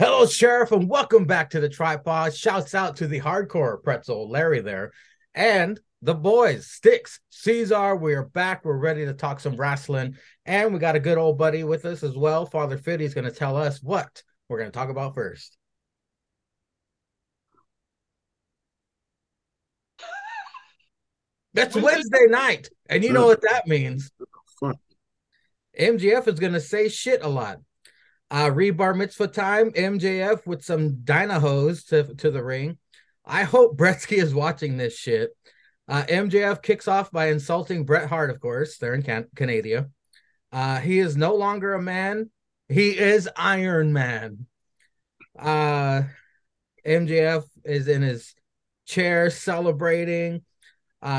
Hello, Sheriff, and welcome back to the Tripod. Shouts out to the hardcore pretzel, Larry there, and the boys, Sticks, Cesar. We're back. We're ready to talk some wrestling, and we got a good old buddy with us as well. Father Fiddy's going to tell us what we're going to talk about first. That's Wednesday night, and you know what that means. MJF is going to say shit a lot. Rebar mitzvah time, MJF with some dynahos to the ring. I hope Bretsky is watching this shit. MJF kicks off by insulting Bret Hart, of course. They're in Canada. He is no longer a man. He is Iron Man. MJF is in his chair celebrating.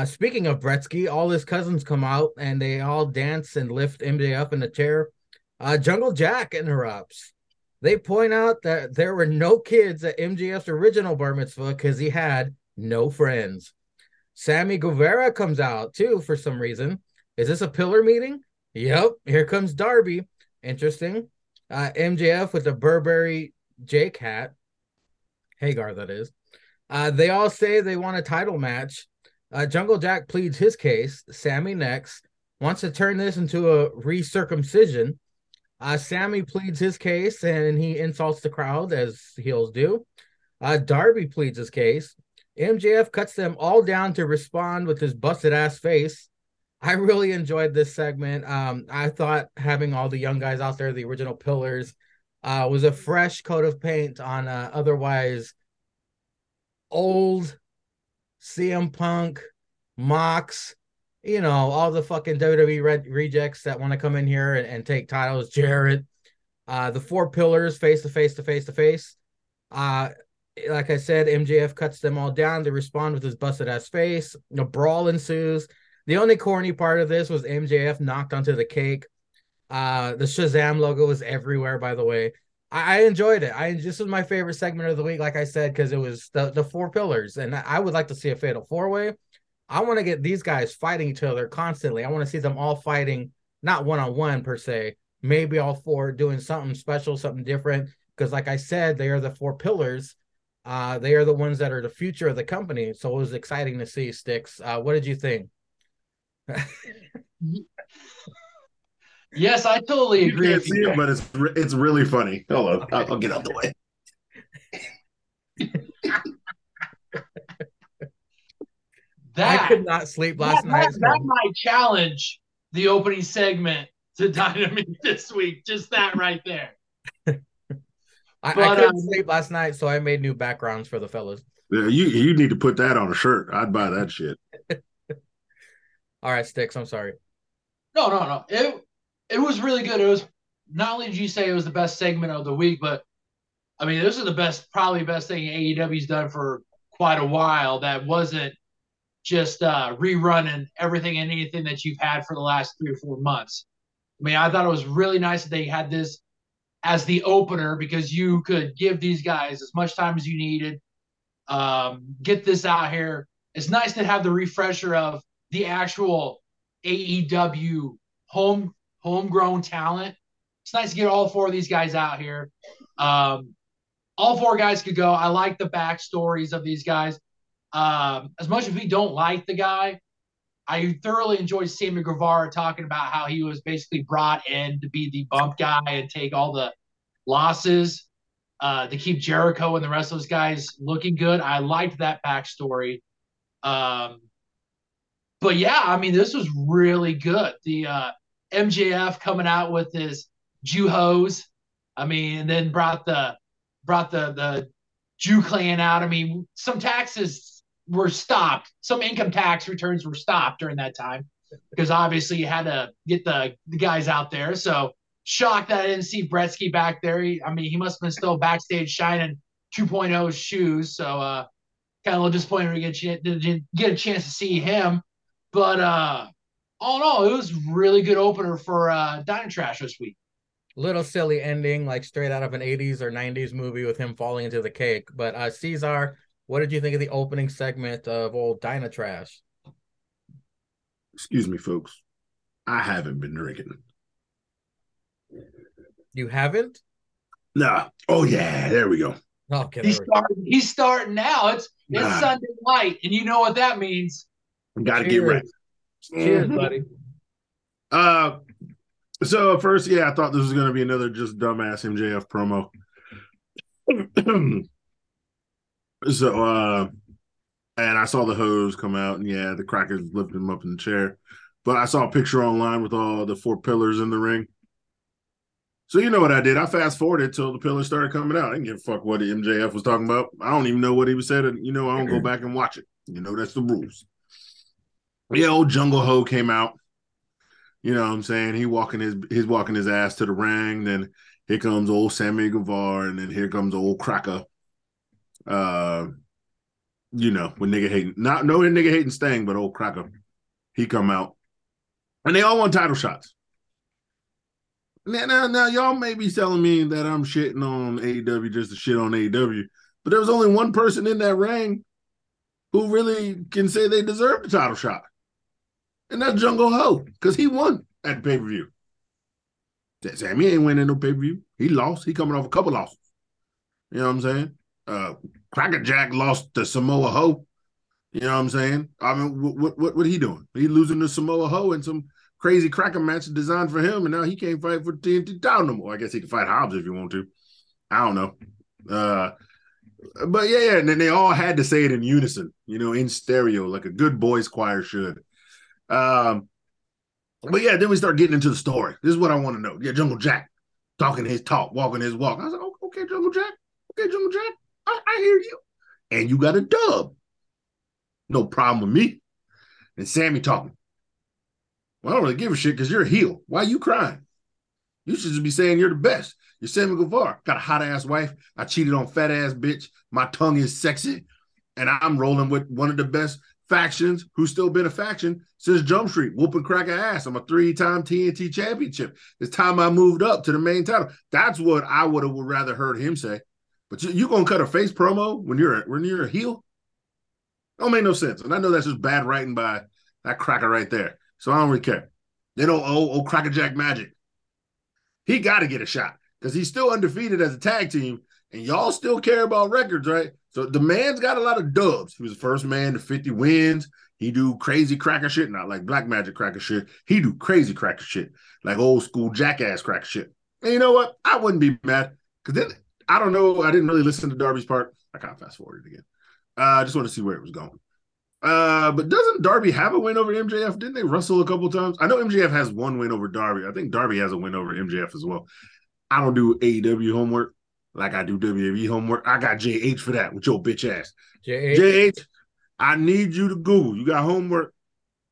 Speaking of Bretsky, all his cousins come out and they all dance and lift MJF in the chair. Jungle Jack interrupts. They point out that there were no kids at MJF's original bar mitzvah because he had no friends. Sammy Guevara comes out, too, for some reason. Is this a pillar meeting? Yep, here comes Darby. Interesting. MJF with the Burberry Jake hat. Hagar, that is. They all say they want a title match. Jungle Jack pleads his case. Sammy next. Wants to turn this into a recircumcision. Sammy pleads his case, and he insults the crowd, as heels do. Darby pleads his case. MJF cuts them all down to respond with his busted-ass face. I really enjoyed this segment. I thought having all the young guys out there, the original pillars, was a fresh coat of paint on otherwise old CM Punk, Mox, you know, all the fucking WWE rejects that want to come in here and take titles. Jarrett, the four pillars, face-to-face. Like I said, MJF cuts them all down to respond with his busted-ass face. A brawl ensues. The only corny part of this was MJF knocked onto the cake. The Shazam logo was everywhere, by the way. I enjoyed it. This was my favorite segment of the week, like I said, because it was the four pillars. And I would like to see a fatal four-way. I want to get these guys fighting each other constantly. I want to see them all fighting, not one-on-one per se, maybe all four doing something special, something different. Because like I said, they are the four pillars. They are the ones that are the future of the company. So it was exciting to see, Sticks. What did you think? Yes, I totally agree. You can't see it, but it's really funny. Hold on, okay. I'll get out the way. I could not sleep last night. That's my challenge, the opening segment to Dynamite this week. Just that right there. I couldn't sleep last night, so I made new backgrounds for the fellas. Yeah, you need to put that on a shirt. I'd buy that shit. All right, Sticks, I'm sorry. No. It was really good. It was, not only did you say it was the best segment of the week, but I mean, this is the probably best thing AEW's done for quite a while that wasn't just rerunning everything and anything that you've had for the last 3 or 4 months. I mean, I thought it was really nice that they had this as the opener because you could give these guys as much time as you needed, get this out here. It's nice to have the refresher of the actual AEW homegrown talent. It's nice to get all four of these guys out here. All four guys could go. I like the backstories of these guys. As much as we don't like the guy, I thoroughly enjoyed Sammy Guevara talking about how he was basically brought in to be the bump guy and take all the losses to keep Jericho and the rest of those guys looking good. I liked that backstory. But yeah, I mean, this was really good. The MJF coming out with his Jew hose. I mean, and then brought the Jew clan out. I mean, some taxes were stopped. Some income tax returns were stopped during that time because obviously you had to get the guys out there. So shocked that I didn't see Bretsky back there. He must have been still backstage shining 2.0 shoes. So kind of a little disappointed to get a chance to see him. But all in all, it was a really good opener for Dynatrash this week. Little silly ending, like straight out of an 80s or 90s movie with him falling into the cake. But Cesar, what did you think of the opening segment of old Dynatrash? Excuse me, folks. I haven't been drinking. You haven't? No. Oh, yeah. There we go. Okay, he's starting now. It's Sunday night, and you know what that means. Got to get ready. Cheers, buddy. So first, I thought this was going to be another just dumbass MJF promo. So, and I saw the hose come out, and the Crackers lifted him up in the chair. But I saw a picture online with all the four pillars in the ring. So you know what I did? I fast-forwarded till the pillars started coming out. I didn't give a fuck what MJF was talking about. I don't even know what he was saying. You know, I don't go back and watch it. You know, that's the rules. Yeah, old Jungle Ho came out. You know what I'm saying? He's walking his ass to the ring. Then here comes old Sammy Guevara, and then here comes old Cracker. You know, with nigga hating. No nigga hating Sting, but old Cracker. He come out. And they all want title shots. Now, y'all may be telling me that I'm shitting on AEW just to shit on AEW, but there was only one person in that ring who really can say they deserve the title shot, and that's Jungle Ho, because he won at the pay-per-view. Sammy ain't winning no pay-per-view. He lost. He coming off a couple losses. You know what I'm saying? Cracker Jack lost to Samoa Ho. You know what I'm saying? I mean, what he doing? He losing to Samoa Ho and some crazy cracker match designed for him, and now he can't fight for the TNT title no more. I guess he can fight Hobbs if you want to. I don't know. But yeah, and then they all had to say it in unison, you know, in stereo, like a good boys choir should. But yeah, then we start getting into the story. This is what I want to know. Yeah, Jungle Jack talking his talk, walking his walk. I was like, okay, Jungle Jack. I hear you. And you got a dub. No problem with me. And Sammy talking. Well, I don't really give a shit because you're a heel. Why are you crying? You should just be saying you're the best. You're Sammy Guevara. Got a hot-ass wife. I cheated on fat-ass bitch. My tongue is sexy. And I'm rolling with one of the best factions who's still been a faction since Jump Street. Whooping cracker ass. I'm a 3-time TNT championship. It's time I moved up to the main title. That's what I would rather heard him say. But you going to cut a face promo when you're a heel? Don't make no sense. And I know that's just bad writing by that cracker right there. So I don't really care. Then old Cracker Jack Magic. He got to get a shot because he's still undefeated as a tag team, and y'all still care about records, right? So the man's got a lot of dubs. He was the first man to 50 wins. He do crazy cracker shit, not like Black Magic cracker shit. He do crazy cracker shit, like old school jackass cracker shit. And you know what? I wouldn't be mad because then I don't know. I didn't really listen to Darby's part. I kind of fast-forwarded again. I just want to see where it was going. But doesn't Darby have a win over MJF? Didn't they wrestle a couple times? I know MJF has one win over Darby. I think Darby has a win over MJF as well. I don't do AEW homework like I do WWE homework. I got JH for that with your bitch ass. JH, I need you to Google. You got homework.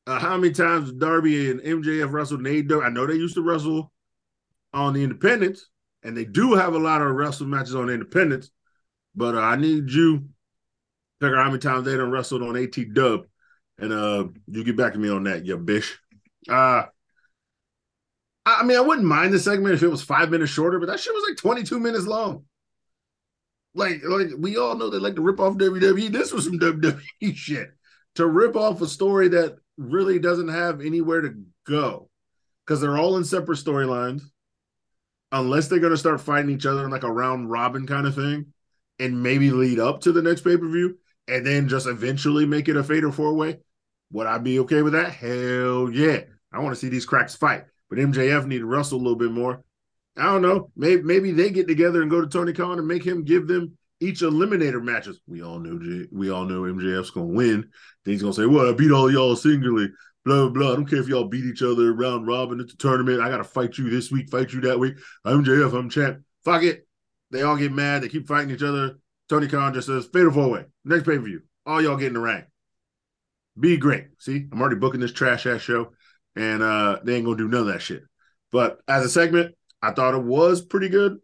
How many times Darby and MJF wrestled in AEW? I know they used to wrestle on the independents, and they do have a lot of wrestling matches on the independents, but I need you figure out how many times they done wrestled on AT-Dub. And you get back to me on that, you bitch. I mean, I wouldn't mind the segment if it was 5 minutes shorter, but that shit was like 22 minutes long. Like we all know they like to rip off WWE. This was some WWE shit. To rip off a story that really doesn't have anywhere to go. Because they're all in separate storylines. Unless they're going to start fighting each other in like a round-robin kind of thing. And maybe lead up to the next pay-per-view. And then just eventually make it a fatal four-way, would I be okay with that? Hell yeah. I want to see these cracks fight. But MJF need to wrestle a little bit more. I don't know. Maybe they get together and go to Tony Khan and make him give them each eliminator matches. We all know MJF's going to win. Then he's going to say, well, I beat all y'all singly, blah, blah. I don't care if y'all beat each other round robin at the tournament. I got to fight you this week, fight you that week. I'm MJF, I'm champ. Fuck it. They all get mad. They keep fighting each other. Tony Khan just says, fatal four-way. Next pay-per-view. All y'all get in the ring. Be great. See, I'm already booking this trash-ass show, and they ain't going to do none of that shit. But as a segment, I thought it was pretty good,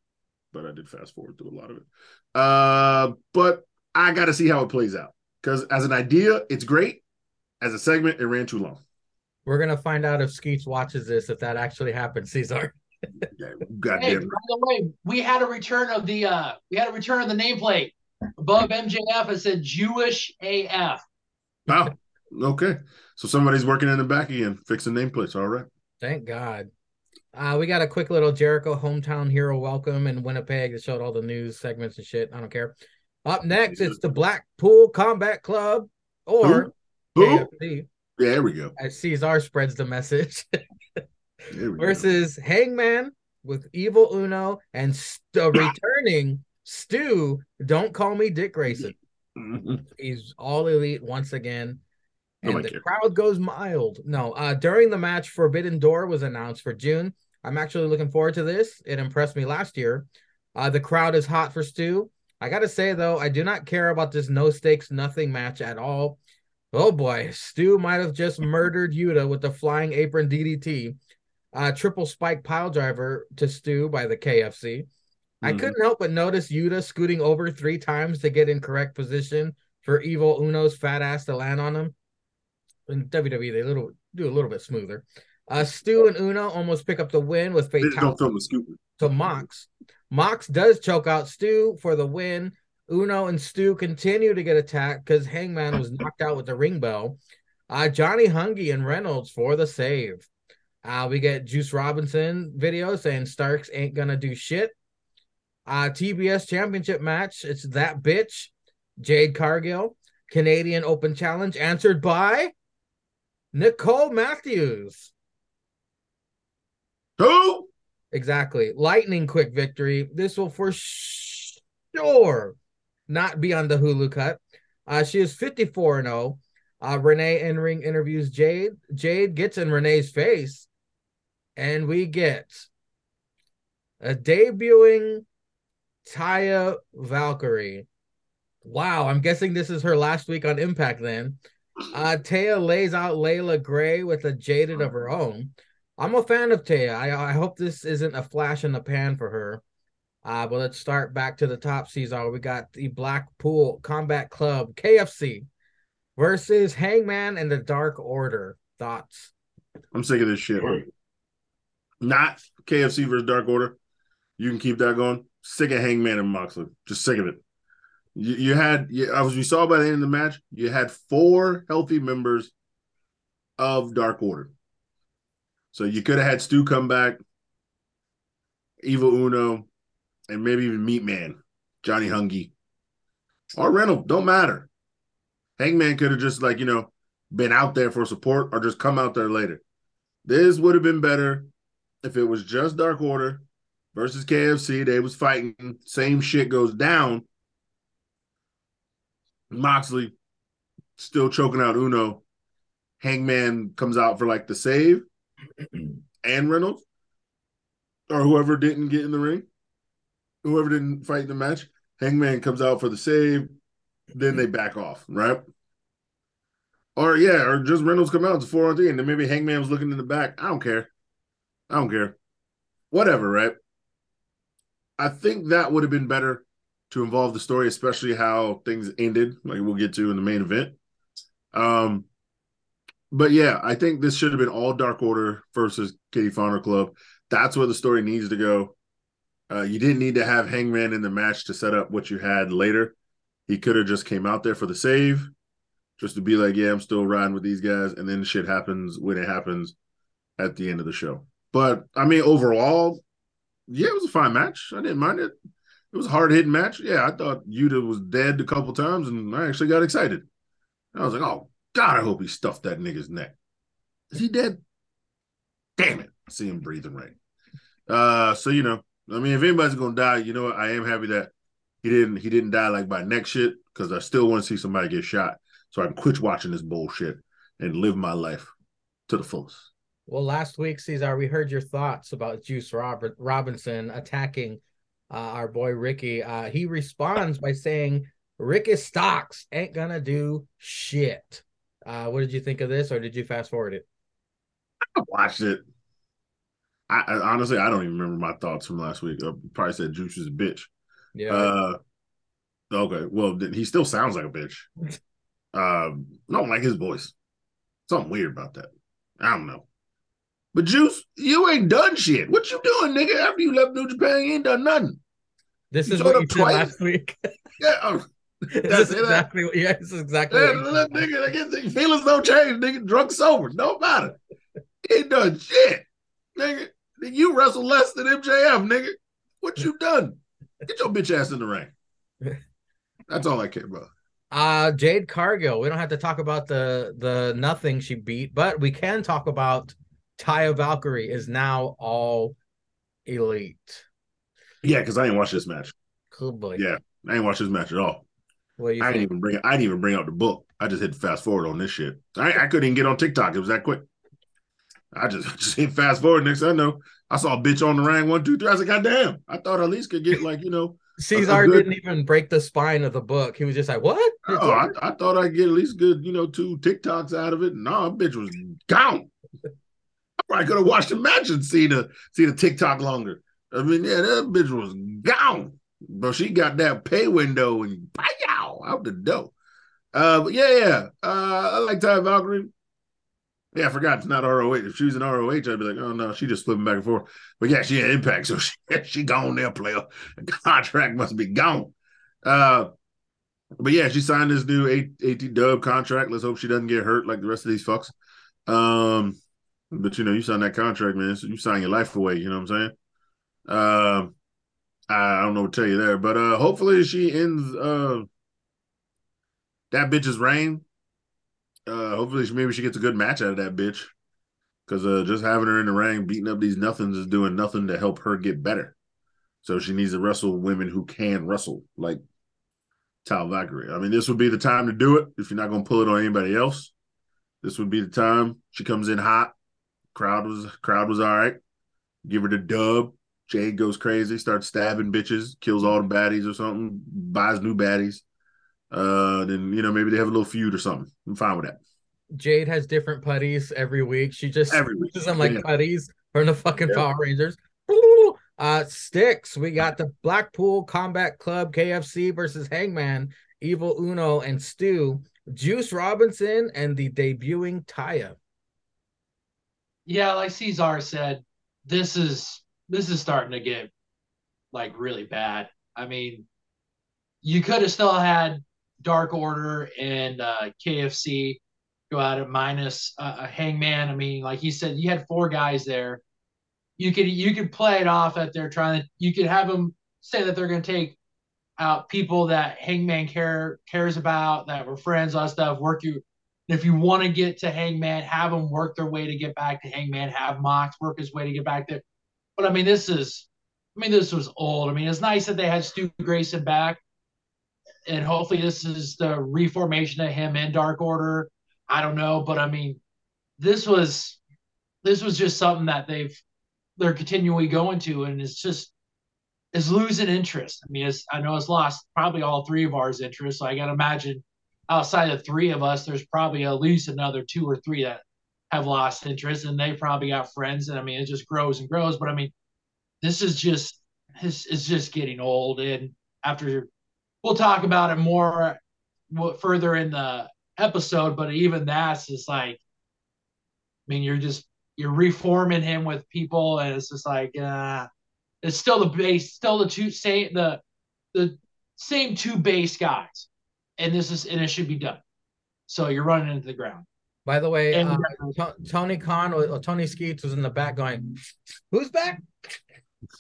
but I did fast-forward through a lot of it. But I got to see how it plays out because as an idea, it's great. As a segment, it ran too long. We're going to find out if Skeets watches this, if that actually happened, Cesar. Yeah, hey, by the way, we had a return of the nameplate above MJF. It said Jewish AF. Wow. Okay. So somebody's working in the back again, fixing nameplates. All right. Thank God. We got a quick little Jericho hometown hero welcome in Winnipeg that showed all the news segments and shit. I don't care. Up next, it's the Blackpool Combat Club or KFC. Yeah, there we go. As Cesar spreads the message. Versus Hangman with Evil Uno and returning Stu. Don't call me Dick Grayson. He's all elite once again. And the crowd goes mild. No, during the match, Forbidden Door was announced for June. I'm actually looking forward to this. It impressed me last year. The crowd is hot for Stu. I got to say, though, I do not care about this no stakes nothing match at all. Oh, boy. Stu might have just murdered Yuta with the flying apron DDT. Triple spike pile driver to Stu by the KFC. I couldn't help but notice Yuta scooting over 3 times to get in correct position for Evil Uno's fat ass to land on him. In WWE, they do a little bit smoother. Stu and Uno almost pick up the win with fatality to Mox. Mox does choke out Stu for the win. Uno and Stu continue to get attacked because Hangman was knocked out with the ring bell. Johnny Hungy and Reynolds for the save. We get Juice Robinson video saying Starks ain't gonna do shit. TBS championship match. It's that bitch. Jade Cargill. Canadian Open Challenge answered by Nicole Matthews. Who? Exactly. Lightning quick victory. This will for sure not be on the Hulu cut. She is 54-0. Renee in-ring interviews Jade. Jade gets in Renee's face. And we get a debuting Taya Valkyrie. Wow, I'm guessing this is her last week on Impact then. Taya lays out Layla Gray with a jaded of her own. I'm a fan of Taya. I hope this isn't a flash in the pan for her. But let's start back to the top, Cesar. We got the Blackpool Combat Club, KFC, versus Hangman and the Dark Order. Thoughts? I'm sick of this shit. Not KFC versus Dark Order. You can keep that going. Sick of Hangman and Moxley. Just sick of it. You had, as we saw by the end of the match, you had 4 healthy members of Dark Order. So you could have had Stu come back, Evil Uno, and maybe even Meat Man, Johnny Hungy, or Reynolds. Don't matter. Hangman could have just, like, you know, been out there for support or just come out there later. This would have been better if it was just Dark Order versus KFC. They was fighting. Same shit goes down. Moxley still choking out Uno. Hangman comes out for like the save and Reynolds or whoever didn't get in the ring, whoever didn't fight the match. Hangman comes out for the save, then they back off, right? Or yeah, or just Reynolds come out, it's a 4-on-3, and then maybe Hangman was looking in the back. I don't care. Whatever, right? I think that would have been better to involve the story, especially how things ended, like we'll get to in the main event. But yeah, I think this should have been all Dark Order versus Katie Founder Club. That's where the story needs to go. You didn't need to have Hangman in the match to set up what you had later. He could have just came out there for the save, just to be like, yeah, I'm still riding with these guys, and then shit happens when it happens at the end of the show. But, I mean, overall, yeah, it was a fine match. I didn't mind it. It was a hard-hitting match. Yeah, I thought Yuta was dead a couple times, and I actually got excited. And I was like, oh, God, I hope he stuffed that nigga's neck. Is he dead? Damn it. I see him breathing right. So, you know, I mean, if anybody's going to die, you know what? I am happy that he didn't die like by neck shit, because I still want to see somebody get shot so I can quit watching this bullshit and live my life to the fullest. Well, last week, Cesar, we heard your thoughts about Juice Robinson attacking our boy Ricky. He responds by saying, Ricky Starks ain't gonna do shit. What did you think of this, or did you fast forward it? I watched it. I honestly, I don't even remember my thoughts from last week. I probably said Juice is a bitch. Yeah. Okay. Well, he still sounds like a bitch. I don't like his voice. Something weird about that. I don't know. But Juice, you ain't done shit. What you doing, nigga? After you left New Japan, you ain't done nothing. This is what you said last week. Yeah, this is exactly. That nigga, I guess feelings don't change. Nigga, drunk sober, no matter. He ain't done shit, nigga. Then you wrestle less than MJF, nigga. What you done? Get your bitch ass in the ring. That's all I care about. Jade Cargill. We don't have to talk about the nothing she beat, but we can talk about Taya Valkyrie is now all elite. Yeah, because I didn't watch this match. Cool boy. Yeah, I didn't watch this match at all. What do you think? I didn't even bring out the book. I just hit fast forward on this shit. I couldn't even get on TikTok. It was that quick. I just hit fast forward. Next thing I know, I saw a bitch on the ring, 1, 2, 3. I was like, goddamn. I thought at least could get like, you know. Cesar didn't even break the spine of the book. He was just like, what? Oh, I thought I'd get at least good, you know, 2 TikToks out of it. Nah, bitch was gone. I probably could have watched the match and see the TikTok longer. I mean, yeah, that bitch was gone. Bro, she got that pay window and pow, out the door. I like Ty Valkyrie. Yeah, I forgot it's not ROH. If she was in ROH, I'd be like, oh, no, she just flipping back and forth. But, yeah, she had Impact, so she gone there, player. The contract must be gone. But, yeah, she signed this new AEW contract. Let's hope she doesn't get hurt like the rest of these fucks. But, you know, you sign that contract, man. So you sign your life away, you know what I'm saying? I don't know what to tell you there. But hopefully she ends that bitch's reign. Hopefully, maybe she gets a good match out of that bitch, because just having her in the ring beating up these nothings is doing nothing to help her get better. So she needs to wrestle women who can wrestle, like Taya Valkyrie. I mean, this would be the time to do it if you're not going to pull it on anybody else. This would be the time. She comes in hot. Crowd was all right. Give her the dub. Jade goes crazy, starts stabbing bitches, kills all the baddies or something, buys new baddies. Then, you know, maybe they have a little feud or something. I'm fine with that. Jade has different putties every week. She just uses them like putties from the fucking Power Rangers. Sticks. We got the Blackpool Combat Club, KFC versus Hangman, Evil Uno and Stu, Juice Robinson, and the debuting Taya. Yeah, like Cesar said, this is starting to get like really bad. I mean, you could have still had Dark Order and KFC go out at minus a Hangman. I mean, like he said, you had 4 guys there. You could play it off that they're trying to. You could have them say that they're going to take out people that Hangman cares about, that were friends, all that stuff. If you want to get to Hangman, have them work their way to get back to Hangman. Have Mox work his way to get back there. But I mean, this was old. I mean, it's nice that they had Stu Grayson back. And hopefully this is the reformation of him in Dark Order. I don't know, but I mean, this was just something that they're continually going to, and it's losing interest. I mean, I know it's lost probably all 3 of ours interest. So I gotta imagine outside of 3 of us, there's probably at least another 2 or 3 that have lost interest, and they probably got friends. And I mean, it just grows and grows. But I mean, this is just it's just getting old, and after. We'll talk about it more further in the episode, but even that's just like, I mean, you're reforming him with people, and it's just like, it's still the base, still the same 2 base guys, and it should be done. So you're running into the ground. By the way, Tony Khan or Tony Skeets was in the back going, "Who's back?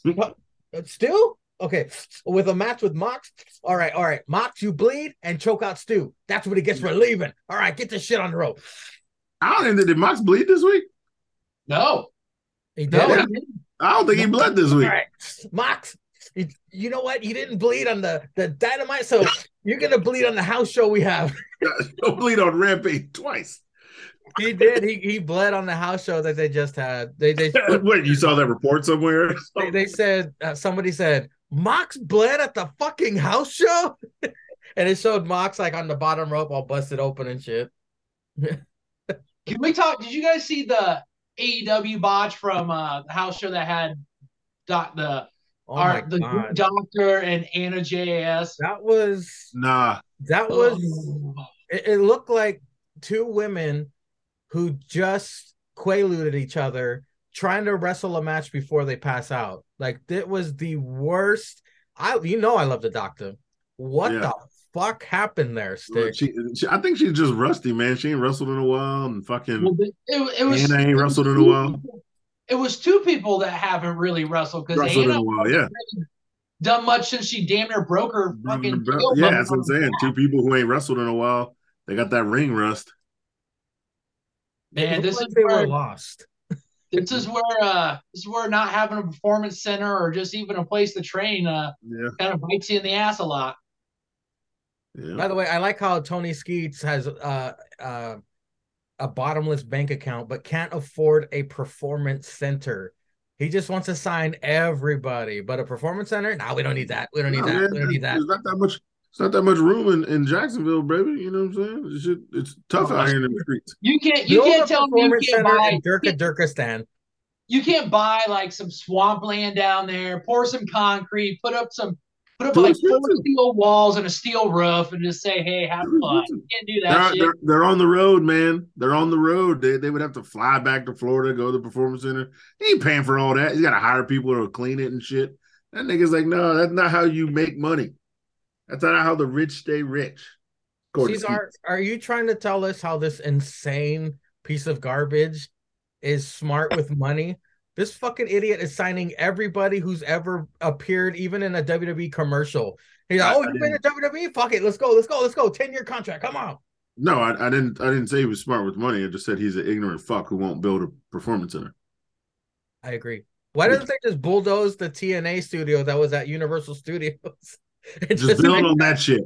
What? Still?" Okay, with a match with Mox. All right. Mox, you bleed and choke out Stu. That's what he gets for leaving. All right, get this shit on the road. I don't think, did Mox bleed this week? No. He did. Yeah. I don't think he bled this week. All right. Mox, you know what? You didn't bleed on the Dynamite, so you're going to bleed on the house show we have. You'll bleed on Rampage twice. He did. He bled on the house show that they just had. They Wait, you saw that report somewhere? They said, somebody said, Mox bled at the fucking house show? And it showed Mox like on the bottom rope all busted open and shit. Can we talk? Did you guys see the AEW botch from the house show that had the Doctor and Anna JAS? That was... Nah. That was... Oh. It looked like 2 women who just quaaluded each other trying to wrestle a match before they pass out. Like, it was the worst. I love the Doctor. What the fuck happened there, Stick? I think she's just rusty, man. She ain't wrestled in a while, and fucking... Well, it was... Anna ain't wrestled in a while. it was two people that haven't really wrestled because Hannah hasn't really done much since she damn near broke her fucking heel. Yeah, that's what I'm saying. Two people who ain't wrestled in a while, they got that ring rust. Man, this is where they were lost. This is where not having a performance center or just even a place to train kind of bites you in the ass a lot. Yeah. By the way, I like how Tony Skeets has a bottomless bank account but can't afford a performance center. He just wants to sign everybody, but a performance center? No, we don't need that. We don't need that. Man, we don't need that. There's not that much. It's not that much room in Jacksonville, baby. You know what I'm saying? It's tough out here in the streets. You can't tell me you can't buy Durkistan. You can't buy like some swampland down there, pour some concrete, put up like four steel walls and a steel roof, and just say, "Hey, have fun." You can't do that. They're on the road, man. They're on the road. They would have to fly back to Florida, go to the performance center. He ain't paying for all that. You got to hire people to clean it and shit. That nigga's like, no, that's not how you make money. That's not how the rich stay rich. Cesar, are you trying to tell us how this insane piece of garbage is smart with money? This fucking idiot is signing everybody who's ever appeared, even in a WWE commercial. He's like, "Oh, you've been in WWE? Fuck it, let's go. 10-year contract, come on." No, I didn't say he was smart with money. I just said he's an ignorant fuck who won't build a performance center. I agree. Why doesn't they just bulldoze the TNA studio that was at Universal Studios? Just build on that shit.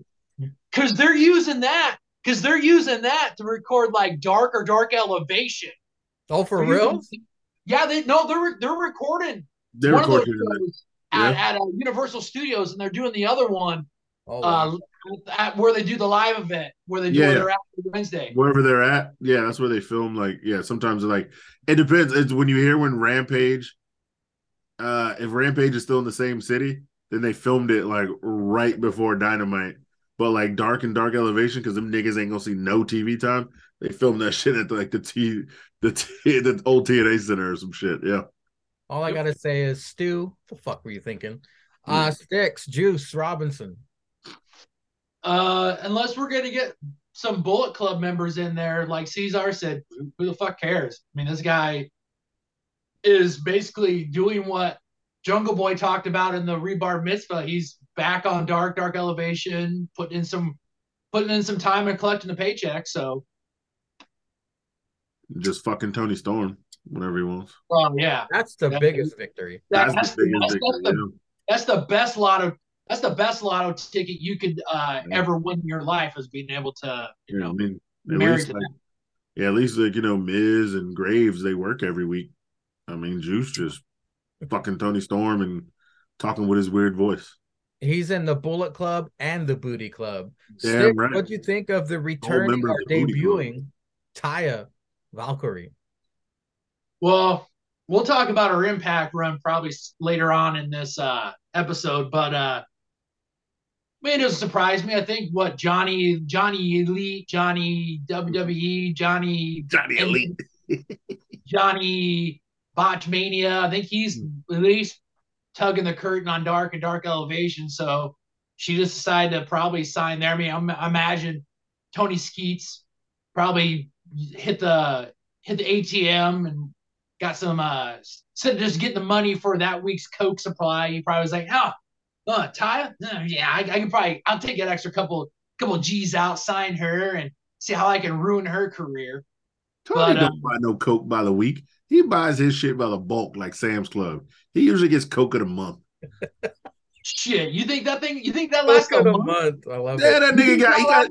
Because they're using that. Because they're using that to record like Dark Elevation. Oh, for real? Yeah, they're recording. They're recording at Universal Studios, and they're doing the other one at where they do the live event, where they do where they're at for Wednesday. Wherever they're at, yeah, that's where they film. Like, yeah, sometimes like it depends. It's when you hear when Rampage, if Rampage is still in the same city. Then they filmed it like right before Dynamite. But like Dark Elevation, because them niggas ain't gonna see no TV time. They filmed that shit at like the old TNA Center or some shit. Yeah. All I gotta say is, Stu, what the fuck were you thinking? Sticks, Juice Robinson. Unless we're gonna get some Bullet Club members in there, like Cesar said, who the fuck cares? I mean, this guy is basically doing what Jungle Boy talked about in the Rebar Mitzvah. He's back on Dark Elevation, putting in some time and collecting the paycheck. So just fucking Tony Storm, whatever he wants. Oh yeah, that's the biggest victory. That's the best lotto. That's the best lotto ticket you could ever win in your life, is being able to at least like Miz and Graves, they work every week. I mean, Juice just. Fucking Tony Storm and talking with his weird voice. He's in the Bullet Club and the Booty Club. Stick, right. What do you think of the return or debuting Taya Valkyrie? Well, we'll talk about her Impact run probably later on in this episode, but man, it doesn't surprise me. I think what Johnny Elite, Johnny WWE, Johnny Elite, Johnny Botchmania. I think he's at least tugging the curtain on Dark Elevation. So she just decided to probably sign there. I mean, I imagine Tony Skeets probably hit the ATM and got some instead of just getting the money for that week's Coke supply. He probably was like, Taya? Yeah, I can probably I'll take that extra couple of G's out, sign her, and see how I can ruin her career. Tony don't buy no Coke by the week. He buys his shit by the bulk, like Sam's Club. He usually gets Coke of the month. Shit, you think that thing? You think that lasts a month? I love it. That nigga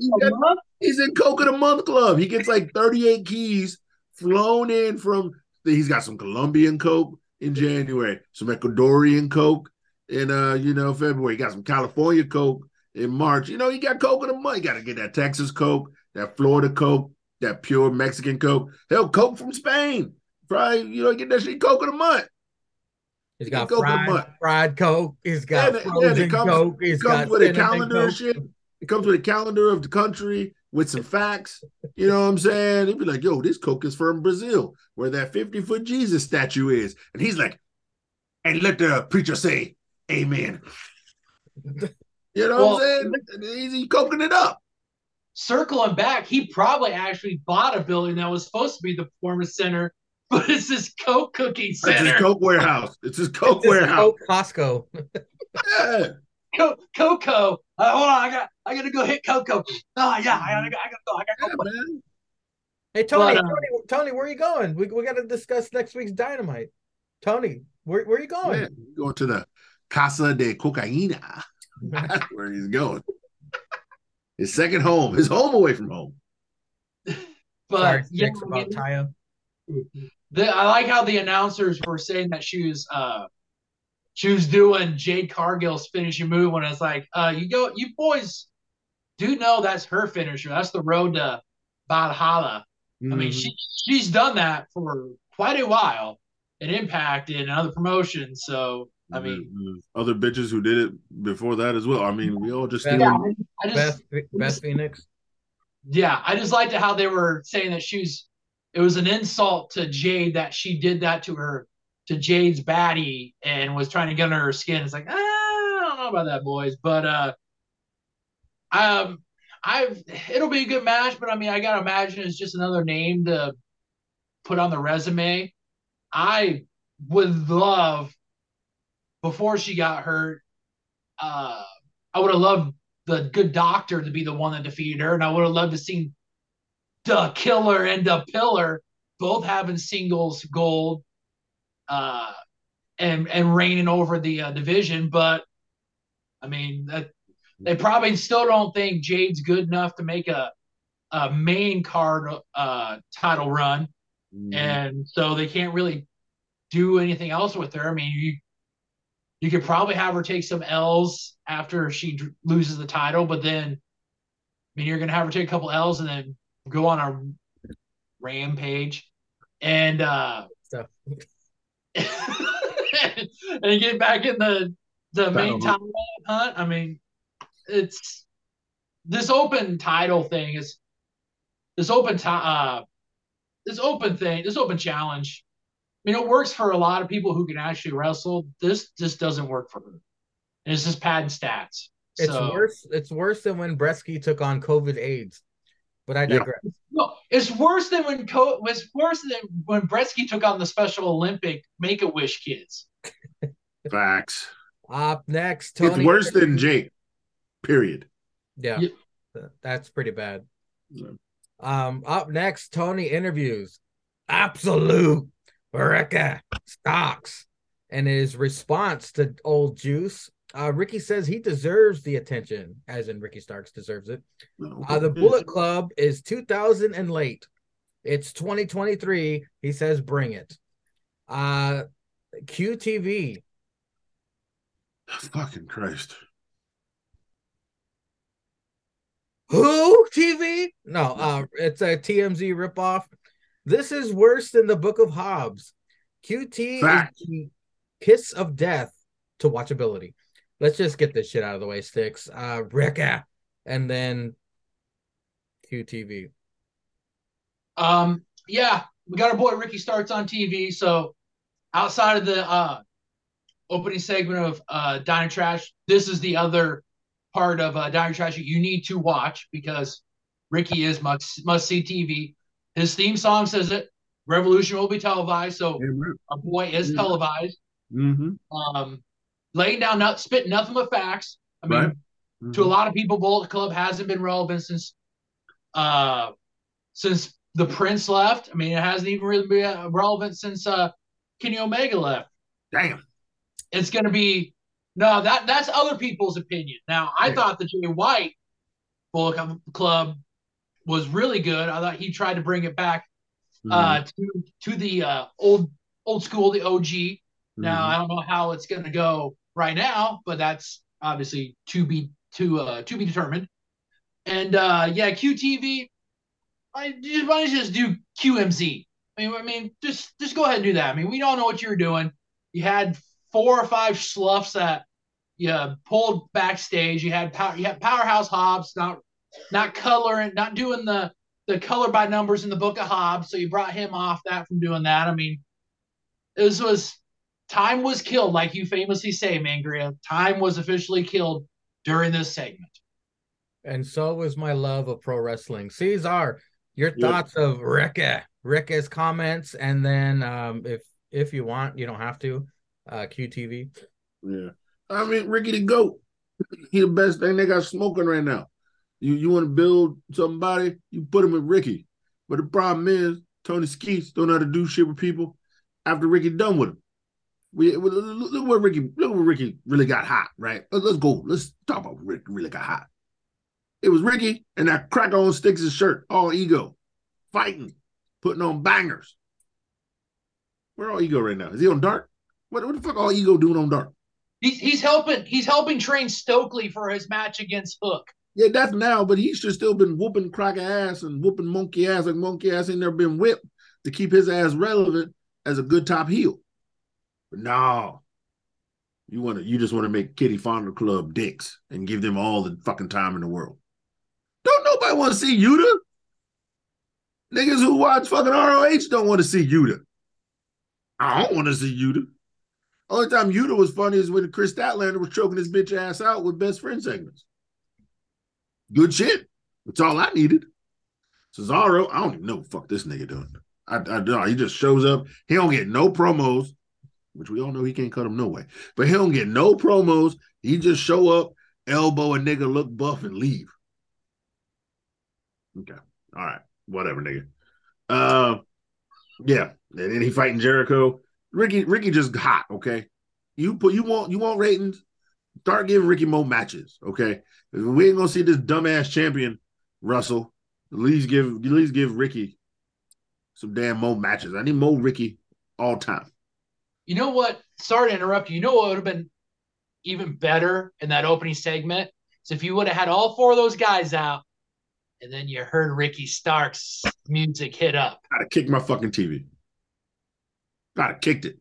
he's in Coke of the Month Club. He gets like 38 keys flown in from. He's got some Colombian Coke in January, some Ecuadorian Coke in February. He got some California Coke in March. He got Coke of the month. You got to get that Texas Coke, that Florida Coke, that pure Mexican Coke. Hell, Coke from Spain. Probably, get that shit Coke of the month. He's got fried Coke. He's got frozen Coke. It comes with a calendar and shit. It comes with a calendar of the country with some facts. You know what I'm saying? He'd be like, yo, this Coke is from Brazil, where that 50-foot Jesus statue is. And he's like, and let the preacher say, amen. What I'm saying? He's coking it up. Circling back, he probably actually bought a building that was supposed to be the performance center But it's this Coke cooking center. It's his Coke warehouse. Coke Costco. Yeah. Coco. Hold on, I gotta go hit Coco. Oh yeah, I gotta go. Man. Hey Tony, but, Tony, where are you going? We gotta discuss next week's Dynamite. Tony, where are you going? Man, going to the Casa de Cocaína. That's where he's going. His second home, his home away from home. But yeah, about Taya. I like how the announcers were saying that she was doing Jade Cargill's finishing move when it's like, you boys do know that's her finisher. That's the road to Valhalla. Mm-hmm. I mean, she's done that for quite a while in Impact and other promotions. So I mean, other bitches who did it before that as well. I mean, we all just Beth Phoenix. Yeah, I just liked how they were saying that it was an insult to Jade that she did that to Jade's baddie and was trying to get under her skin. It's like, I don't know about that, boys, but it'll be a good match. But I mean, I gotta imagine it's just another name to put on the resume. I would love, before she got hurt, I would have loved the good doctor to be the one that defeated her, and I would have loved to see the killer and the pillar both having singles gold and reigning over the division. But I mean, they probably still don't think Jade's good enough to make a main card title run. Mm-hmm. And so they can't really do anything else with her. I mean, you could probably have her take some L's after she loses the title, but then, I mean, you're going to have her take a couple L's and then go on a rampage and and get back in the main title hunt. I mean, it's this open title thing is this open challenge. I mean, it works for a lot of people who can actually wrestle. This just doesn't work for her. And it's just padding stats. It's worse than when Bresky took on COVID-AIDS. But I digress. Yeah. No, it's worse than when Bresky took on the Special Olympic Make-A-Wish kids. Facts. Up next, Tony. It's worse than Jake. Period. Yeah. That's pretty bad. Yeah. Up next, Tony interviews Absolute Ricky Starks and his response to old Juice. Ricky says he deserves the attention, as in Ricky Starks deserves it. The Bullet Club is 2000 and late. It's 2023. He says, bring it. QTV. Fucking Christ. Who? TV? No, it's a TMZ ripoff. This is worse than the Book of Hobbes. QT is the kiss of death to watchability. Let's just get this shit out of the way, Sticks. Ricky, and then QTV. Yeah, we got our boy Ricky Starks on TV. So outside of the opening segment of Diner Trash, this is the other part of Diner Trash that you need to watch because Ricky is must-see TV. His theme song says it. Revolution will be televised, so our boy is televised. Mm-hmm. Laying down, spitting nothing but facts. I mean, mm-hmm. to a lot of people, Bullet Club hasn't been relevant since the Prince left. I mean, it hasn't even really been relevant since Kenny Omega left. Damn. It's going to be no. That's other people's opinion. Now, I thought the Jay White Bullet Club was really good. I thought he tried to bring it back to the old school, the OG. Mm-hmm. Now I don't know how it's going to go right now, but that's obviously to be determined. And QTV. Why don't you just do QMZ? I mean, just go ahead and do that. I mean, we all know what you were doing. You had 4 or 5 sloughs that you pulled backstage. You had Powerhouse Hobbs not coloring, not doing the color by numbers in the Book of Hobbes, so you brought him off that from doing that. I mean, this was time was killed, like you famously say, Mangria. Time was officially killed during this segment. And so was my love of pro wrestling. Cesar, your thoughts of Ricky Rick as comments, and then if you want, you don't have to. QTV. Yeah, I mean, Ricky the GOAT. He the best thing they got smoking right now. You want to build somebody, you put him with Ricky. But the problem is Tony Skeets don't know how to do shit with people after Ricky done with him. Look where Ricky really got hot, right? Let's go. Let's talk about Rick really got hot. It was Ricky and that cracker on Sticks' shirt, all ego, fighting, putting on bangers. Where all ego right now? Is he on Dark? What the fuck all ego doing on Dark? He's helping train Stokely for his match against Hook. Yeah, that's now, but he should still been whooping cracker ass and whooping monkey ass, like monkey ass ain't never been whipped, to keep his ass relevant as a good top heel. But no, you just want to make Kitty Fonder Club dicks and give them all the fucking time in the world. Don't nobody want to see Yuta. Niggas who watch fucking ROH don't want to see Yuta. I don't want to see Yuta. Only time Yuta was funny is when Chris Statlander was choking his bitch ass out with best friend segments. Good shit. That's all I needed. Cesaro, I don't even know what the fuck this nigga doing. I he just shows up. He don't get no promos, which we all know he can't cut him no way. But he don't get no promos. He just show up, elbow a nigga, look buff, and leave. Okay. All right. Whatever, nigga. Yeah. And then he fighting Jericho. Ricky just hot, okay? You want ratings? Start giving Ricky more matches, okay? We ain't gonna see this dumbass champion Russell. At least give Ricky some damn more matches. I need more Ricky all time. You know what? Sorry to interrupt you. You know what would have been even better in that opening segment? So if you would have had all four of those guys out, and then you heard Ricky Starks' music hit up. I'd have kicked my fucking TV. I'd have kicked it.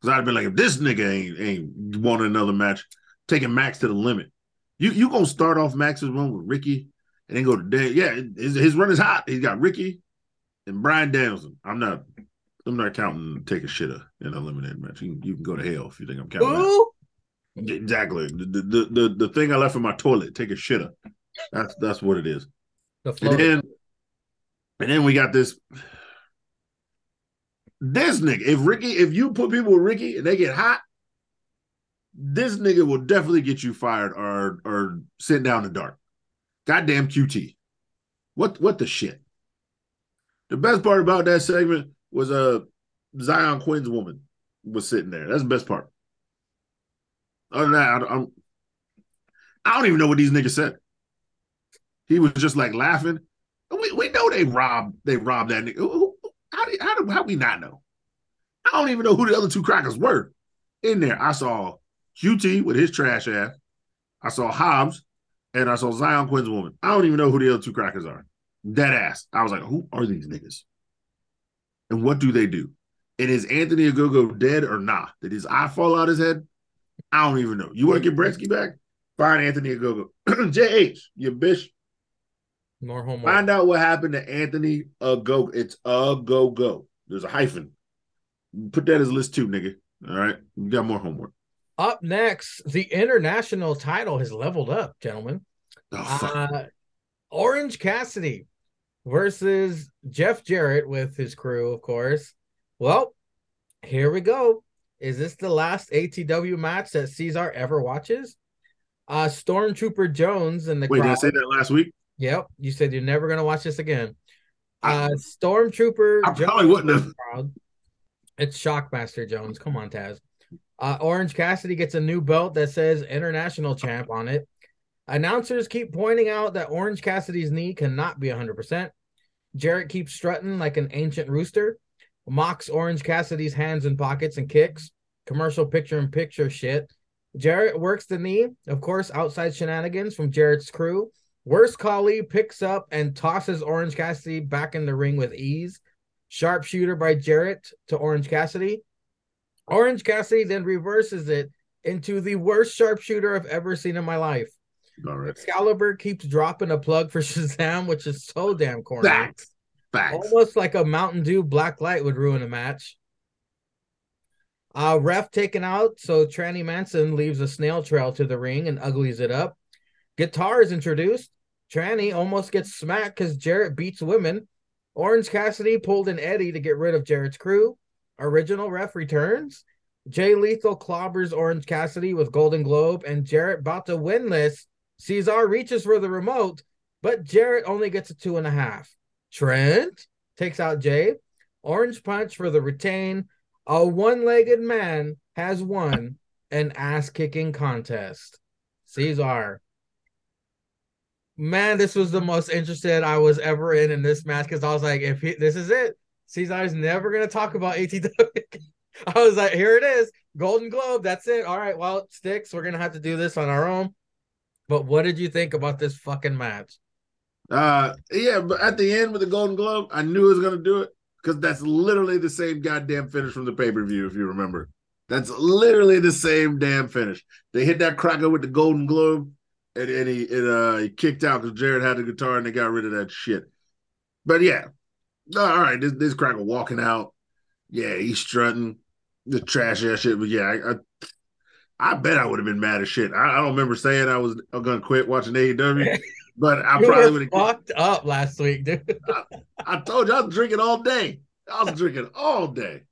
Because I'd have been like, if this nigga ain't wanting another match, taking Max to the limit. You going to start off Max's run with Ricky and then go to Dan. Yeah, his run is hot. He's got Ricky and Bryan Danielson. I'm not counting taking shit in an eliminated match. You can go to hell if you think I'm counting. Ooh. That. Exactly. The thing I left in my toilet, take a shitter. That's what it is. And then we got this. This nigga, if you put people with Ricky and they get hot, this nigga will definitely get you fired or sent down the Dark. Goddamn QT. What the shit? The best part about that segment was Zion Quinn's woman was sitting there. That's the best part. Other than that, I don't even know what these niggas said. He was just like laughing. We know they robbed that nigga. How we not know? I don't even know who the other two crackers were in there. I saw QT with his trash ass. I saw Hobbs, and I saw Zion Quinn's woman. I don't even know who the other two crackers are. Dead ass. I was like, who are these niggas? And what do they do? And is Anthony Ogogo dead or nah? Did his eye fall out his head? I don't even know. You want to get Bretsky back? Find Anthony Ogogo. JH, you bitch. More homework. Find out what happened to Anthony Ogogo. It's Ogogo. There's a hyphen. Put that as list 2, nigga. All right? You got more homework. Up next, the international title has leveled up, gentlemen. Oh, fuck. Orange Cassidy versus Jeff Jarrett with his crew, of course. Well, here we go. Is this the last ATW match that Cesar ever watches? Stormtrooper Jones and the crowd. Wait, did I say that last week? Yep, you said you're never going to watch this again. Stormtrooper Jones probably wouldn't have. Crowd. It's Shockmaster Jones. Come on, Taz. Orange Cassidy gets a new belt that says International Champ on it. Announcers keep pointing out that Orange Cassidy's knee cannot be 100%. Jarrett keeps strutting like an ancient rooster. Mocks Orange Cassidy's hands and pockets and kicks. Commercial picture-in-picture shit. Jarrett works the knee. Of course, outside shenanigans from Jarrett's crew. Worst Collie picks up and tosses Orange Cassidy back in the ring with ease. Sharpshooter by Jarrett to Orange Cassidy. Orange Cassidy then reverses it into the worst sharpshooter I've ever seen in my life. All right. Excalibur keeps dropping a plug for Shazam, which is so damn corny. Facts. Almost like a Mountain Dew black light would ruin a match. Ref taken out, so Tranny Manson leaves a snail trail to the ring and uglies it up. Guitar is introduced. Tranny almost gets smacked because Jarrett beats women. Orange Cassidy pulled an Eddie to get rid of Jarrett's crew. Original ref returns. Jay Lethal clobbers Orange Cassidy with Golden Globe, and Jarrett, about to win this. Cesar reaches for the remote, but Jarrett only gets a 2.5. Trent takes out Jay. Orange punch for the retain. A one-legged man has won an ass-kicking contest. Cesar. Man, this was the most interested I was ever in this match, because I was like, if this is it, Cesar's never going to talk about AEW. I was like, here it is. Golden Globe. That's it. All right. Well, it sticks. We're going to have to do this on our own. But what did you think about this fucking match? Yeah, but at the end with the Golden Globe, I knew it was going to do it, because that's literally the same goddamn finish from the pay-per-view, if you remember. That's literally the same damn finish. They hit that cracker with the Golden Globe, and he kicked out because Jarrett had the guitar, and they got rid of that shit. But yeah, all right, this cracker walking out. Yeah, he's strutting. The trash ass shit. But yeah, I bet I would have been mad as shit. I don't remember saying I was going to quit watching AEW, but I probably would have fucked up last week, dude. I told you I was drinking all day. I was drinking all day.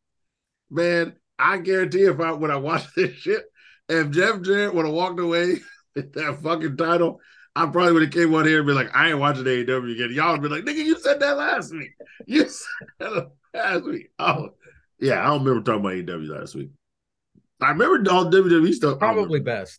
Man, I guarantee when I watched this shit, if Jeff Jarrett would have walked away with that fucking title, I probably would have came on here and been like, I ain't watching AEW again. Y'all would be like, nigga, you said that last week. You said that last week. Oh, yeah, I don't remember talking about AEW last week. I remember all WWE stuff. Probably best.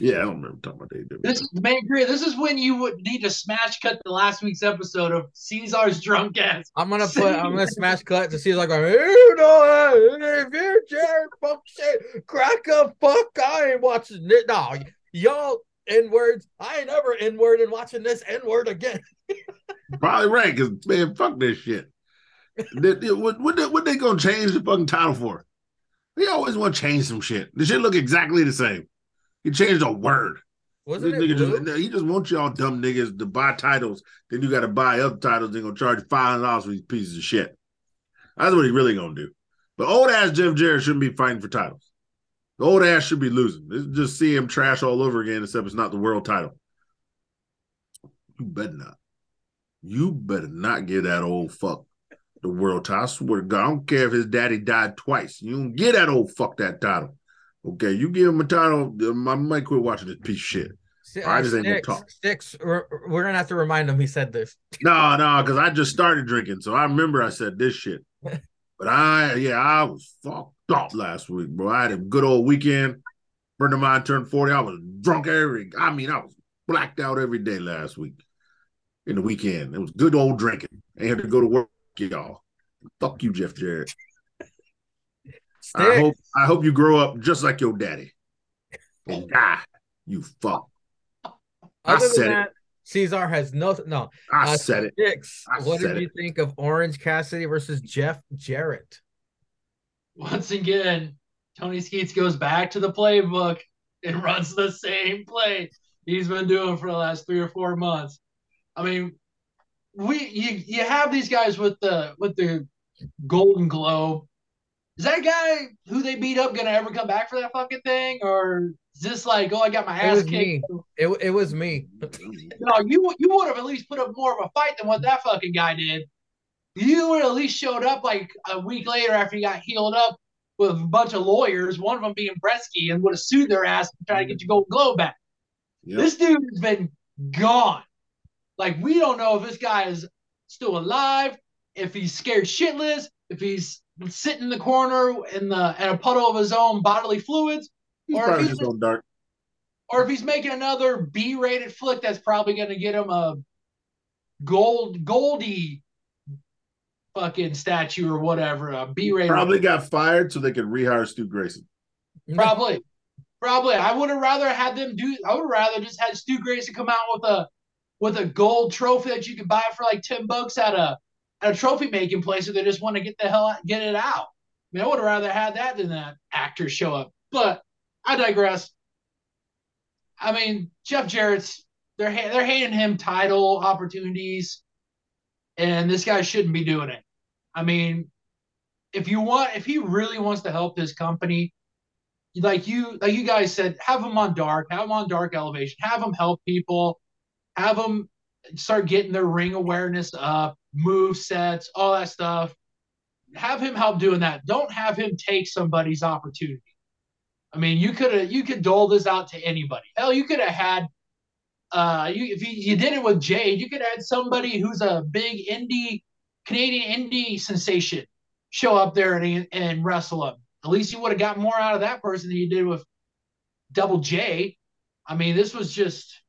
Yeah, I don't remember talking about AEW. This is when you would need to smash cut the last week's episode of Cesar's drunk ass. I'm gonna smash cut to Cesar going, you know, if you're Jared, fuck shit, crack up, fuck, I ain't watching it. No, y'all N-words, I ain't ever N-word and watching this N-word again. Probably right, because man, fuck this shit. What they gonna change the fucking title for? They always want to change some shit. The shit look exactly the same. You changed a word. He just wants y'all dumb niggas to buy titles. Then you got to buy up titles. They're going to charge $500 for these pieces of shit. That's what he really going to do. But old-ass Jeff Jarrett shouldn't be fighting for titles. The old-ass should be losing. This is just see him trash all over again, except it's not the world title. You better not. You better not give that old fuck the world title. I swear to God, I don't care if his daddy died twice. You don't get that old fuck that title. Okay, you give him a title, I might quit watching this piece of shit. I just ain't going to talk. Sticks, we're going to have to remind him he said this. No, because I just started drinking, so I remember I said this shit. But I was fucked up last week, bro. I had a good old weekend. Friend of mine turned 40. I was drunk I was blacked out every day last week in the weekend. It was good old drinking. I had to go to work. Y'all, fuck you, Jeff Jarrett. I hope you grow up just like your daddy and die. You fuck. I said it. Cesar has no. I said it. What did you think of Orange Cassidy versus Jeff Jarrett? Once again, Tony Skeets goes back to the playbook and runs the same play he's been doing for the last 3 or 4 months. I mean. You have these guys with the Golden Globe. Is that guy who they beat up gonna ever come back for that fucking thing, or is this like, oh, I got my ass kicked? It was me. No, you would have at least put up more of a fight than what that fucking guy did. You would have at least showed up like a week later after you got healed up with a bunch of lawyers, one of them being Bresky, and would have sued their ass to try to get your Golden Globe back. Yep. This dude has been gone. Like, we don't know if this guy is still alive, if he's scared shitless, if he's sitting in the corner in a puddle of his own bodily fluids, or if he's making another B-rated flick that's probably going to get him a Goldie fucking statue or whatever, a B-rated. Probably got fired so they could rehire Stu Grayson. Probably. I would have rather just had Stu Grayson come out with a gold trophy that you can buy for like $10 at a trophy making place, if they just want to get the hell out, get it out. I mean, I would have rather had that than that actor show up. But I digress. I mean, Jeff Jarrett's they're handing him title opportunities, and this guy shouldn't be doing it. I mean, if he really wants to help this company, like you guys said, have him on Dark, have him on Dark Elevation, have him help people. Have them start getting their ring awareness up. move sets, all that stuff. Have him help doing that. Don't have him take somebody's opportunity. I mean, you could dole this out to anybody. Hell, you could have had if you did it with Jade, you could add somebody who's a big indie Canadian indie sensation show up there and wrestle him. At least you would have got more out of that person than you did with Double J. I mean, this was just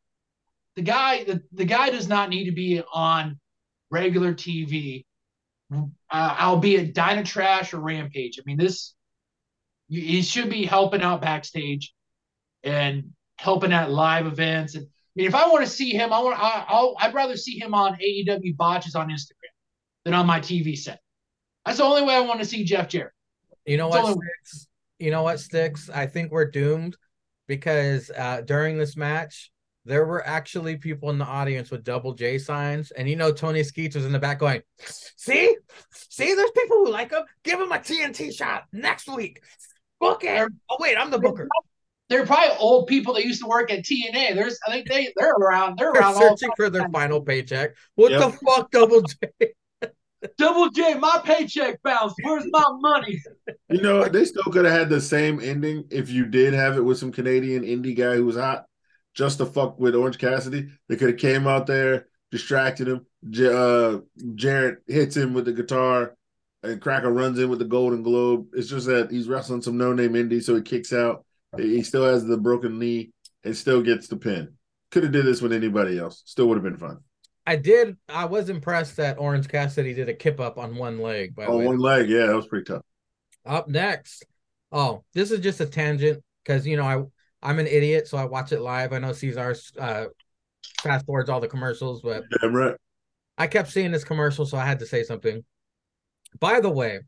the guy. The guy does not need to be on regular TV, albeit Dynatrash or Rampage. I mean, he should be helping out backstage and helping at live events. And I mean, if I want to see him, I'd rather see him on AEW Botches on Instagram than on my TV set. That's the only way I want to see Jeff Jarrett. You know what, Sticks? I think we're doomed because during this match, there were actually people in the audience with Double J signs. And Tony Skeets was in the back going, See, there's people who like him. Give him a TNT shot next week. Book it. Oh, wait, I'm the booker. They're probably old people that used to work at TNA. I think they're around. They're searching for their final paycheck. What the fuck, Double J? Double J, my paycheck bounced. Where's my money? They still could have had the same ending if you did have it with some Canadian indie guy who was hot, just to fuck with Orange Cassidy. They could have came out there, distracted him. Jarrett hits him with the guitar, and Cracker runs in with the Golden Globe. It's just that he's wrestling some no-name indie, so he kicks out. He still has the broken knee and still gets the pin. Could have did this with anybody else. Still would have been fun. I was impressed that Orange Cassidy did a kip up on one leg. One leg, yeah, that was pretty tough. Up next, this is just a tangent because I'm an idiot, so I watch it live. I know Cesar fast forwards all the commercials, but yeah, right. I kept seeing this commercial, so I had to say something. By the way,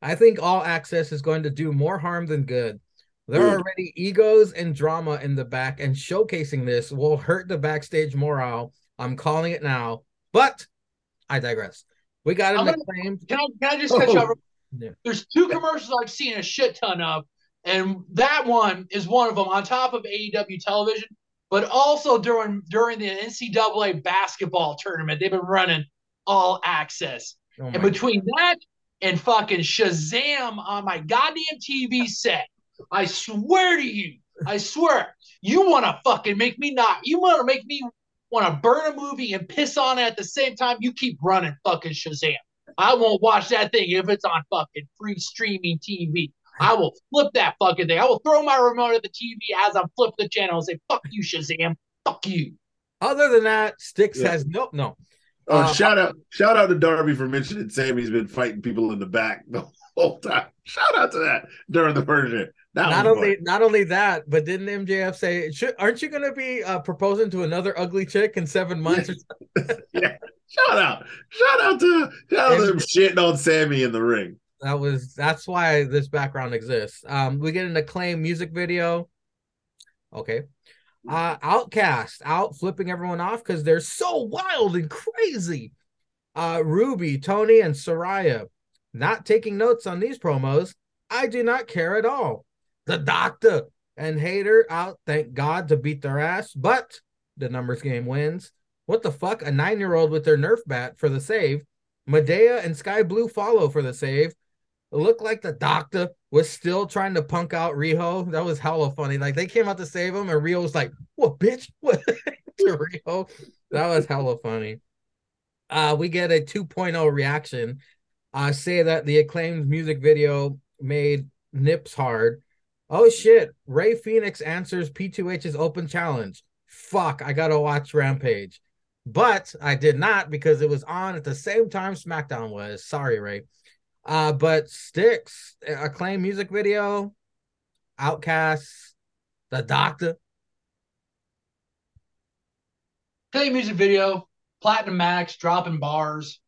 I think All Access is going to do more harm than good. There are already egos and drama in the back, and showcasing this will hurt the backstage morale. I'm calling it now, but I digress. We got him acclaimed. Can I just catch up? Yeah. There's two commercials I've seen a shit ton of, and that one is one of them on top of AEW television, but also during the NCAA basketball tournament. They've been running All Access. And between that and fucking Shazam on my goddamn TV set, I swear to you, you want to fucking make me not. You want to make me want to burn a movie and piss on it at the same time. You keep running fucking Shazam. I won't watch that thing if it's on fucking free streaming TV. I will flip that fucking thing. I will throw my remote at the TV as I flip the channel and say, fuck you, Shazam. Fuck you. Other than that, Sticks has no. Shout out to Darby for mentioning Sammy's been fighting people in the back the whole time. Shout out to that during the version. Not only that, but didn't MJF say, aren't you going to be proposing to another ugly chick in 7 months or something? Yeah. Shout out to them shitting on Sammy in the ring. That's why this background exists. We get an Acclaimed music video. Okay. Outcast out flipping everyone off because they're so wild and crazy. Ruby, Tony, and Soraya not taking notes on these promos. I do not care at all. The Doctor and Hater out, thank God, to beat their ass, but the numbers game wins. What the fuck? A 9-year-old with their Nerf bat for the save. Madea and Sky Blue follow for the save. It looked like the Doctor was still trying to punk out Riho. That was hella funny. Like, they came out to save him, and Riho was like, what, bitch? What? To Riho. That was hella funny. We get a 2.0 reaction. Say that the Acclaimed music video made nips hard. Oh shit, Ray Phoenix answers P2H's open challenge. Fuck, I gotta watch Rampage. But I did not because it was on at the same time SmackDown was. Sorry, Ray. But Sticks, Acclaimed music video, Outcasts, the Doctor. Acclaimed music video, Platinum Max, dropping bars.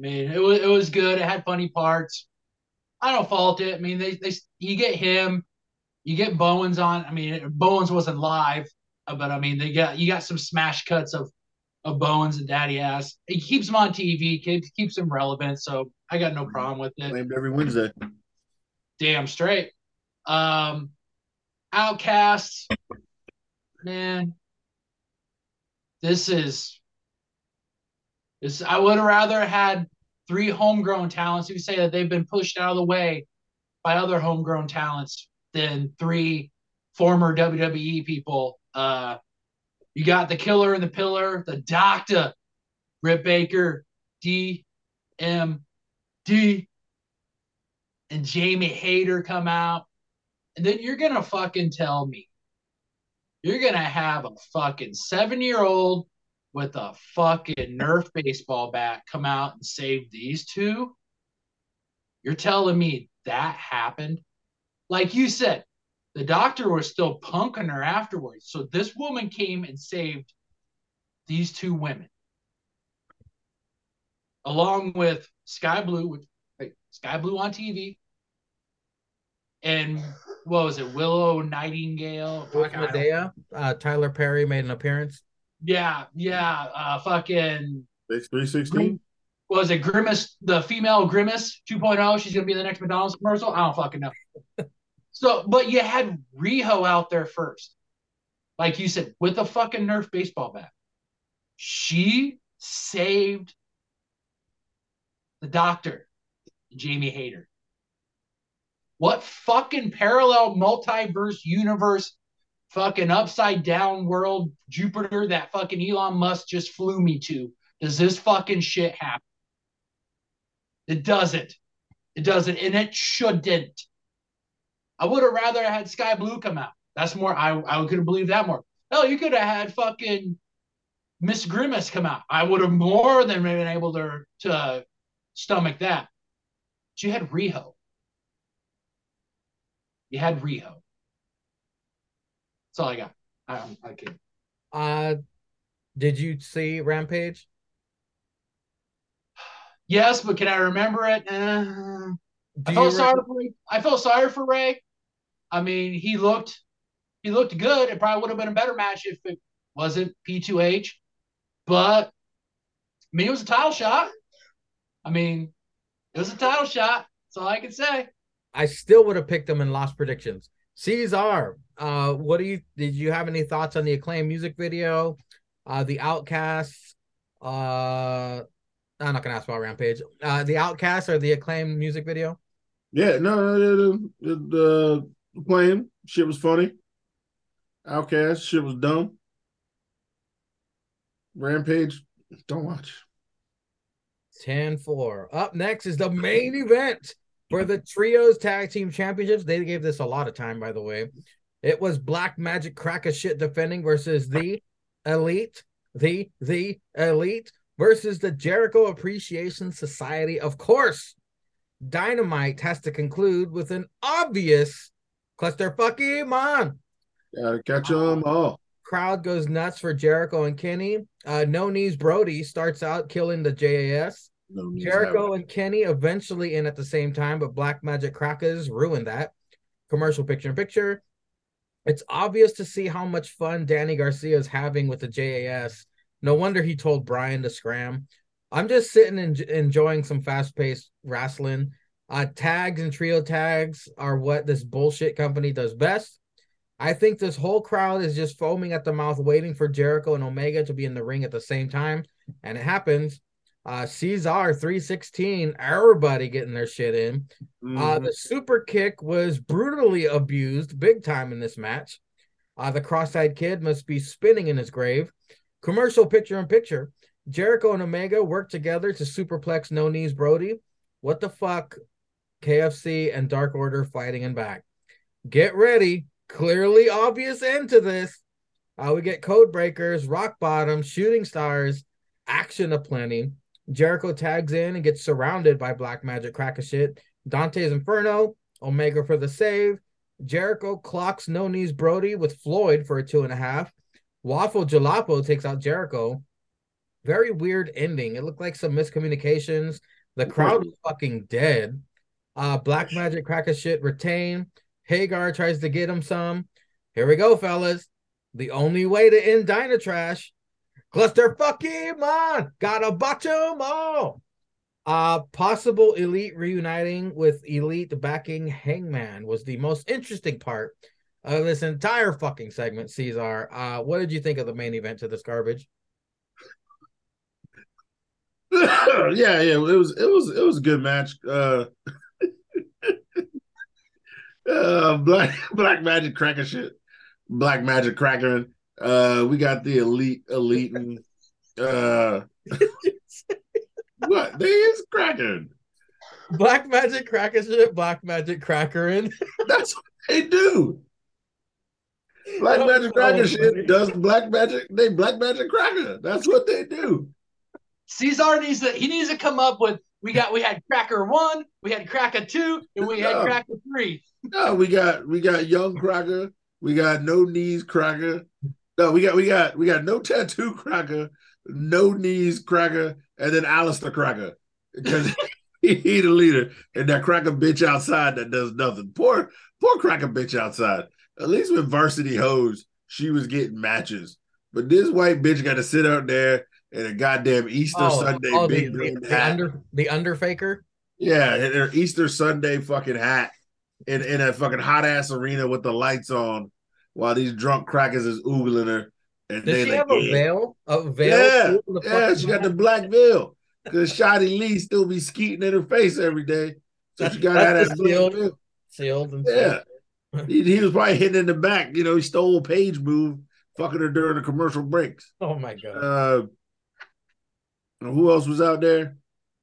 I mean, it was good. It had funny parts. I don't fault it. I mean, you get him. You get Bowens on. I mean, Bowens wasn't live, but I mean, you got some smash cuts of Bowens and Daddy Ass. It keeps him on TV, keeps him relevant. So I got no problem with it. Claimed every Wednesday. Damn straight. Outcasts, man. This is This, I would have rather had three homegrown talents. You say that they've been pushed out of the way by other homegrown talents than three former WWE people. You got the Killer and the Pillar, the Doctor, Britt Baker, DMD, and Jamie Hayter come out. And then you're going to fucking tell me you're going to have a fucking 7-year-old with a fucking Nerf baseball bat come out and save these two? You're telling me that happened? Like you said, the Doctor was still punking her afterwards. So this woman came and saved these two women, along with Sky Blue, Sky Blue on TV, and what was it, Willow Nightingale? Medea, Tyler Perry made an appearance. Fucking. 316. Was it Grimace? The female Grimace 2.0. She's gonna be in the next McDonald's commercial. I don't fucking know. So, but you had Riho out there first, like you said, with a fucking Nerf baseball bat. She saved the Doctor, Jamie Hayter. What fucking parallel multiverse universe, fucking upside down world, Jupiter that fucking Elon Musk just flew me to, does this fucking shit happen? It doesn't. It doesn't, and it shouldn't. I would have rather had Sky Blue come out. That's more, I could have believed that more. No, you could have had fucking Miss Grimace come out. I would have more than been able to stomach that. But you had Riho. You had Riho. That's all I got. I can't. Did you see Rampage? Yes, but can I remember it? I felt sorry for Ray. I mean, he looked good. It probably would have been a better match if it wasn't P2H. But I mean, it was a title shot. That's all I can say. I still would have picked them and lost predictions. Cesar, did you have any thoughts on the Acclaimed music video, the Outcasts? I'm not gonna ask about Rampage. The Outcasts or the Acclaimed music video? Yeah, playing shit was funny. Outcasts shit was dumb. Rampage, don't watch. 10-4. Up next is the main event. For the Trios Tag Team Championships, they gave this a lot of time, by the way. It was Black Magic Crack a Shit defending versus the Elite versus the Jericho Appreciation Society. Of course, Dynamite has to conclude with an obvious clusterfucky man. Gotta catch them all. Crowd goes nuts for Jericho and Kenny. No Knees Brody starts out killing the JAS. No, Jericho and Kenny eventually in at the same time, but Black Magic Crackers ruined that. Commercial picture-in-picture. It's obvious to see how much fun Danny Garcia is having with the JAS. No wonder he told Brian to scram. I'm just sitting and enjoying some fast-paced wrestling. Tags and trio tags are what this bullshit company does best. I think this whole crowd is just foaming at the mouth waiting for Jericho and Omega to be in the ring at the same time, and it happens. Cesar 316, everybody getting their shit in. The super kick was brutally abused big time in this match. The cross-eyed kid must be spinning in his grave. Commercial picture-in-picture. Jericho and Omega work together to superplex No Knees Brody. What the fuck? KFC and Dark Order fighting and back. Get ready. Clearly obvious end to this. We get code breakers, rock bottom, shooting stars, action aplenty. Jericho tags in and gets surrounded by Black Magic Crack a Shit. Dante's Inferno, Omega for the save. Jericho clocks No Knees Brody with Floyd for a 2.5. Waffle Jalapeno takes out Jericho. Very weird ending. It looked like some miscommunications. The crowd was fucking dead. Black Magic Crack a Shit retain. Hagar tries to get him some. Here we go, fellas. The only way to end Dynatrash. Clusterfucky man, gotta botch them all. Possible Elite reuniting with Elite backing Hangman was the most interesting part of this entire fucking segment, Cesar. What did you think of the main event to this garbage? Yeah. It was a good match. Black Magic Cracker shit. Black Magic Crackering. We got the elite and what they is cracking. Black Magic Cracker shit. Black Magic Crackering. That's what they do. Black Magic Cracker shit does Black Magic. They Black Magic Cracker. That's what they do. Cesar needs to come up with. We had Cracker 1, we had Cracker 2, and we had Cracker 3. No, we got Young Cracker, we got No Knees Cracker. No, we got No Tattoo Cracker, No Knees Cracker, and then Alistair Cracker because he the leader and that Cracker bitch outside that does nothing. Poor Cracker bitch outside. At least with Varsity Hoes, she was getting matches, but this white bitch got to sit out there. And a goddamn Easter Sunday big green hat. The Underfaker? Yeah, and her Easter Sunday fucking hat in a fucking hot-ass arena with the lights on while these drunk crackers is oogling her. And did she have a veil? A veil? Yeah, she got the black veil. Because Shotty Lee still be skeeting in her face every day. So she got that veil. Sealed and yeah. He was probably hitting in the back. You know, he stole a Page move, fucking her during the commercial breaks. Oh, my God. Who else was out there?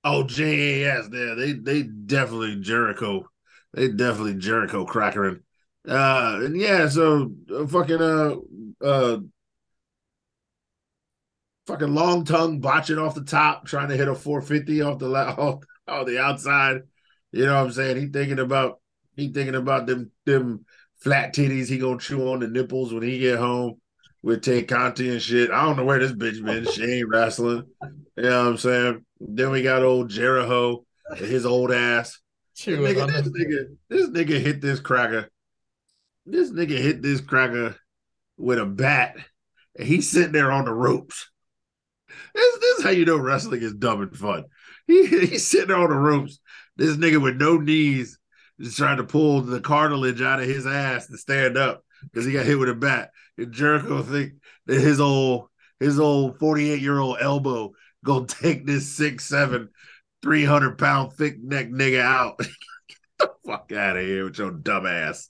Oh, JAS there. They definitely Jericho. They definitely Jericho crackering. And yeah, so fucking fucking long tongue botching off the top, trying to hit a 450 off the outside. You know what I'm saying? He thinking about them flat titties. He gonna chew on the nipples when he get home. With Tay Conti and shit. I don't know where this bitch been. She ain't wrestling. You know what I'm saying? Then we got old Jericho and his old ass. This nigga hit this cracker. This nigga hit this cracker with a bat. And he's sitting there on the ropes. This is how you know wrestling is dumb and fun. He's sitting there on the ropes. This nigga with no knees is trying to pull the cartilage out of his ass to stand up. Because he got hit with a bat. And Jericho think that his old 48-year-old elbow gonna take this 6'7", 300-pound thick neck nigga out. Get the fuck out of here with your dumb ass.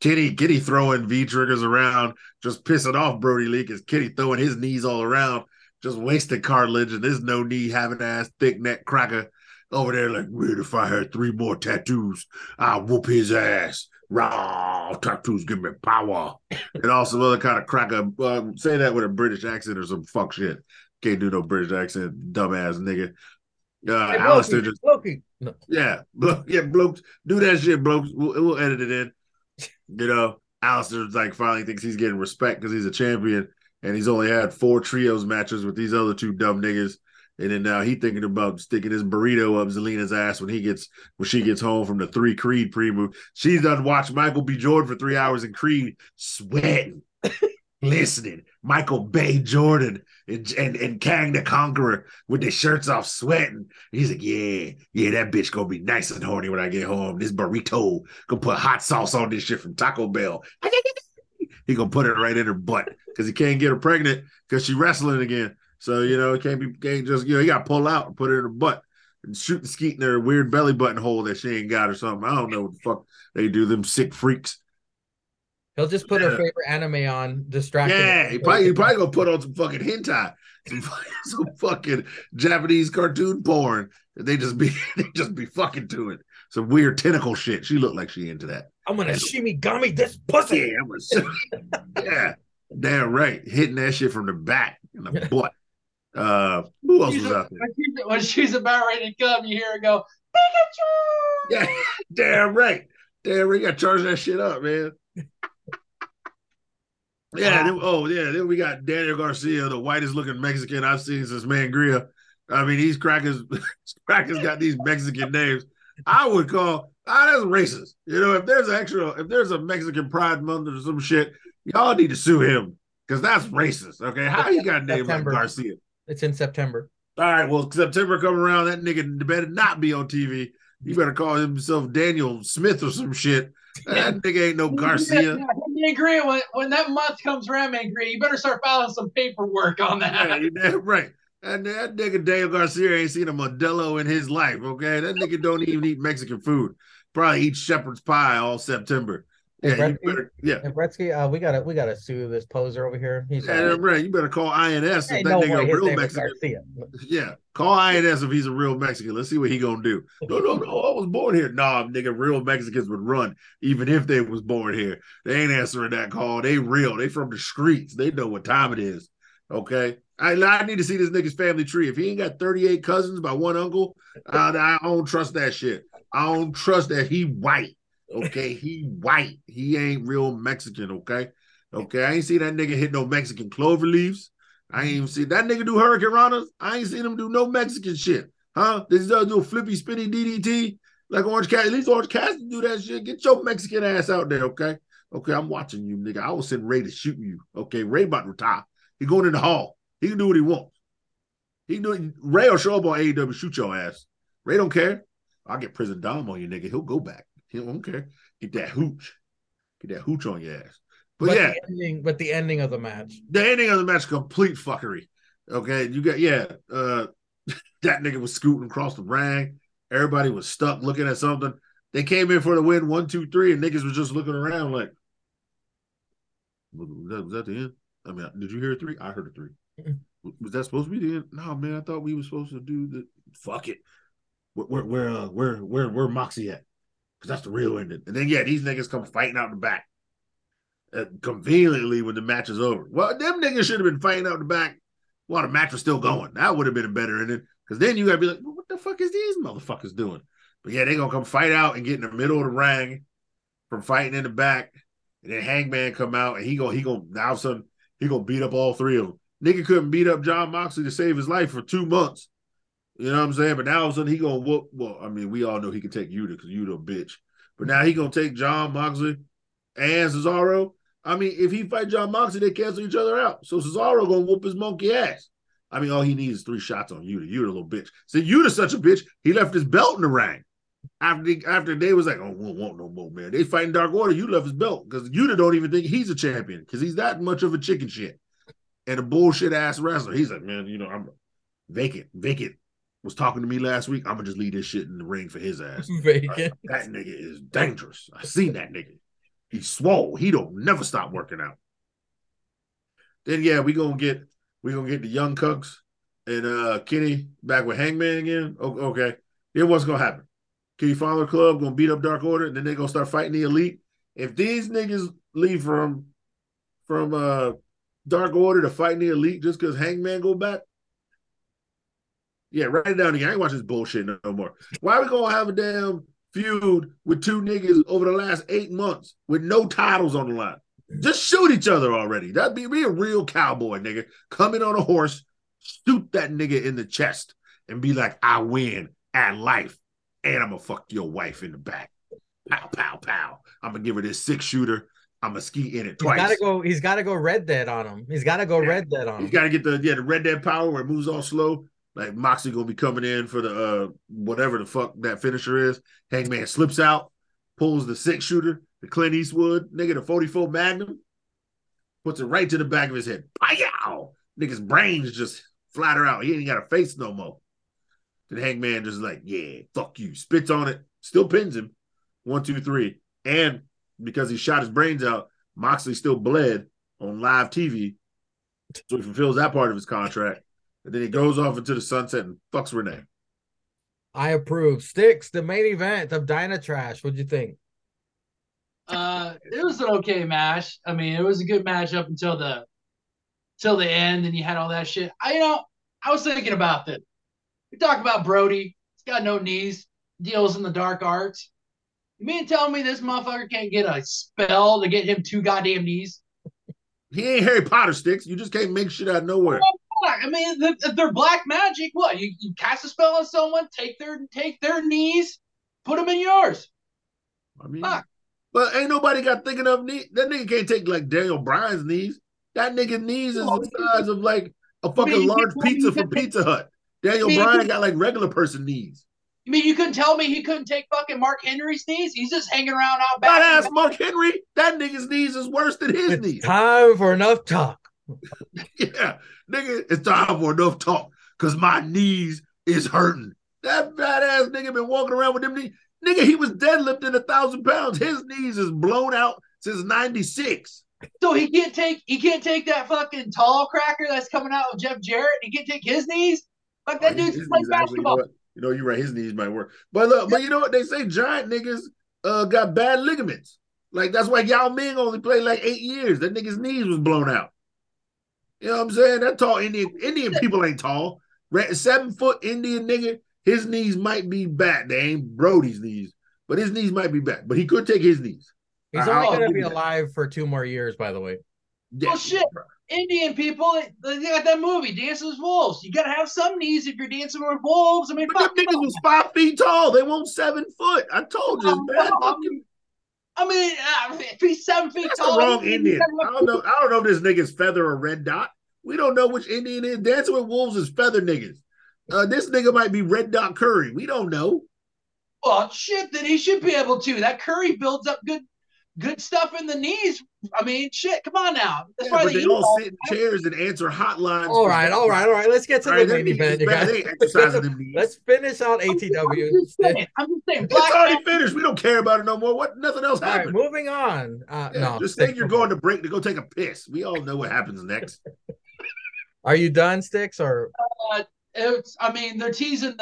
Kenny throwing V triggers around, just pissing off Brody Lee because Kenny throwing his knees all around, just wasting cartilage, and this no knee having ass thick neck cracker over there like, weird, if I had 3 more tattoos, I'll whoop his ass. Raw tattoos give me power, and also other kind of cracker. Say that with a British accent or some fuck shit. Can't do no British accent, dumbass nigga. Hey, Alistair just blokey. No. Yeah, blokes, do that shit, blokes. We'll edit it in. You know, Alistair's like finally thinks he's getting respect because he's a champion, and he's only had 4 trios matches with these other 2 dumb niggas, and then now he thinking about sticking his burrito up Zelina's ass when she gets home from the 3 Creed preview. She's done watched Michael B. Jordan for 3 hours in Creed, sweating, listening. Michael Bay Jordan and Kang the Conqueror with their shirts off, sweating. He's like, yeah, that bitch gonna be nice and horny when I get home. This burrito gonna put hot sauce on this shit from Taco Bell. He gonna put it right in her butt because he can't get her pregnant because she wrestling again. So, you know, you got to pull out and put it in her butt and shoot the skeet in her weird belly button hole that she ain't got or something. I don't know what the fuck they do, them sick freaks. He'll just put her favorite anime on, distracting. Yeah, he probably going to put on some fucking hentai, some fucking Japanese cartoon porn. They just be fucking to it. Some weird tentacle shit. She looked like she into that. I'm going to shimigami this pussy. Yeah, I'm going to yeah, damn right. Hitting that shit from the back and the butt. Who else was out there? When she's about ready to come, you hear her go, Pikachu! Yeah, damn right, you gotta charge that shit up, man. Yeah, then we got Daniel Garcia, the whitest looking Mexican I've seen since Mangria. I mean, these crackers got these Mexican names. I would call that's racist. You know, if there's a Mexican Pride Month or some shit, y'all need to sue him because that's racist. Okay, how you got a name like Garcia? It's in September. All right, well, September come around, that nigga better not be on TV. You better call himself Daniel Smith or some shit. That nigga ain't no Garcia. Mangria, when that month comes around, Mangria, you better start filing some paperwork on that. Yeah, right. That nigga Daniel Garcia ain't seen a Modelo in his life, okay? That nigga don't even eat Mexican food. Probably eat shepherd's pie all September. Yeah, Gretzky, you better, Gretzky, we gotta sue this poser over here. He's right. You better call INS if that nigga a real Mexican. Yeah, call INS if he's a real Mexican. Let's see what he gonna do. No, I was born here. Nah, nigga, real Mexicans would run even if they was born here. They ain't answering that call. They real. They from the streets. They know what time it is. Okay, I need to see this nigga's family tree. If he ain't got 38 cousins by one uncle, I don't trust that shit. I don't trust that he white. Okay, he white. He ain't real Mexican, okay? Okay, I ain't seen that nigga hit no Mexican clover leaves. I ain't even seen that nigga do hurricanranas. I ain't seen him do no Mexican shit. Huh? This does do a flippy, spinny DDT like Orange Cassidy. At least Orange Cassidy do that shit. Get your Mexican ass out there, okay? Okay, I'm watching you, nigga. I will send Ray to shoot you, okay? Ray about to retire. He going in the hall. He can do what he wants. He can do it. Ray will show up on AEW, shoot your ass. Ray don't care. I'll get prison dom on you, nigga. He'll go back. He don't care. Get that hooch. Get that hooch on your ass. But yeah. The ending of the match. The ending of the match, complete fuckery. Okay. You got, that nigga was scooting across the ring. Everybody was stuck looking at something. They came in for the win 1, 2, 3, and niggas was just looking around like, was that the end? I mean, did you hear a 3? I heard a 3. Was that supposed to be the end? No, man. I thought we were supposed to do the fuck it. Where Moxie at? Because that's the real ending. And then, these niggas come fighting out the back. Conveniently, when the match is over. Well, them niggas should have been fighting out the back while the match was still going. That would have been a better ending. Because then you got to be like, well, what the fuck is these motherfuckers doing? But yeah, they're going to come fight out and get in the middle of the ring from fighting in the back. And then Hangman come out, and he gonna beat up all three of them. Nigga couldn't beat up John Moxley to save his life for 2 months. You know what I'm saying? But now all of a sudden he gonna whoop. Well, I mean, we all know he can take Yuta because Yuta a bitch. But now he gonna take John Moxley and Cesaro. I mean, if he fight John Moxley, they cancel each other out. So Cesaro gonna whoop his monkey ass. I mean, all he needs is 3 shots on Yuta. Yuta a little bitch. See, Yuta's such a bitch, he left his belt in the ring. After they was like, oh, we don't want no more, man. They fighting Dark Order. You left his belt because Yuta don't even think he's a champion because he's that much of a chicken shit and a bullshit ass wrestler. He's like, man, I'm vacant. Vacant was talking to me last week. I'm gonna just leave this shit in the ring for his ass. Vacant. That nigga is dangerous. I seen that nigga. He's swole. He don't never stop working out. Then we gonna get the young cucks and Kenny back with Hangman again. Okay, then what's gonna happen? Key Fowler Club gonna beat up Dark Order, and then they're gonna start fighting the Elite. If these niggas leave from Dark Order to fighting the Elite just because Hangman go back, write it down again. I ain't watching this bullshit no more. Why are we gonna have a damn feud with 2 niggas over the last 8 months with no titles on the line? Just shoot each other already. That'd be a real cowboy, nigga. Come in on a horse, shoot that nigga in the chest, and be like, I win at life. And I'm going to fuck your wife in the back. Pow, pow, pow. I'm going to give her this 6-shooter. I'm going to ski in it twice. He's got to go Red Dead on him. He's got to go Red Dead on him. He's got to get the Red Dead power where it moves all slow. Like Moxie going to be coming in for the whatever the fuck that finisher is. Hangman slips out, pulls the 6-shooter, the Clint Eastwood, nigga, the 44 Magnum, puts it right to the back of his head. Pow! Nigga's brains just flatter out. He ain't got a face no more. And Hangman just like, yeah, fuck you. Spits on it. Still pins him. 1, 2, 3. And because he shot his brains out, Moxley still bled on live TV. So he fulfills that part of his contract. And then he goes off into the sunset and fucks Renee. I approve. Sticks, the main event of Dynatrash. What'd you think? It was an okay match. I mean, it was a good match up until the end. And you had all that shit. I was thinking about this. We talk about Brody. He's got no knees. Deals in the dark arts. You mean to tell me this motherfucker can't get a spell to get him 2 goddamn knees? He ain't Harry Potter, Sticks. You just can't make shit out of nowhere. I mean, if they're black magic, what? You cast a spell on someone, take their knees, put them in yours. I mean, fuck. But ain't nobody got thinking of knees. That nigga can't take, like, Daniel Bryan's knees. That nigga's knees is the size of, like, a fucking large pizza from Pizza Hut. Daniel Bryan got like regular person knees. You mean you couldn't tell me he couldn't take fucking Mark Henry's knees? He's just hanging around out back. That ass Mark Henry, that nigga's knees is worse than his knees. Time for enough talk. Nigga, it's time for enough talk. because my knees is hurting. That badass nigga been walking around with them knees. Nigga, he was deadlifting 1,000 pounds. His knees is blown out since 96. So he can't take that fucking tall cracker that's coming out of Jeff Jarrett. He can't take his knees. Like that dude's playing basketball. You know, you're right. His knees might work. But look, but you know what they say? Giant niggas got bad ligaments. Like that's why Yao Ming only played like 8 years. That nigga's knees was blown out. You know what I'm saying? That tall Indian people ain't tall. 7 foot Indian nigga, his knees might be bad. They ain't Brody's knees, but his knees might be bad. But he could take his knees. He's only going to be alive for 2 more years, by the way. Well, shit. Indian people, they got that movie, Dancing with Wolves. You got to have some knees if you're dancing with wolves. I mean, but them niggas was 5 feet tall. They want 7 foot. I told you. I mean, if he's 7 feet that's tall. That's the wrong Indian. I don't know if this nigga's feather or red dot. We don't know which Indian is. Dancing with Wolves is feather niggas. This nigga might be red dot Curry. We don't know. Well, shit, then he should be able to. That Curry builds up good stuff in the knees. I mean, shit, come on now. That's why they all sit in chairs and answer hotlines. All right. Let's get to the main event. Let's finish out ATW. I'm just saying. It's already finished. We don't care about it no more. What? Nothing else happened. All right, moving on. Just think you're going to break to go take a piss. We all know what happens next. Are you done, Sticks? Or they're teasing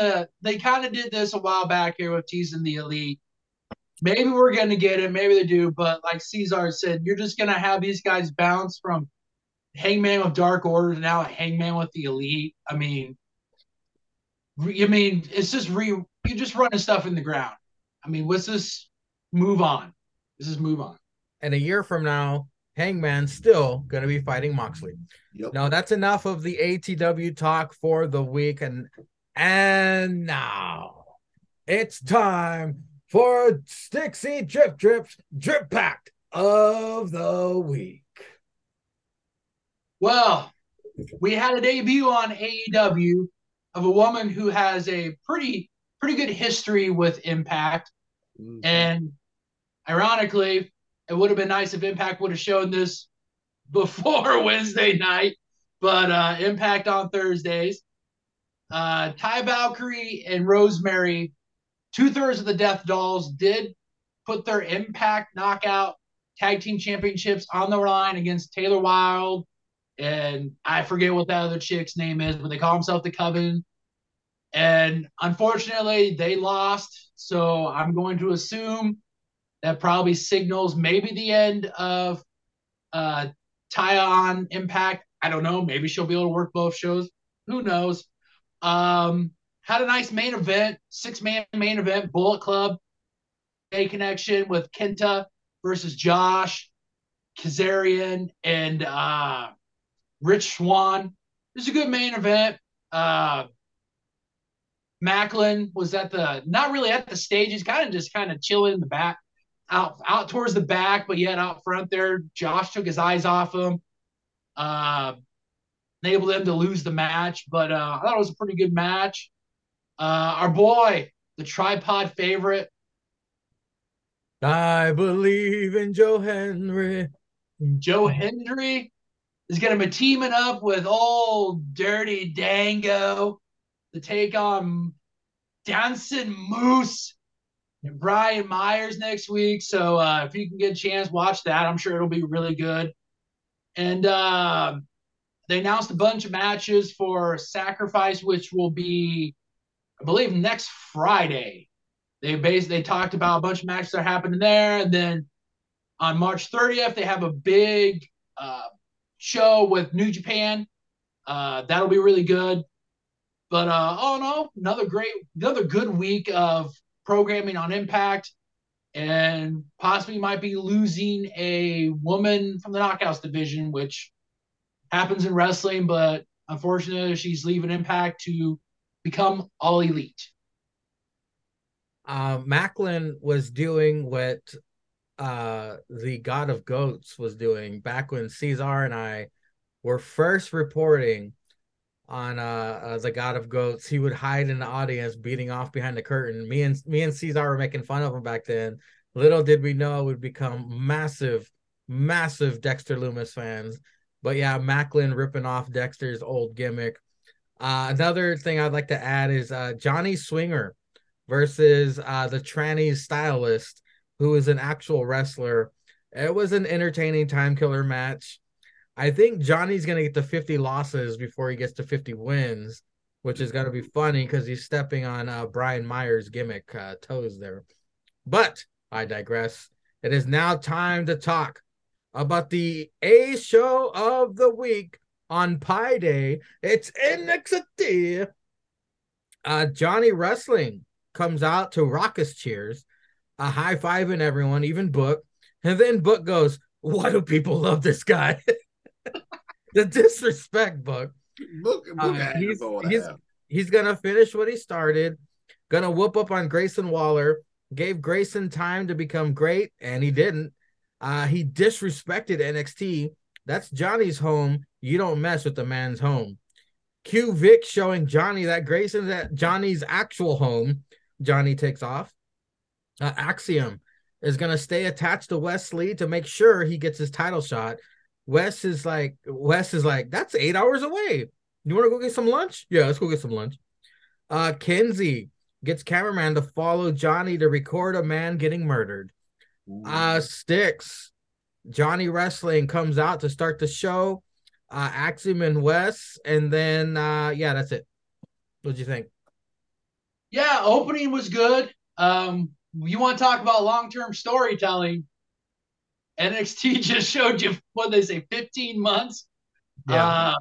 they kind of did this a while back here with teasing the Elite. Maybe we're going to get it. Maybe they do. But like Cesar said, you're just going to have these guys bounce from Hangman with Dark Order to now Hangman with the Elite. I mean, it's just you're just running stuff in the ground. I mean, what's this? Move on. This is move on. And a year from now, Hangman's still going to be fighting Moxley. Yep. Now, that's enough of the ATW talk for the week. And now it's time for Stixy Drip Pack of the Week. Well, we had a debut on AEW of a woman who has a pretty good history with Impact. Mm-hmm. And ironically, it would have been nice if Impact would have shown this before Wednesday night, but Impact on Thursdays. Taya Valkyrie and Rosemary, 2/3 of the Death Dolls, did put their Impact Knockout Tag Team Championships on the line against Taylor Wilde. And I forget what that other chick's name is, but they call themselves the Coven. And unfortunately, they lost. So I'm going to assume that probably signals maybe the end of Taya on Impact. I don't know. Maybe she'll be able to work both shows. Who knows? Had a nice main event, 6-man main event, Bullet Club, a connection with Kenta versus Josh Kazarian and Rich Swann. It was a good main event. Macklin was not really at the stage. He's kind of just chilling in the back, out towards the back, but yet out front there. Josh took his eyes off him. Enabled him to lose the match, but I thought it was a pretty good match. Our boy, the tripod favorite. I believe in Joe Hendry. Joe Hendry is going to be teaming up with old Dirty Dango to take on Dancing Moose and Brian Myers next week. So if you can get a chance, watch that. I'm sure it'll be really good. And they announced a bunch of matches for Sacrifice, which will be, I believe, next Friday. They talked about a bunch of matches that are happening there. And then on March 30th, they have a big show with New Japan. That'll be really good. But all in all, another good week of programming on Impact, and possibly might be losing a woman from the Knockouts division, which happens in wrestling, but unfortunately, she's leaving Impact to become All Elite. Macklin was doing what the God of Goats was doing back when Cesar and I were first reporting on the God of Goats. He would hide in the audience, beating off behind the curtain. Me and Cesar were making fun of him back then. Little did we know it would become massive, massive Dexter Lumis fans. But yeah, Macklin ripping off Dexter's old gimmick. Another thing I'd like to add is Johnny Swinger versus the tranny stylist, who is an actual wrestler. It was an entertaining time killer match. I think Johnny's going to get to 50 losses before he gets to 50 wins, which is going to be funny because he's stepping on Brian Myers' gimmick toes there. But I digress. It is now time to talk about the A show of the week on Pi Day. It's NXT. Johnny Wrestling comes out to raucous cheers, a high-fiving everyone, even Book. And then Book goes, "Why do people love this guy?" The disrespect, Book. He's going to finish what he started, going to whoop up on Grayson Waller, gave Grayson time to become great, and he didn't. He disrespected NXT. That's Johnny's home. You don't mess with the man's home. Q Vic showing Johnny that Grayson's at Johnny's actual home. Johnny takes off. Axiom is going to stay attached to Wesley to make sure he gets his title shot. Wes is like, that's 8 hours away. You want to go get some lunch? Yeah, let's go get some lunch. Kenzie gets cameraman to follow Johnny to record a man getting murdered. Sticks. Johnny Wrestling comes out to start the show. Axiom and Wes. And then, yeah, that's it. What'd you think? Yeah, opening was good. You want to talk about long-term storytelling? NXT just showed you, what they say, 15 months? Yeah.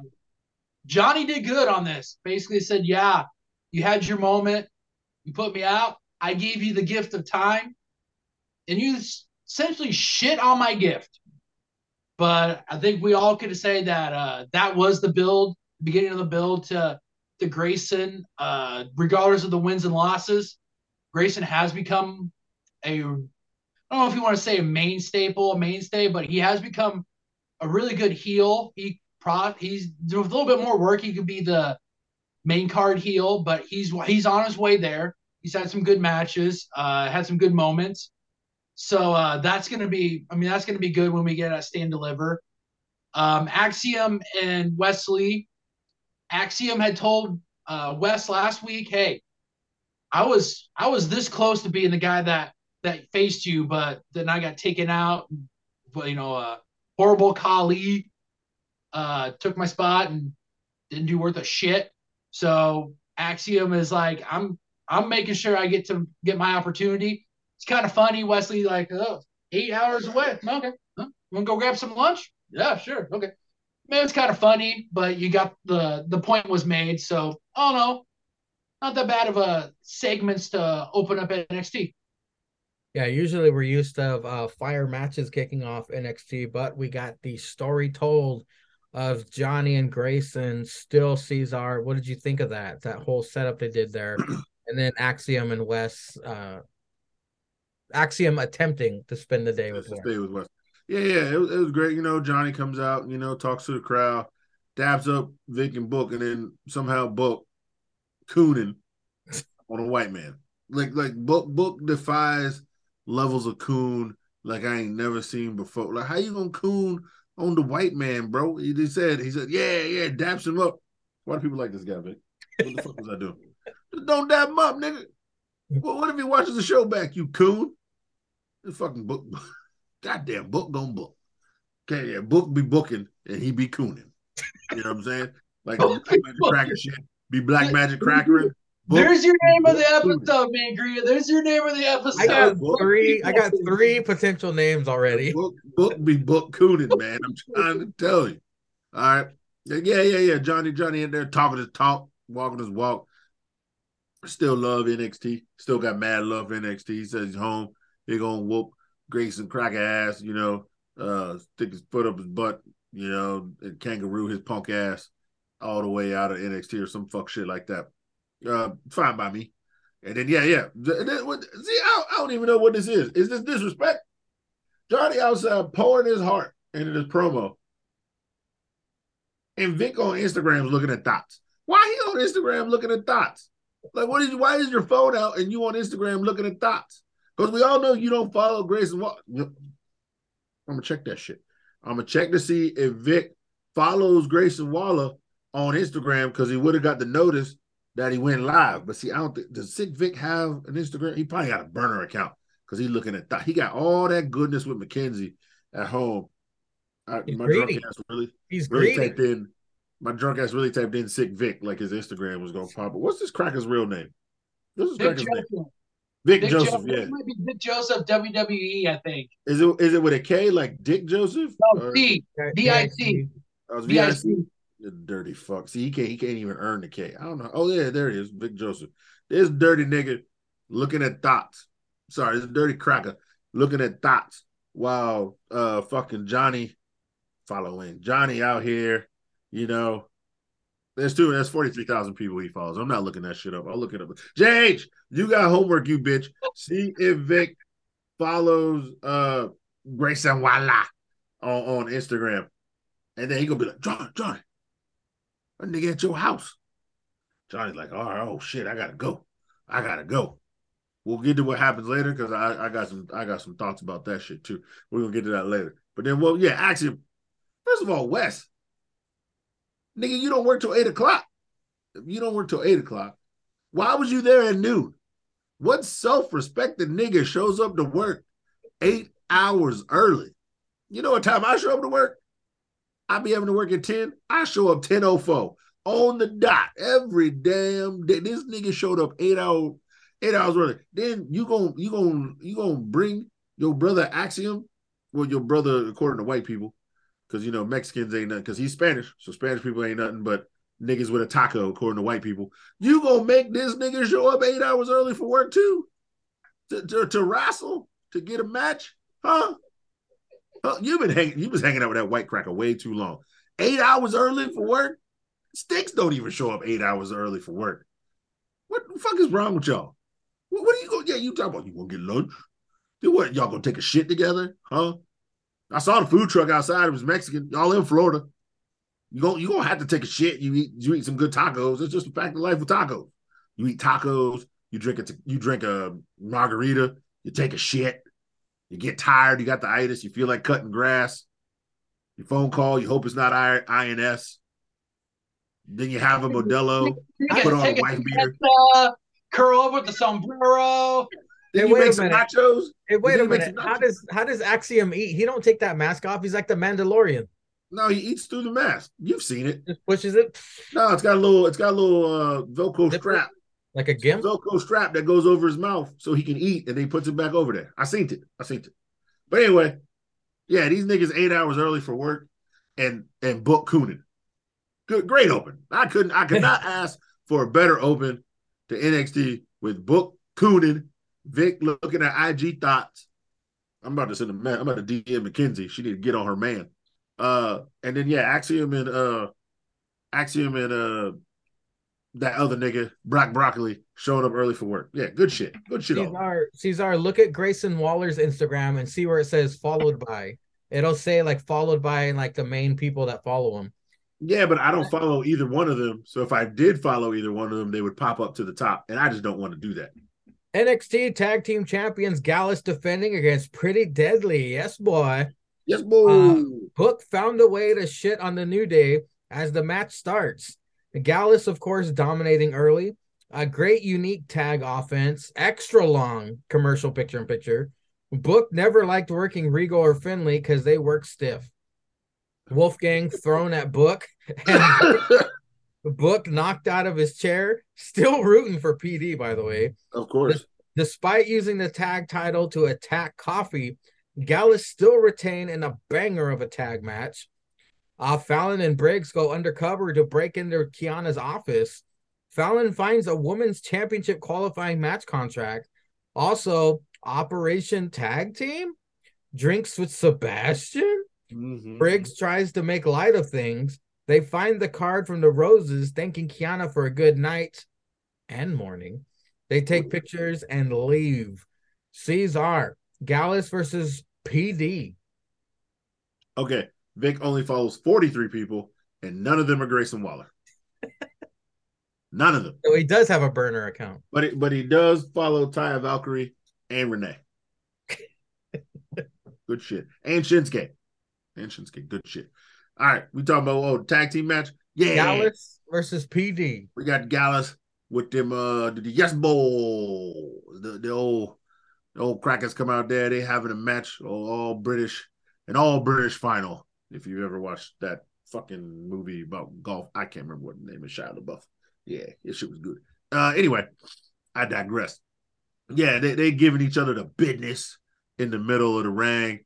Johnny did good on this. Basically said, yeah, you had your moment. You put me out. I gave you the gift of time. And you essentially shit on my gift. But I think we all could say that that was the build, beginning of the build to Grayson. Regardless of the wins and losses, Grayson has become a, I don't know if you want to say a mainstay, but he has become a really good heel. He's with a little bit more work, he could be the main card heel, but he's on his way there. He's had some good matches, had some good moments. So that's going to be good when we get a Stand Deliver. Axiom and Wesley. Axiom had told Wes last week, hey, I was this close to being the guy that faced you, but then I got taken out. But, horrible Khali took my spot and didn't do worth a shit. So Axiom is like, I'm making sure I get my opportunity. It's kind of funny. Wesley, like, 8 hours away. Okay. Huh? You want to go grab some lunch? Yeah, sure. Okay. Man, it's kind of funny, but you got the point was made. So, oh no, not that bad of a segments to open up NXT. Yeah, usually we're used to fire matches kicking off NXT, but we got the story told of Johnny and Grayson, still Cesar. What did you think of that? That whole setup they did there. And then Axiom and Wes, Axiom attempting to spend the day with Wes. Yeah, it was great. Johnny comes out, talks to the crowd, dabs up Vic and Book, and then somehow Book cooning on a white man. Like Book defies levels of coon like I ain't never seen before. Like, how you gonna coon on the white man, bro? He said, yeah, daps him up. Why do people like this guy, Vic? What the fuck was I doing? Just don't dab him up, nigga. Well, what if he watches the show back, you coon? The fucking Book. Goddamn, Book gonna book. Okay, yeah, Book be booking and he be cooning. You know what I'm saying? Like Black Magic Cracker shit. Be Black Magic Cracker. There's your name of the episode, man, Greer. There's your name of the episode. I got three potential names already. Book be book cooning, man. I'm trying to tell you. All right. Yeah. Johnny in there talking his talk, walking his walk. Still love NXT. Still got mad love for NXT. He says he's home. They're going to whoop Grayson cracker ass, stick his foot up his butt, and kangaroo his punk ass all the way out of NXT or some fuck shit like that. Fine by me. And then, yeah. And then, see, I don't even know what this is. Is this disrespect? Johnny outside pouring his heart into this promo. And Vic on Instagram looking at thoughts. Why he on Instagram looking at thoughts? Like, why is your phone out and you on Instagram looking at thoughts? Because we all know you don't follow Grayson Waller. I'm going to check that shit. I'm going to check to see if Vic follows Grayson Waller on Instagram because he would have got the notice that he went live. But see, I don't think, does Sick Vic have an Instagram? He probably got a burner account because he's looking at that. He got all that goodness with McKenzie at home. My drunk ass really typed in Sick Vic, like his Instagram was going to pop up. What's this cracker's real name? This is Vic Joseph. Vic Joseph. It might be Vic Joseph WWE, I think. Is it with a K, like Dick Joseph? No, D. D-I-C. V-I-C. The dirty fuck. See, he can't even earn the K. I don't know. Oh, yeah, there he is, Vic Joseph. This dirty nigga looking at thoughts. Sorry, this dirty cracker looking at thoughts while fucking Johnny following. Johnny out here, you know. There's 43,000 people he follows. I'm not looking that shit up. I'll look it up. JH, you got homework, you bitch. See if Vic follows Grayson Waller on Instagram. And then he going to be like, Johnny, a nigga at your house. Johnny's like, all right, oh, shit, I got to go. We'll get to what happens later because I got some thoughts about that shit, too. We're going to get to that later. But then, well, yeah, actually, first of all, Wes, nigga, you don't work till 8 o'clock. If you don't work till 8 o'clock, why was you there at noon? What self-respecting nigga shows up to work 8 hours early? You know what time I show up to work? I be having to work at 10. I show up 10:04 on the dot every damn day. This nigga showed up 8 hours early. Then you gonna bring your brother Axiom, well, your brother according to white people, because, you know, Mexicans ain't nothing, because he's Spanish, so Spanish people ain't nothing but niggas with a taco, according to white people. You gonna make this nigga show up 8 hours early for work, too? To wrestle? To get a match? Huh? You was hanging out with that white cracker way too long. 8 hours early for work? Sticks don't even show up 8 hours early for work. What the fuck is wrong with y'all? What are you gonna get? You talking about you gonna get lunch? Do what? Y'all gonna take a shit together? Huh? I saw the food truck outside. It was Mexican. Y'all in Florida. You gonna have to take a shit. You eat some good tacos. It's just a fact of life with tacos. You eat tacos. You drink a margarita. You take a shit. You get tired. You got the itis. You feel like cutting grass. Your phone call. You hope it's not INS. Then you have a Modelo. Put on a white beer. Curl over with the sombrero. Then you make some nachos. Wait a minute. How does Axiom eat? He don't take that mask off. He's like the Mandalorian. No, he eats through the mask. You've seen it. Just pushes it. No, it's got a little Velcro strap. Like a gimp? Velcro strap that goes over his mouth so he can eat, and then he puts it back over there. I seen it. But anyway, yeah, these niggas 8 hours early for work and book Coonan. Good, great open. I could not ask for a better open to NXT with book Coonan. Vic looking at IG thoughts. I'm about to send a man. I'm about to DM McKenzie. She need to get on her man. And then yeah, Axiom and that other nigga Broccoli showing up early for work. Yeah, good shit. Good shit. Cesar, look at Grayson Waller's Instagram and see where it says followed by. It'll say like followed by and like the main people that follow him. Yeah, but I don't follow either one of them. So if I did follow either one of them, they would pop up to the top, and I just don't want to do that. NXT Tag Team Champions Gallus defending against Pretty Deadly. Yes, boy. Yes, boy. Hook found a way to shit on the New Day as the match starts. Gallus, of course, dominating early. A great unique tag offense. Extra long commercial picture-in-picture. Book never liked working Regal or Finley because they work stiff. Wolfgang thrown at Book. And Book knocked out of his chair, still rooting for PD, by the way. Of course. Despite using the tag title to attack Coffey, Gallus still retain in a banger of a tag match. Fallon and Briggs go undercover to break into Kiana's office. Fallon finds a women's championship qualifying match contract. Also, Operation Tag Team? Drinks with Sebastian? Mm-hmm. Briggs tries to make light of things. They find the card from the Roses, thanking Kiana for a good night and morning. They take pictures and leave. Cesar, Gallus versus PD. Okay, Vic only follows 43 people, and none of them are Grayson Waller. None of them. So he does have a burner account. But he does follow Taya Valkyrie and Renee. Good shit. And Shinsuke. Good shit. All right, we talking about tag team match. Yeah. Gallus versus PD. We got Gallus with them the Yes Bowl. The old crackers come out there. They having a match, an all British final. If you've ever watched that fucking movie about golf, I can't remember what the name is, Shia LaBeouf. Yeah, this shit was good. Anyway, I digress. Yeah, they giving each other the business in the middle of the ring.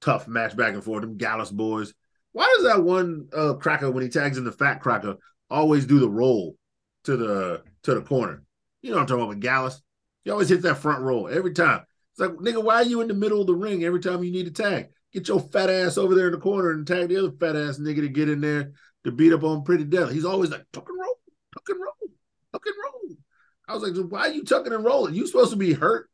Tough match back and forth. Them Gallus boys. Why does that one cracker, when he tags in the fat cracker, always do the roll to the corner? You know what I'm talking about with Gallus. He always hits that front roll every time. It's like, nigga, why are you in the middle of the ring every time you need a tag? Get your fat ass over there in the corner and tag the other fat ass nigga to get in there to beat up on Pretty Deadly. He's always like, tuck and roll, tuck and roll, tuck and roll. I was like, why are you tucking and rolling? You supposed to be hurt,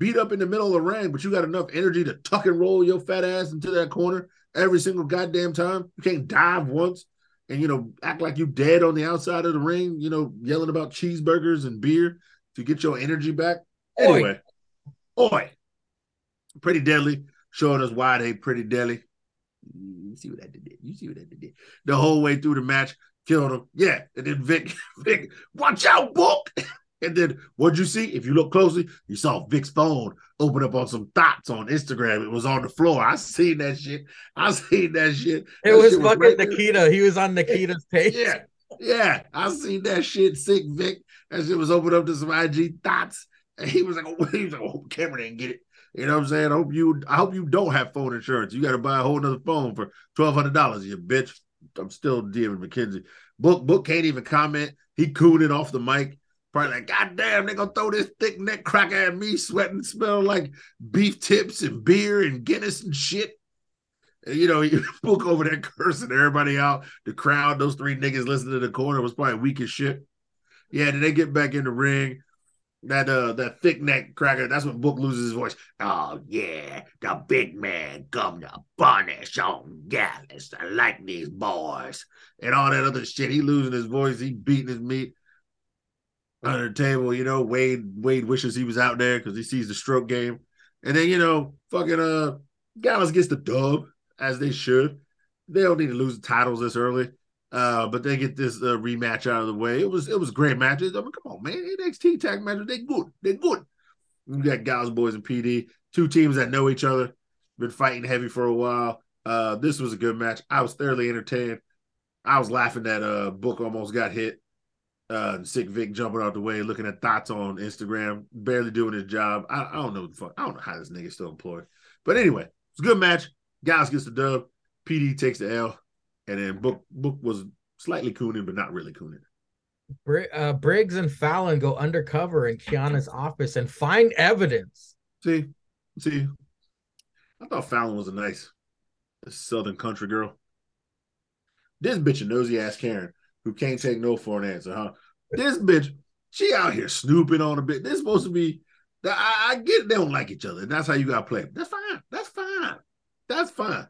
beat up in the middle of the ring, but you got enough energy to tuck and roll your fat ass into that corner every single goddamn time. You can't dive once and, act like you dead on the outside of the ring, yelling about cheeseburgers and beer to get your energy back. Anyway, Oi. Pretty Deadly showing us why they Pretty Deadly. You see what I did? You see what I did? The whole way through the match, killed him. Yeah, and then Vic, watch out, Book. And then what'd you see? If you look closely, you saw Vic's phone open up on some thoughts on Instagram. It was on the floor. I seen that shit. It was fucking Nikita. He was on Nikita's page. Yeah. I seen that shit. Sick Vic. That shit was opened up to some IG thoughts. And he was like, oh, camera didn't get it. You know what I'm saying? I hope you don't have phone insurance. You got to buy a whole nother phone for $1,200, you bitch. I'm still DMing McKenzie. Book can't even comment. He cooning off the mic. Probably like, God damn, they gonna throw this thick neck cracker at me, sweating, smelling like beef tips and beer and Guinness and shit. And, you Book over there cursing everybody out. The crowd, those three niggas listening to the corner was probably weak as shit. Yeah, then they get back in the ring. That thick neck cracker, that's when Book loses his voice. Oh, yeah, the big man come to punish on Gallus. I like these boys. And all that other shit. He losing his voice. He beating his meat under the table. Wade wishes he was out there because he sees the stroke game. And then, fucking Gallus gets the dub, as they should. They don't need to lose the titles this early. But they get this rematch out of the way. It was great matches. I mean, come on, man. NXT tag matches, they good. We got Gallus boys and PD, two teams that know each other, been fighting heavy for a while. This was a good match. I was thoroughly entertained. I was laughing that Book almost got hit. Sick Vic jumping out the way, looking at thoughts on Instagram, barely doing his job. I don't know the fuck. I don't know how this nigga's still employed. But anyway, it's a good match. Gallus gets the dub. PD takes the L. And then Book was slightly cooning, but not really cooning. Briggs and Fallon go undercover in Kiana's office and find evidence. See, I thought Fallon was a nice Southern country girl. This bitch a nosy ass Karen who can't take no for an answer, huh? This bitch, she out here snooping on a bit. This is supposed to be. I get it, they don't like each other, and that's how you gotta play. That's fine.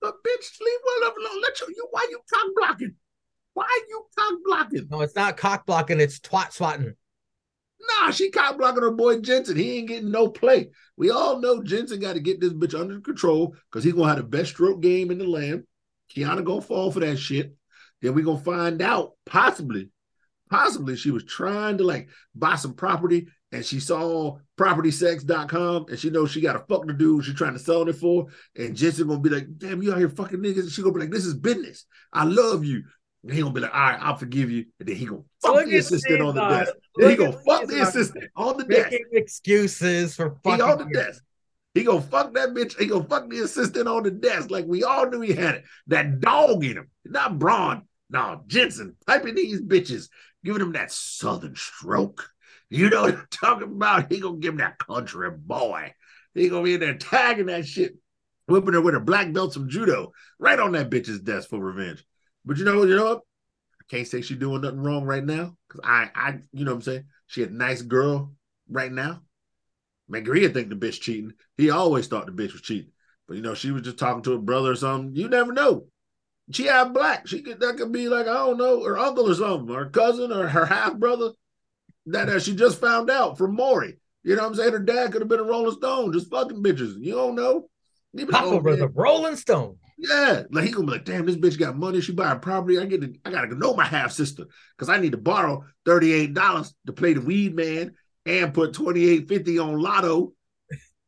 But bitch, leave one of them alone. Why you cock blocking? No, it's not cock blocking. It's twat swatting. Nah, she cock blocking her boy Jensen. He ain't getting no play. We all know Jensen got to get this bitch under control because he's going to have the best stroke game in the land. Kiana going to fall for that shit. Then we going to find out, possibly she was trying to buy some property and she saw propertysex.com and she knows she got to fuck the dude she's trying to sell it for. And Jensen going to be like, damn, you out here fucking niggas. And she's going to be like, this is business. I love you. And he going to be like, all right, I'll forgive you. And then he going to fuck the assistant on the desk. Then he going to fuck the assistant on the desk. Making excuses for fucking on the desk. He going to fuck that bitch. He going to fuck the assistant on the desk. Like we all knew he had it. That dog in him. Not Braun. No, Jensen. Piping these bitches. Giving him that southern stroke. You know what I'm talking about? He gonna give him that country boy. He gonna be in there tagging that shit, whipping her with her black belt from judo, right on that bitch's desk for revenge. But you know what? I can't say she's doing nothing wrong right now. Cause I you know what I'm saying? She a nice girl right now. Magria think the bitch cheating. He always thought the bitch was cheating. But she was just talking to her brother or something. You never know. She had black. That could be like, I don't know, her uncle or something, her cousin or her half-brother that she just found out from Maury. You know what I'm saying? Her dad could have been a Rolling Stone, just fucking bitches. You don't know. Papa was a Rolling Stone. Yeah, like he gonna be like, damn, this bitch got money. She buying property. I gotta know my half sister because I need to borrow $38 to play the weed man and put $28.50 on Lotto.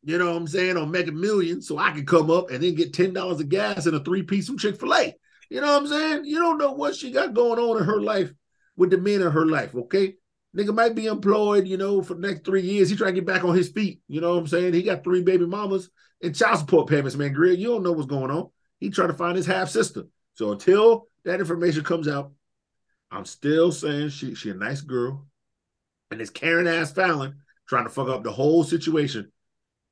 You know what I'm saying? On Mega Millions, so I can come up and then get $10 of gas and a 3-piece from Chick-fil-A. You know what I'm saying? You don't know what she got going on in her life with the men in her life. Okay, nigga might be employed. You know, for the next 3 years, he trying to get back on his feet. You know what I'm saying? He got 3 baby mamas and child support payments. Man, Greer, you don't know what's going on. He trying to find his half sister. So until that information comes out, I'm still saying she a nice girl, and this Karen ass Fallon trying to fuck up the whole situation.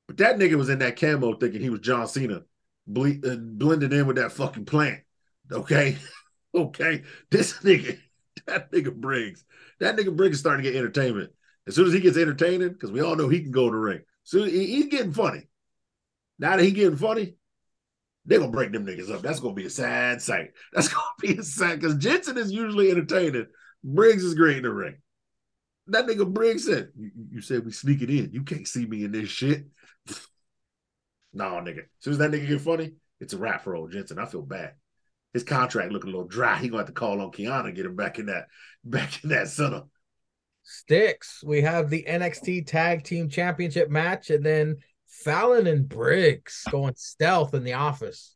But that nigga was in that camo thinking he was John Cena, blending in with that fucking plant. Okay? Okay? This nigga, that nigga Briggs is starting to get entertainment. As soon as he gets entertaining, because we all know he can go to the ring. So he's getting funny. Now that he's getting funny, they're going to break them niggas up. That's going to be a sad sight. That's going to be a sad, because Jensen is usually entertaining. Briggs is great in the ring. That nigga Briggs said, you said we sneak it in. You can't see me in this shit. Nah, nigga. As soon as that nigga get funny, it's a wrap for old Jensen. I feel bad. His contract looking a little dry. He gonna have to call on Kiana and get him back in that center. Sticks. We have the NXT Tag Team Championship match, and then Fallon and Briggs going stealth in the office.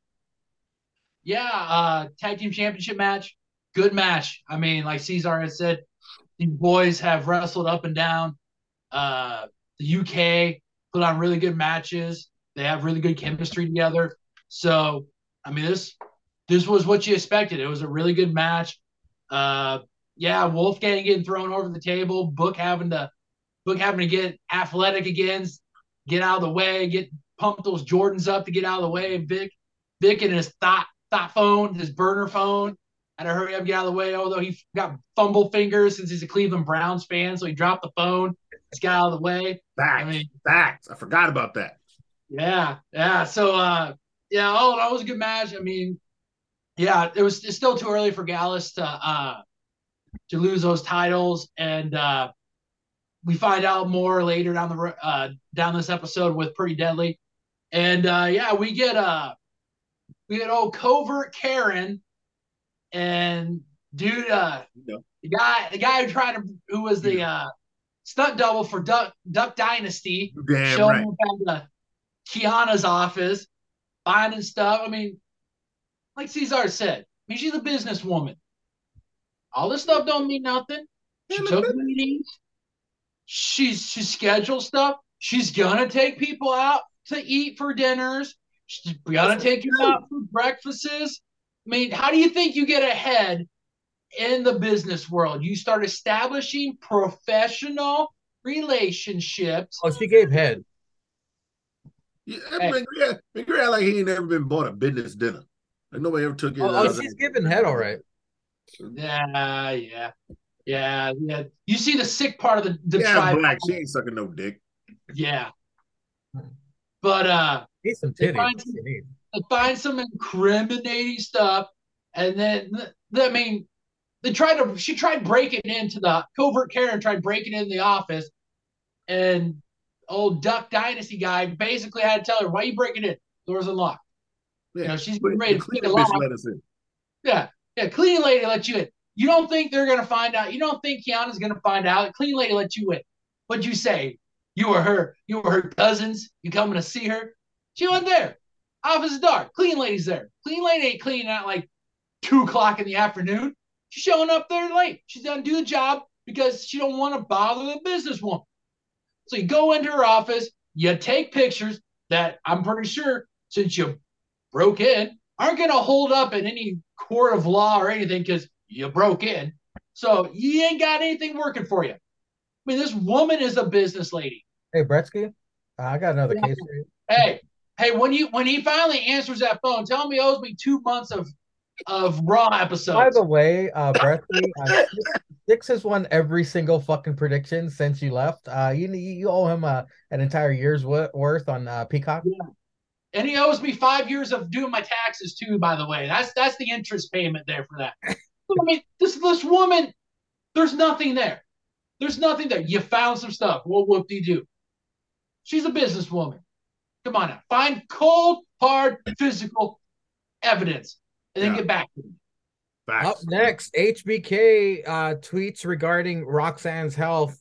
Yeah, Tag Team Championship match. Good match. I mean, like Cesar has said, these boys have wrestled up and down. The UK put on really good matches. They have really good chemistry together. So, I mean, this was what you expected. It was a really good match. Yeah, Wolfgang getting thrown over the table, Book having to get athletic again, get out of the way, get pump those Jordans up to get out of the way, and Vic and his thought phone, his burner phone. Had to hurry up, get out of the way, although he got fumble fingers since he's a Cleveland Browns fan, so he dropped the phone. He's got out of the way. Facts. I forgot about that. Yeah. So, all in all, it was a good match. I mean, yeah, it's still too early for Gallus to lose those titles, and we find out more later down this episode with Pretty Deadly, and we get old Covert Karen. And dude, the guy who was the stunt double for Duck Dynasty, showing up at Kiana's office, finding stuff. I mean, like Cesar said, she's a businesswoman. All this stuff don't mean nothing. She took meetings. She scheduled stuff. She's gonna take people out to eat for dinners. She's gonna take you out for breakfasts. I mean, how do you think you get ahead in the business world? You start establishing professional relationships. Oh, she gave head. Yeah, McGrath, like he ain't never been bought a business dinner. Like nobody ever took it. Oh, she's giving head, all right. Yeah. You see the sick part of the tribe. Black. She ain't sucking no dick. Yeah. But he's some titties. Find some incriminating stuff, and then she tried breaking into the Covert Karen, tried breaking into the office, and old Duck Dynasty guy basically had to tell her, "Why are you breaking in? Door's unlocked." Yeah, she's ready to clean the lock. Yeah, clean lady let you in. You don't think they're gonna find out? You don't think Kiana's gonna find out? Clean lady let you in. What'd you say? You were her cousins. You coming to see her? She wasn't there. Office is dark. Clean lady's there. Clean lady ain't cleaning out like 2:00 in the afternoon. She's showing up there late. She's gonna do the job because she don't want to bother the businesswoman. So you go into her office, you take pictures that I'm pretty sure, since you broke in, aren't gonna hold up in any court of law or anything because you broke in. So you ain't got anything working for you. I mean, this woman is a business lady. Hey, Bretsky, I got another case for you. Hey, when he finally answers that phone, tell him he owes me 2 months of Raw episodes. By the way, Brethley, Six has won every single fucking prediction since you left. You owe him an entire year's worth on Peacock. Yeah. And he owes me 5 years of doing my taxes too, by the way. That's the interest payment there for that. I mean, this woman, there's nothing there. You found some stuff. Well, whoop-de-doo. She's a businesswoman. Come on now. Find cold, hard, physical evidence and then get back to me. Facts. Up next, HBK tweets regarding Roxanne's health.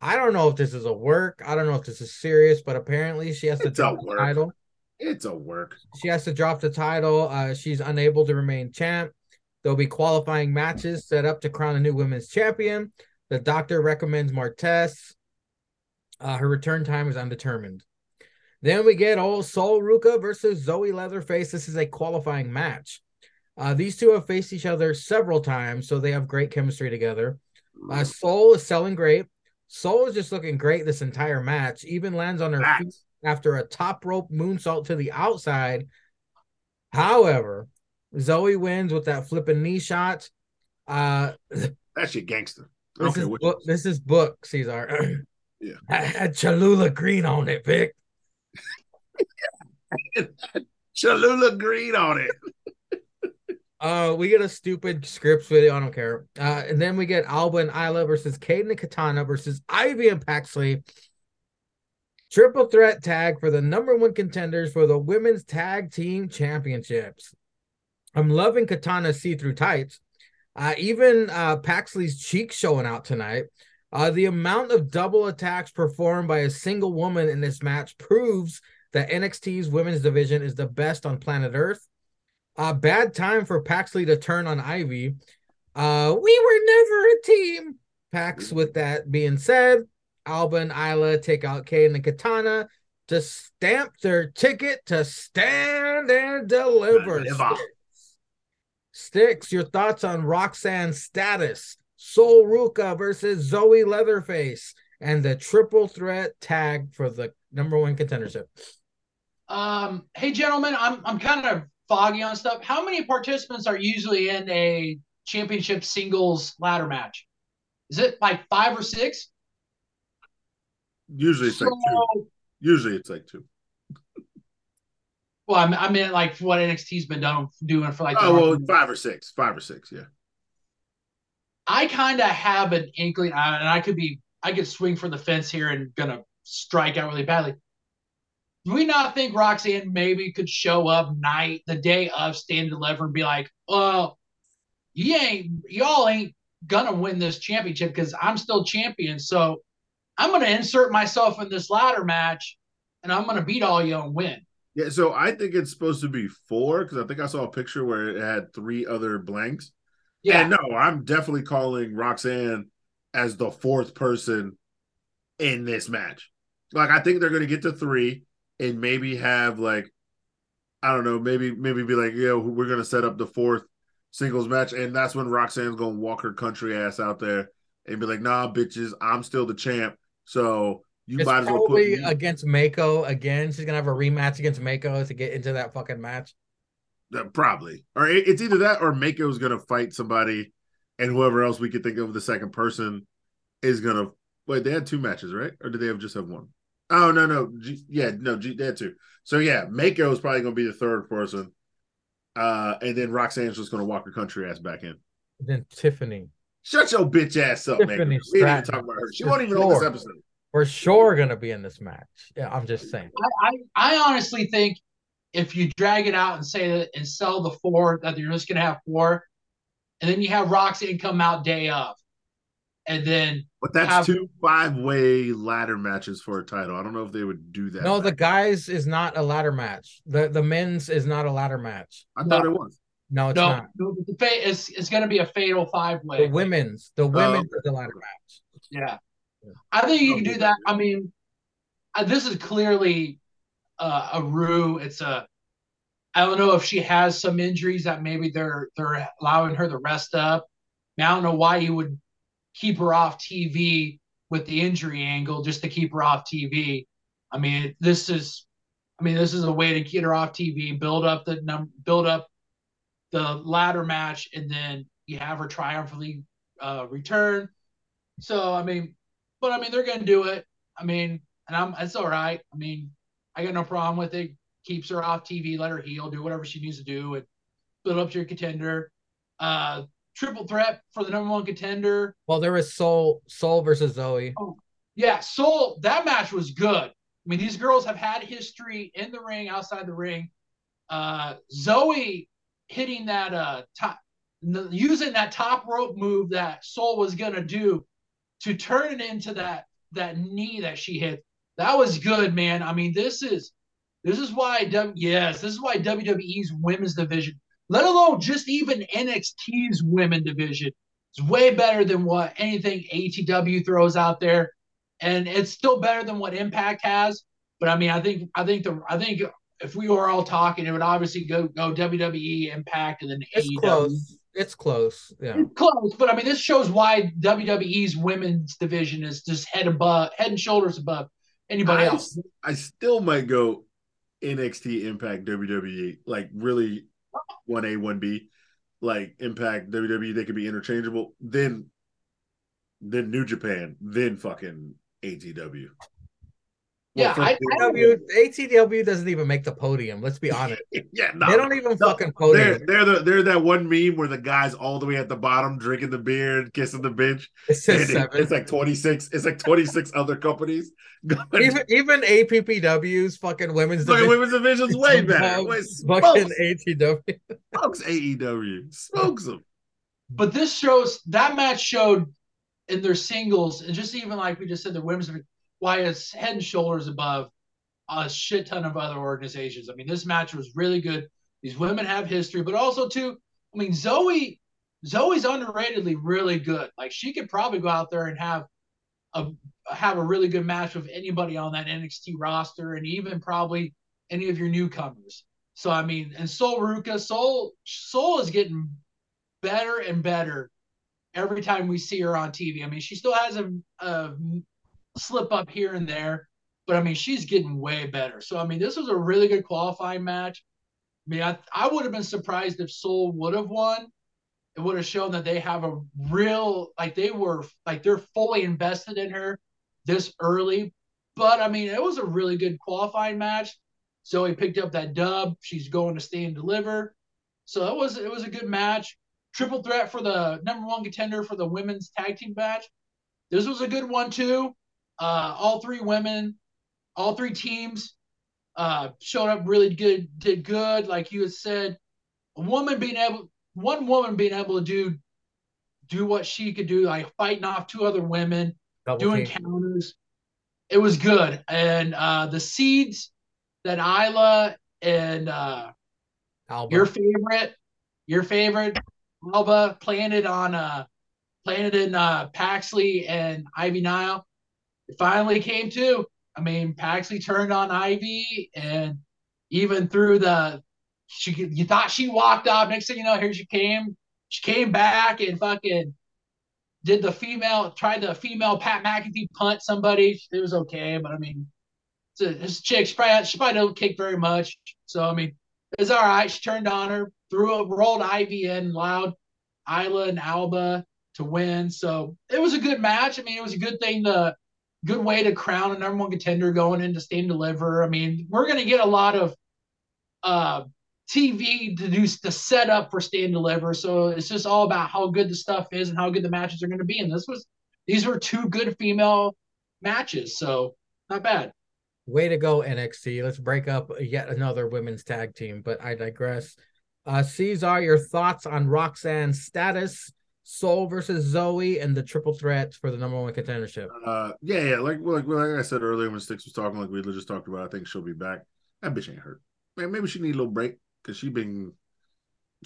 I don't know if this is a work. I don't know if this is serious, but apparently she has to drop the title. It's a work. She has to drop the title. She's unable to remain champ. There'll be qualifying matches set up to crown a new women's champion. The doctor recommends more tests. Her return time is undetermined. Then we get old Sol Ruca versus Zoe Leatherface. This is a qualifying match. These two have faced each other several times, so they have great chemistry together. Sol is selling great. Sol is just looking great this entire match. Even lands on her feet after a top rope moonsault to the outside. However, Zoe wins with that flipping knee shot. That shit gangster. This is book, Cesar. Yeah. I had Cholula Green on it, Vic. Cholula Green on it. We get a stupid scripts video. I don't care. And then we get Alba and Isla versus Kaden and Katana versus Ivy and Paxley. Triple threat tag for the number one contenders for the women's tag team championships. I'm loving Katana's see-through tights. Even Paxley's cheeks showing out tonight. The amount of double attacks performed by a single woman in this match proves that NXT's women's division is the best on planet Earth. Bad time for Paxley to turn on Ivy. We were never a team. Pax, with that being said, Alba and Isla take out Kaden and Katana to stamp their ticket to Stand and Deliver. Sticks, your thoughts on Roxanne's status, Sol Ruca versus Zoe Leatherface, and the triple threat tag for the number one contendership. Hey, gentlemen, I'm kind of foggy on stuff. How many participants are usually in a championship singles ladder match? Is it like 5 or 6? Usually it's like 2. Well, I mean, like what NXT's been doing for like 5 or 6, yeah. I kind of have an inkling, and I could swing for the fence here and gonna strike out really badly. Do we not think Roxanne maybe could show up the day of Stand and Deliver and be like, well, y'all ain't gonna win this championship because I'm still champion, so I'm gonna insert myself in this ladder match and I'm gonna beat all you and win. Yeah, so I think it's supposed to be 4 because I think I saw a picture where it had 3 other blanks. Yeah, and no, I'm definitely calling Roxanne as the 4th person in this match. Like, I think they're gonna get to 3. And maybe have, like, I don't know, maybe be like, yo, we're going to set up the 4th singles match. And that's when Roxanne's going to walk her country ass out there and be like, nah, bitches, I'm still the champ. So you might as well put me against Mako again. She's going to have a rematch against Mako to get into that fucking match. Probably. Or it's either that or Mako's going to fight somebody and whoever else we could think of the second person is going to – wait, they had 2 matches, right? Or did they just have 1? Oh, no. They had 2. So, yeah, Mako is probably going to be the 3rd person. And then Roxanne's just going to walk her country ass back in. Then Tiffany. Shut your bitch ass up, Mako. We didn't even talk about her. She won't even on this episode. We're sure going to be in this match. Yeah, I'm just saying. I honestly think if you drag it out and say that and sell the 4, that you're just going to have 4, and then you have Roxanne come out day of. And then, but that's 2 5-way ladder matches for a title. I don't know if they would do that. No, the guys is not a ladder match. The men's is not a ladder match. I thought it was. No, it's not. It's going to be a fatal 5-way. The women's is a ladder match. Yeah, I think you can do that. I mean, this is clearly a rue. I don't know if she has some injuries that maybe they're allowing her to rest up. Now, I don't know why you would keep her off TV with the injury angle just to keep her off TV. I mean, this is a way to get her off TV, build up the ladder match, and then you have her triumphantly return. So, I mean, they're going to do it. I mean, it's all right. I mean, I got no problem with it. Keeps her off TV, let her heal, do whatever she needs to do, and build up your contender. Triple threat for the number one contender. Well, there was Sol versus Zoe. Oh, yeah, Sol. That match was good. I mean, these girls have had history in the ring, outside the ring. Zoe hitting that top, using that top rope move that Sol was going to do to turn it into that knee that she hit. That was good, man. I mean, this is why this is why WWE's women's division, let alone just even NXT's women division, is way better than what anything AEW throws out there, and it's still better than what Impact has. But I mean, I think if we were all talking, it would obviously go WWE, Impact, and then AEW. Close. It's close. Yeah. It's close, but I mean, this shows why WWE's women's division is just head and shoulders above anybody else. I still might go NXT, Impact, WWE, like really 1A, 1B, like Impact, WWE, they could be interchangeable. Then New Japan, then fucking AEW. Yeah, AEW doesn't even make the podium. Let's be honest. Yeah, no, they don't even fucking podium. They're that one meme where the guy's all the way at the bottom, drinking the beer and kissing the bench. It's like 26. It's like 26 other companies. Even APPW's fucking women's division. Women's division's way better. Fucking AEW smokes AEW. Smokes them. But this shows, that match showed in their singles, and just even like we just said, the women's division, why it's head and shoulders above a shit ton of other organizations. I mean, this match was really good. These women have history, but also too, I mean, Zoe's underratedly really good. Like, she could probably go out there and have a really good match with anybody on that NXT roster, and even probably any of your newcomers. So I mean, and Sol is getting better and better every time we see her on TV. I mean, she still has a slip up here and there, but I mean, she's getting way better. So I mean, this was a really good qualifying match. I mean, I would have been surprised if Sol would have won. It would have shown that they have a real, like, they're fully invested in her this early. But I mean, it was a really good qualifying match. Zoe picked up that dub. She's going to Stay and Deliver. So it was a good match. Triple threat for the number one contender for the women's tag team match. This was a good one too. All three teams showed up really good, did good. Like you had said, one woman being able to do what she could do, like fighting off two other women, doing counters. It was good. And the seeds that Isla and your favorite, Alba, planted in Paxley and Ivy Nile. It finally came to. I mean, Paxley turned on Ivy, and even through you thought she walked off. Next thing you know, here she came. She came back and fucking tried the female Pat McAfee punt somebody. It was okay, but I mean, this chick, she probably don't kick very much. So I mean, it's all right. She turned on her, rolled Ivy in, allowed Isla and Alba to win. So it was a good match. I mean, it was a good thing to. Good way to crown a number one contender going into Stand Deliver. I mean, we're going to get a lot of TV to set up for Stand Deliver. So it's just all about how good the stuff is and how good the matches are going to be. And these were two good female matches, so not bad. Way to go, NXT. Let's break up yet another women's tag team, but I digress. Cesar, your thoughts on Roxanne's status? Sol versus Zoe and the triple threat for the number one contendership. Like I said earlier when Styx was talking, like we just talked about, I think she'll be back. That bitch ain't hurt. Man, maybe she need a little break because she been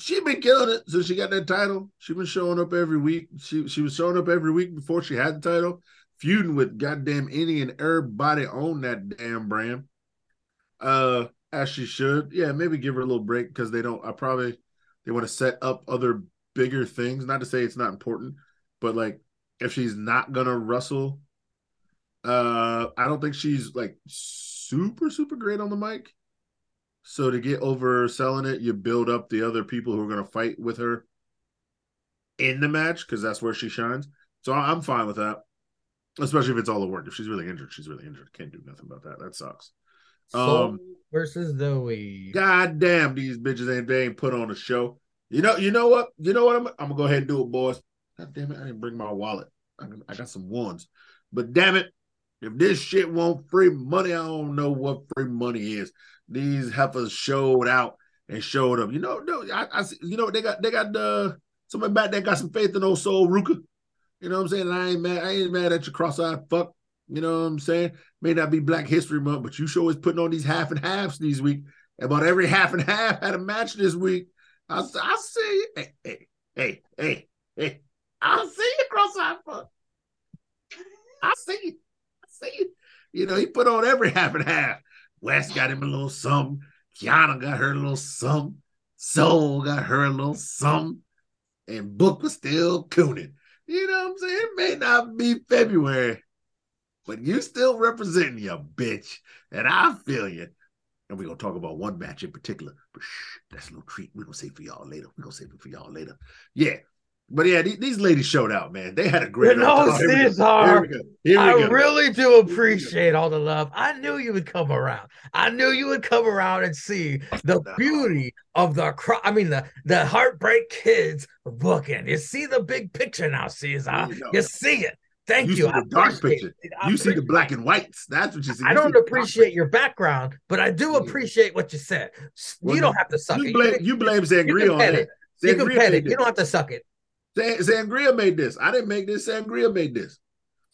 killing it since she got that title. She been showing up every week. She was showing up every week before she had the title, feuding with goddamn any and everybody on that damn brand. As she should. Yeah, maybe give her a little break because they want to set up other bigger things. Not to say it's not important, but like if she's not gonna wrestle, I don't think she's like super, super great on the mic. So to get over selling it, you build up the other people who are gonna fight with her in the match because that's where she shines. So I'm fine with that, especially if it's all the work. If she's really injured, she's really injured. Can't do nothing about that. That sucks. Soul versus Zoe. God damn, these bitches ain't put on a show. You know what? I'm gonna go ahead and do it, boys. God damn it! I didn't bring my wallet. I got some ones, but damn it, If this shit won't free money, I don't know what free money is. These heifers showed out and showed up. You know, they got somebody back there got some faith in old soul Ruka. You know what I'm saying? And I ain't mad at your cross-eyed fuck. You know what I'm saying? May not be Black History Month, but you sure is putting on these half and halves these week. About every half and half had a match this week. I see you. Hey. I see you, cross-eyed fuck. I see you. You know, he put on every half and half. West got him a little something. Kiana got her a little something. Soul got her a little something. And Book was still cooning. You know what I'm saying? It may not be February, but you still representing your bitch. And I feel you. And we're going to talk about one match in particular. But shh, that's a little treat. We're going to save it for y'all later. Yeah. But yeah, these ladies showed out, man. They had a great time. Here we go. Really do appreciate all the love. I knew you would come around. And see the beauty of the Heartbreak Kids booking. You see the big picture now, Cesar. You see it. Thank you. You see the dark picture. You see the black and whites. That's what you see. I don't appreciate your background, but I do appreciate what you said. You don't have to suck it. You blame Sangria on it. You can pet it. You don't have to suck it. Sangria made this. I didn't make this. Sangria made this.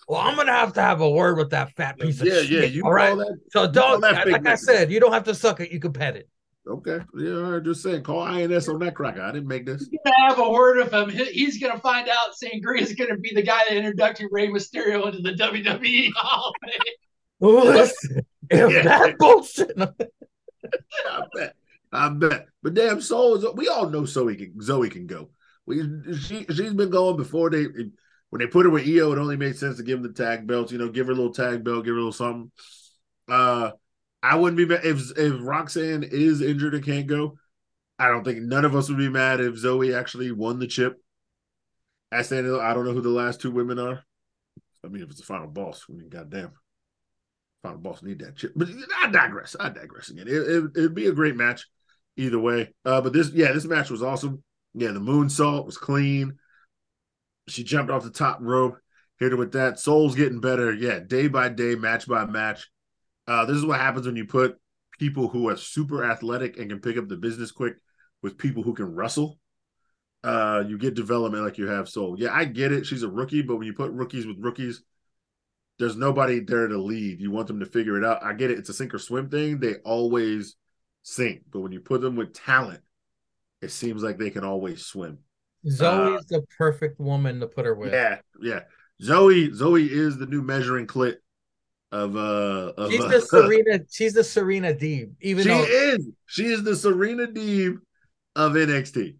Well, I'm going to have a word with that fat piece of shit. Yeah. You all right? That, so don't, like I said, you don't have to suck it. You can pet it. Okay. Yeah, all right. Just saying. Call INS on that cracker. I didn't make this. He's going to have a word with him. He's going to find out Sangria is going to be the guy that introduced Rey Mysterio into the WWE Hall of Fame. Listen, if that bullshit. I bet. But damn, we all know Zoe can go. She's been going before when they put her with EO, it only made sense to give them the tag belts, you know, give her a little tag belt, give her a little something. I wouldn't be mad if Roxanne is injured and can't go. I don't think none of us would be mad if Zoe actually won the chip. I don't know who the last two women are. I mean, if it's the final boss, I mean, goddamn, final boss need that chip. But I digress again. It'd be a great match either way. But this match was awesome. Yeah, the moonsault was clean. She jumped off the top rope, hit her with that. Soul's getting better. Yeah, day by day, match by match. This is what happens when you put people who are super athletic and can pick up the business quick with people who can wrestle. You get development like you have Soul. Yeah, I get it. She's a rookie, but when you put rookies with rookies, there's nobody there to lead. You want them to figure it out. I get it. It's a sink or swim thing. They always sink. But when you put them with talent, it seems like they can always swim. Zoe's the perfect woman to put her with. Yeah. Zoe is the new measuring clit of she's the Serena. She's the Serena Deeb. She is the Serena Deeb of NXT.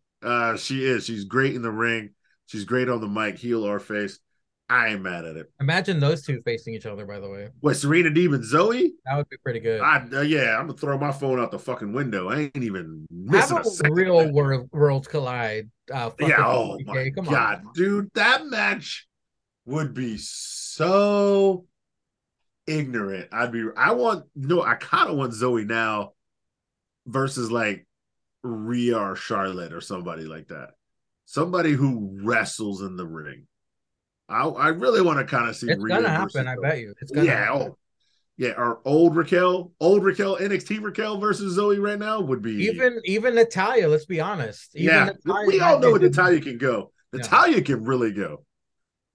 She is. She's great in the ring. She's great on the mic. Heel or face. I ain't mad at it. Imagine those two facing each other. By the way, what, Serena Deeb and Zoe? That would be pretty good. I'm gonna throw my phone out the fucking window. I ain't even missing a second. Real worlds collide. Oh my god, dude, that match would be so ignorant. I kind of want Zoe now versus like Rhea or Charlotte or somebody like that. Somebody who wrestles in the ring. I really want to kind of see. It's going to happen, I bet you. It's going to happen. Yeah, our old Raquel, NXT Raquel versus Zoe right now would be... Even Natalya, let's be honest. We all know Natalya can go. Natalya can really go.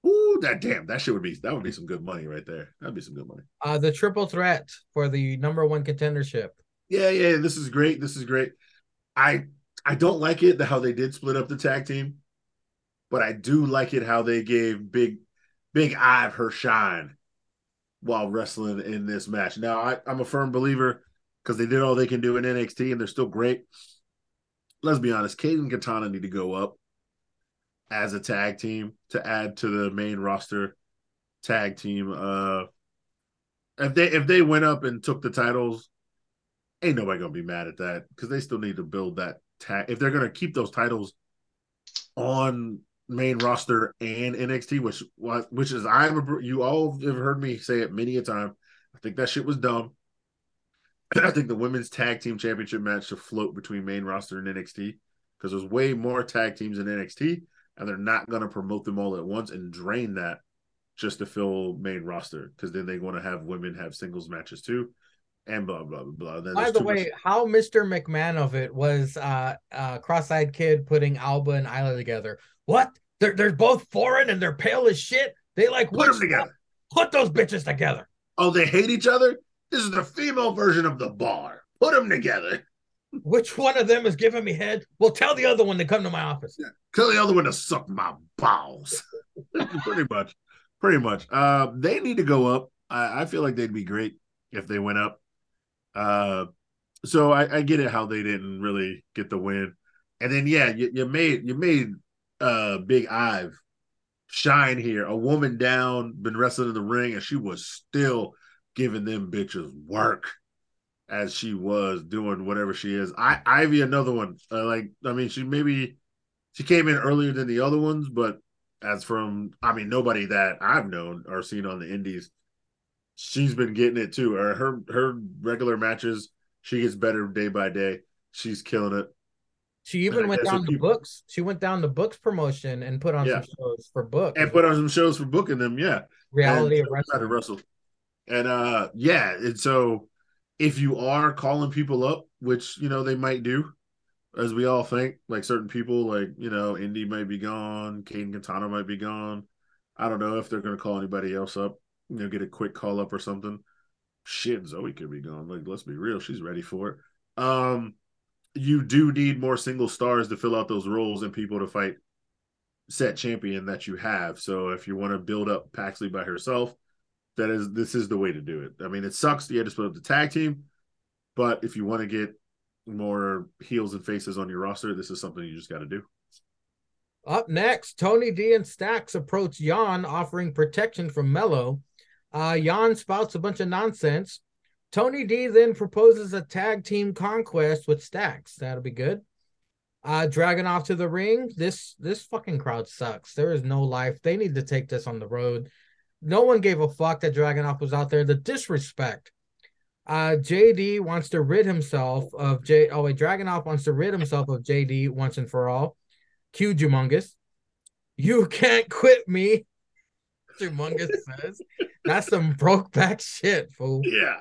Ooh, that would be some good money right there. That'd be some good money. The triple threat for the number one contendership. Yeah, this is great. I don't like it how they did split up the tag team. But I do like it how they gave Big Ive her shine while wrestling in this match. Now, I'm a firm believer because they did all they can do in NXT, and they're still great. Let's be honest. Kate and Katana need to go up as a tag team to add to the main roster tag team. If they went up and took the titles, ain't nobody going to be mad at that because they still need to build that tag. If they're going to keep those titles on main roster and NXT, which is you all have heard me say it many a time. I think that shit was dumb. I think the women's tag team championship match should float between main roster and NXT because there's way more tag teams in NXT and they're not going to promote them all at once and drain that just to fill main roster, because then they want to have women have singles matches too, and blah, blah, blah, blah. By the way, how Mr. McMahon of it was Cross-Eyed Kid putting Alba and Isla together. What? They're both foreign and they're pale as shit. They like put them together. Put those bitches together. Oh, they hate each other? This is the female version of the bar. Put them together. Which one of them is giving me head? Well, tell the other one to come to my office. Yeah, tell the other one to suck my balls. Pretty much. They need to go up. I feel like they'd be great if they went up. So I get it how they didn't really get the win. And then, yeah, you made Big Ive shine here. A woman down, been wrestling in the ring, and she was still giving them bitches work as she was doing whatever she is. Ivy, another one. She came in earlier than the other ones, but nobody that I've known or seen on the indies, she's been getting it too. Her regular matches, she gets better day by day. She's killing it. She even went down to Books. She went down to Books promotion and put on some shows for Books. And put on some shows for booking them, yeah. Reality of Wrestling. And, and so if you are calling people up, which, they might do, as we all think, like certain people, Indy might be gone, Caden Quintana might be gone. I don't know if they're going to call anybody else up, get a quick call up or something. Shit, Zoe could be gone. Like, let's be real. She's ready for it. You do need more single stars to fill out those roles and people to fight set champion that you have. So if you want to build up Paxley by herself, this is the way to do it. I mean, it sucks that you had to split up the tag team, but if you want to get more heels and faces on your roster, this is something you just got to do. Up next, Tony D and Stax approach Jan, offering protection from Mello. Jan spouts a bunch of nonsense. Tony D then proposes a tag team conquest with Stax. That'll be good. Dragging off to the ring. This fucking crowd sucks. There is no life. They need to take this on the road. No one gave a fuck that Dragunov was out there. The disrespect. JD wants to rid himself of J. Oh wait, Dragunov wants to rid himself of JD once and for all. Q Humongous. You can't quit me. Humongous says. That's some broke back shit, fool. Yeah.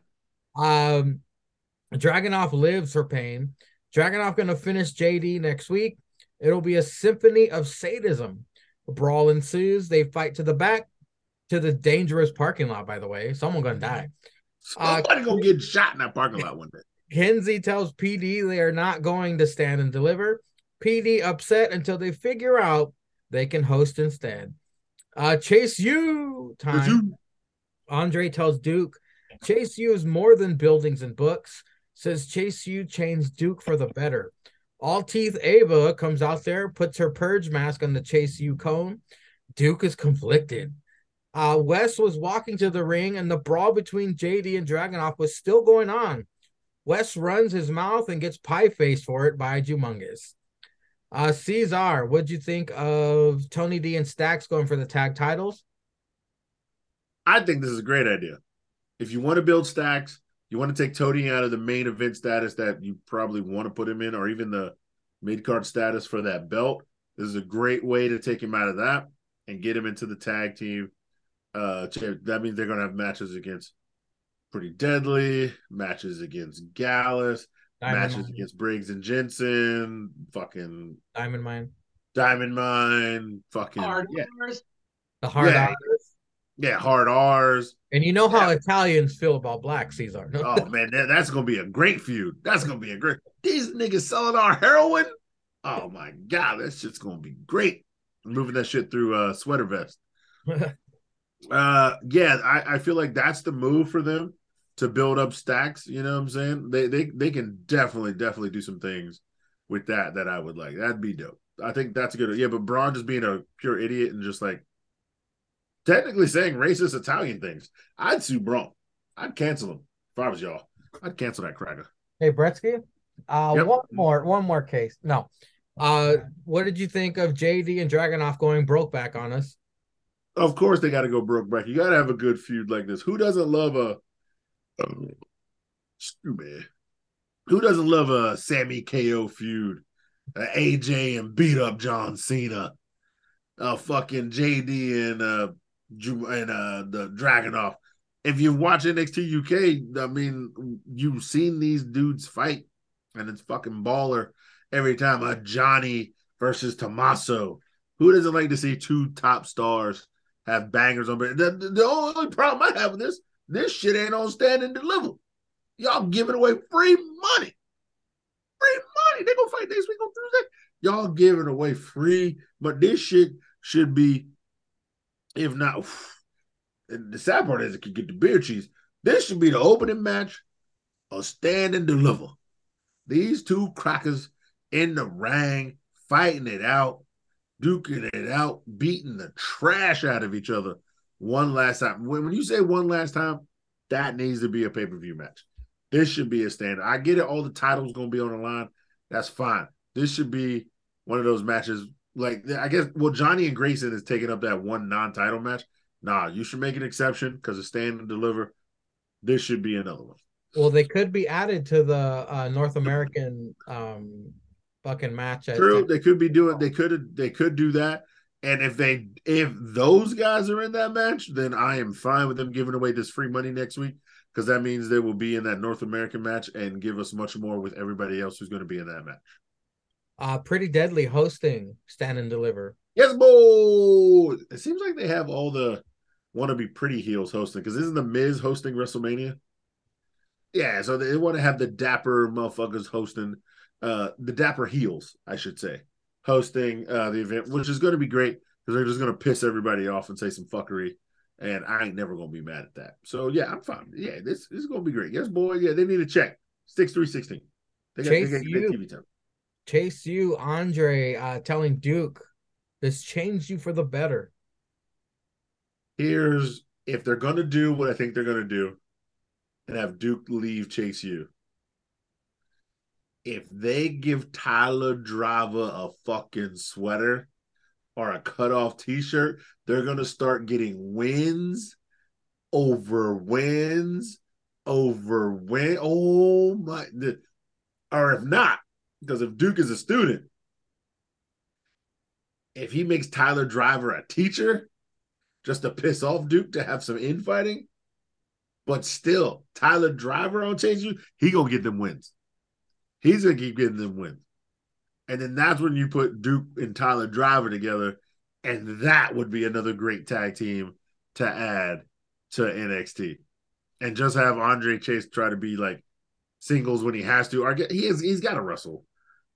Dragunov lives her pain. Dragunov gonna finish JD next week. It'll be a symphony of sadism. A brawl ensues. They fight to the back. To the dangerous parking lot, by the way. Someone gonna die. Somebody gonna get shot in that parking lot one day. Kenzie tells PD they are not going to stand and deliver. PD upset until they figure out they can host instead. Chase U time. Andre tells Duke, Chase U is more than buildings and books. Says Chase U changed Duke for the better. All Teeth Ava comes out there, puts her purge mask on the Chase U cone. Duke is conflicted. Wes was walking to the ring, and the brawl between JD and Dragunov was still going on. Wes runs his mouth and gets pie-faced for it by Humongous. Cesar, what'd you think of Tony D and Stax going for the tag titles? I think this is a great idea. If you want to build Stax, you want to take Tony out of the main event status that you probably want to put him in, or even the mid-card status for that belt. This is a great way to take him out of that and get him into the tag team. That means they're going to have matches against Pretty Deadly, matches against Gallus, matches against Briggs and Jensen, fucking Diamond Mine, fucking Hard R's. The Hard R's. Yeah, Hard R's. And you know how Italians feel about black, Cesar. Oh, man, that's going to be a great feud. That's going to be a great... These niggas selling our heroin? Oh, my God, that shit's going to be great. I'm moving that shit through sweater vest. I feel like that's the move for them to build up Stax. You know what I'm saying? They can definitely do some things with that I would like. That'd be dope. I think that's a good. Yeah, but Braun just being a pure idiot and just like technically saying racist Italian things. I'd sue Braun. I'd cancel him. If I was y'all, I'd cancel that cracker. Hey Bretsky, yep. one more case. No, what did you think of JD and Dragunov going broke back on us? Of course they got to go broke back. You got to have a good feud like this. Who doesn't love a Sammy KO feud? AJ and beat up John Cena. Fucking JD and the Dragunov. If you watch NXT UK, I mean, you've seen these dudes fight, and it's fucking baller every time. A Johnny versus Tommaso. Who doesn't like to see two top stars have bangers on? The only problem I have with this shit ain't on Stand and Deliver. Y'all giving away free money. Free money. They're going to fight next week on Tuesday. Y'all giving away free, but this shit should be, if not... And the sad part is it could get the beer cheese. This should be the opening match of Stand and Deliver. These two crackers in the ring, fighting it out, duking it out, beating the trash out of each other one last time. When you say one last time, that needs to be a pay-per-view match. This should be a standard. I get it. All the titles going to be on the line. That's fine. This should be one of those matches. Like, I guess, well, Johnny and Grayson is taking up that one non-title match. Nah, you should make an exception because of Stand and Deliver. This should be another one. Well, they could be added to the North American fucking match. True, they could be doing. They could do that. And if those guys are in that match, then I am fine with them giving away this free money next week because that means they will be in that North American match and give us much more with everybody else who's going to be in that match. Pretty Deadly hosting Stand and Deliver. Yes, boy. It seems like they have all the wannabe pretty heels hosting because isn't The Miz hosting WrestleMania? Yeah, so they want to have the dapper motherfuckers hosting, the dapper heels, I should say, hosting the event, which is going to be great because they're just going to piss everybody off and say some fuckery, and I ain't never going to be mad at that. So, yeah, I'm fine. Yeah, this is going to be great. Yes, boy. Yeah, they need a check. 6-3-16. Chase you, Andre, telling Duke, this changed you for the better. Here's, if they're going to do what I think they're going to do and have Duke leave Chase U, if they give Tyler Driver a fucking sweater or a cutoff t-shirt, they're going to start getting wins over wins. Oh, my. Or if not, because if Duke is a student, if he makes Tyler Driver a teacher just to piss off Duke to have some infighting, but still, Tyler Driver on Chase U, he going to get them wins. He's going to keep getting them wins. And then that's when you put Duke and Tyler Driver together, and that would be another great tag team to add to NXT. And just have Andre Chase try to be like singles when he has to. He's got to wrestle.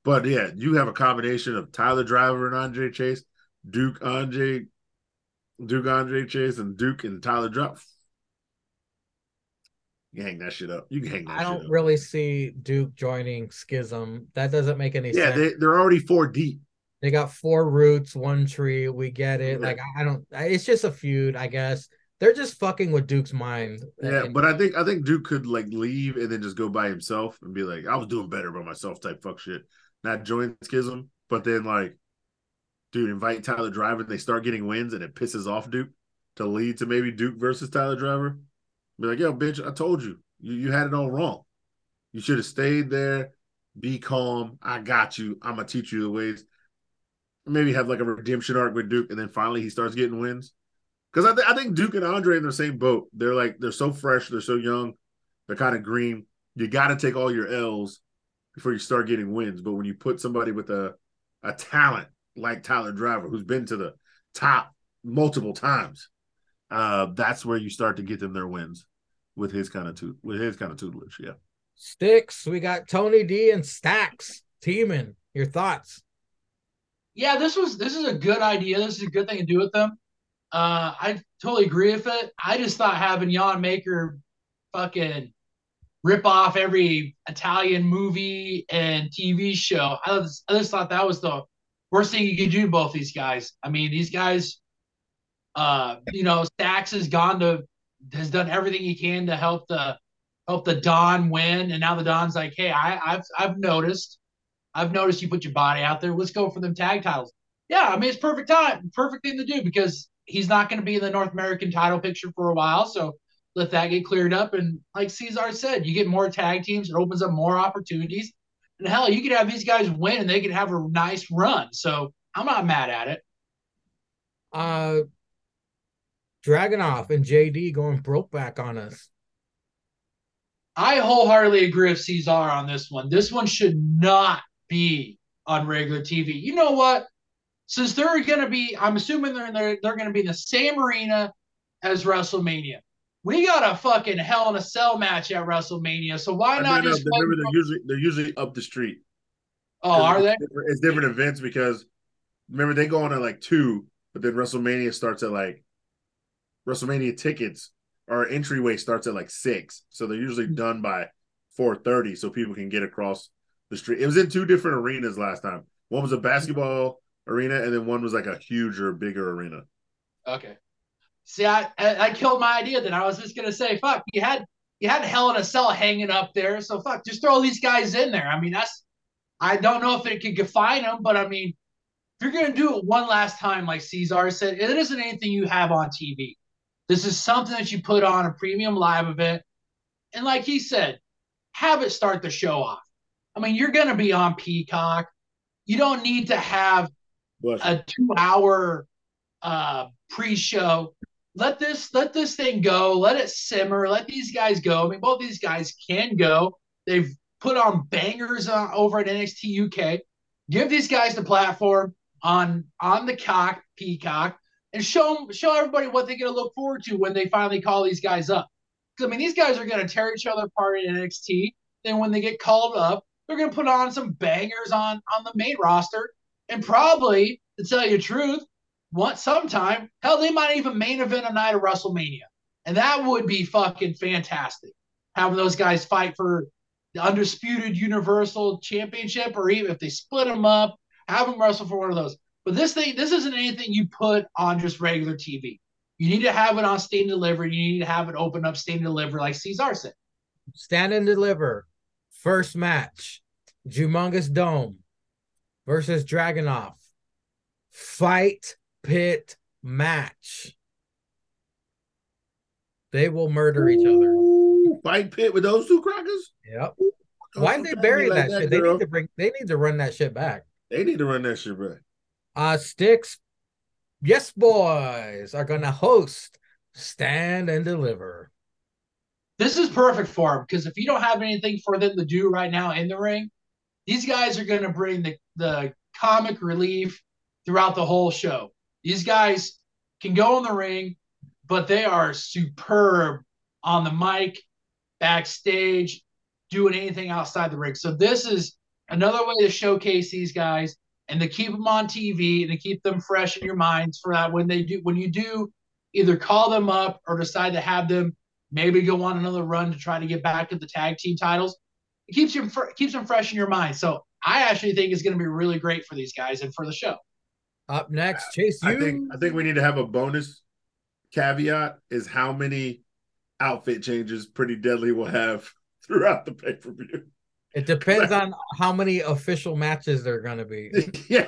But, yeah, you have a combination of Tyler Driver and Andre Chase, Duke Andre Chase, and Duke and Tyler Driver. You hang that shit up. You can hang that shit up. I don't really see Duke joining Schism. That doesn't make any sense. Yeah, they're already 4 deep. They got 4 roots, 1 tree. We get it. Yeah. Like, I don't – it's just a feud, I guess. They're just fucking with Duke's mind. Yeah, but I think Duke could, like, leave and then just go by himself and be like, I was doing better by myself type fuck shit. Not join Schism, but then, like, dude, invite Tyler Driver. They start getting wins, and it pisses off Duke to lead to maybe Duke versus Tyler Driver. Be like, yo, bitch, I told you. You had it all wrong. You should have stayed there. Be calm. I got you. I'm going to teach you the ways. Maybe have, like, a redemption arc with Duke, and then finally he starts getting wins. Because I think Duke and Andre are in the same boat. They're, like, they're so fresh. They're so young. They're kind of green. You got to take all your L's before you start getting wins. But when you put somebody with a talent like Tyler Driver, who's been to the top multiple times, that's where you start to get them their wins with his kind of tutelage. Yeah. Sticks. We got Tony D and Stacks teaming. Your thoughts? Yeah, this is a good idea. This is a good thing to do with them. I totally agree with it. I just thought having Jan Maker fucking rip off every Italian movie and TV show. I just thought that was the worst thing you could do to both these guys. I mean, these guys, Stacks has done everything he can to help the Don win, and now the Don's like, hey, I've noticed you put your body out there. Let's go for them tag titles. Yeah, I mean, it's perfect thing to do because he's not going to be in the North American title picture for a while, so let that get cleared up. And like Cesar said, you get more tag teams, it opens up more opportunities. And hell, you could have these guys win and they could have a nice run. So I'm not mad at it. Dragunov and JD going broke back on us. I wholeheartedly agree with Cesar on this one. This one should not be on regular TV. You know what? Since they're going to be, I'm assuming they're going to be in the same arena as WrestleMania. We got a fucking Hell in a Cell match at WrestleMania, so why not just... They're usually up the street. Oh, are they? It's different events because, remember, they go on at like 2, but then WrestleMania starts at like... WrestleMania tickets or entryway starts at like 6, so they're usually done by 4:30 so people can get across the street. It was in 2 different arenas last time. One was a basketball arena, and then one was like a huger, bigger arena. Okay. See, I killed my idea then. I was just going to say, fuck, you had Hell in a Cell hanging up there, so fuck, just throw these guys in there. I mean, that's – I don't know if it could confine them, but I mean, if you're going to do it one last time, like Cesar said, it isn't anything you have on TV. This is something that you put on a premium live event. And like he said, have it start the show off. I mean, you're going to be on Peacock. You don't need to have a 2-hour pre-show. Let this thing go. Let it simmer. Let these guys go. I mean, both these guys can go. They've put on bangers over at NXT UK. Give these guys the platform on the Peacock. And show everybody what they're going to look forward to when they finally call these guys up. Because, I mean, these guys are going to tear each other apart in NXT. Then when they get called up, they're going to put on some bangers on the main roster. And probably, to tell you the truth, once sometime, hell, they might even main event a night of WrestleMania. And that would be fucking fantastic, having those guys fight for the Undisputed Universal Championship, or even if they split them up, have them wrestle for one of those. But this isn't anything you put on just regular TV. You need to have it on Stand and Deliver. You need to have it open up Stand and Deliver, like Cesar said. Stand and Deliver. First match. Humongous Dome versus Dragunov. Fight pit match. They will murder each other. Fight pit with those two crackers? Yep. Why did they bury like that shit? Girl. They need to run that shit back. They need to run that shit back. Styx, yes, boys, are going to host Stand and Deliver. This is perfect for them, because if you don't have anything for them to do right now in the ring, these guys are going to bring the comic relief throughout the whole show. These guys can go in the ring, but they are superb on the mic, backstage, doing anything outside the ring. So this is another way to showcase these guys. And to keep them on TV and to keep them fresh in your minds for that when you do either call them up or decide to have them maybe go on another run to try to get back to the tag team titles, it keeps them fresh in your mind. So I actually think it's going to be really great for these guys and for the show. Up next, Chase. I think we need to have a bonus caveat is how many outfit changes Pretty Deadly will have throughout the pay-per-view. It depends on how many official matches there are going to be. Yeah.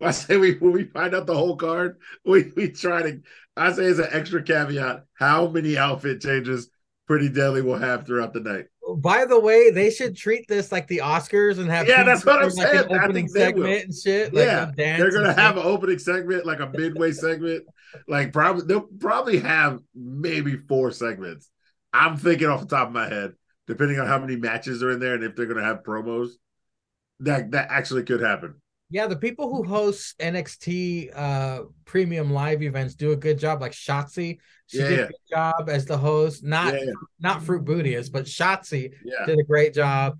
I say when we find out the whole card, we try to – I say as an extra caveat, how many outfit changes Pretty Deadly will have throughout the night. By the way, they should treat this like the Oscars and have – yeah, that's what I'm saying. An opening segment and shit. Yeah, like they're going to have an opening segment, like a midway segment. Like they'll probably have maybe 4 segments. I'm thinking off the top of my head. Depending on how many matches are in there and if they're going to have promos, that actually could happen. Yeah, the people who host NXT premium live events do a good job. Like Shotzi, she did a good job as the host. Not Fruit Bootias, but Shotzi did a great job.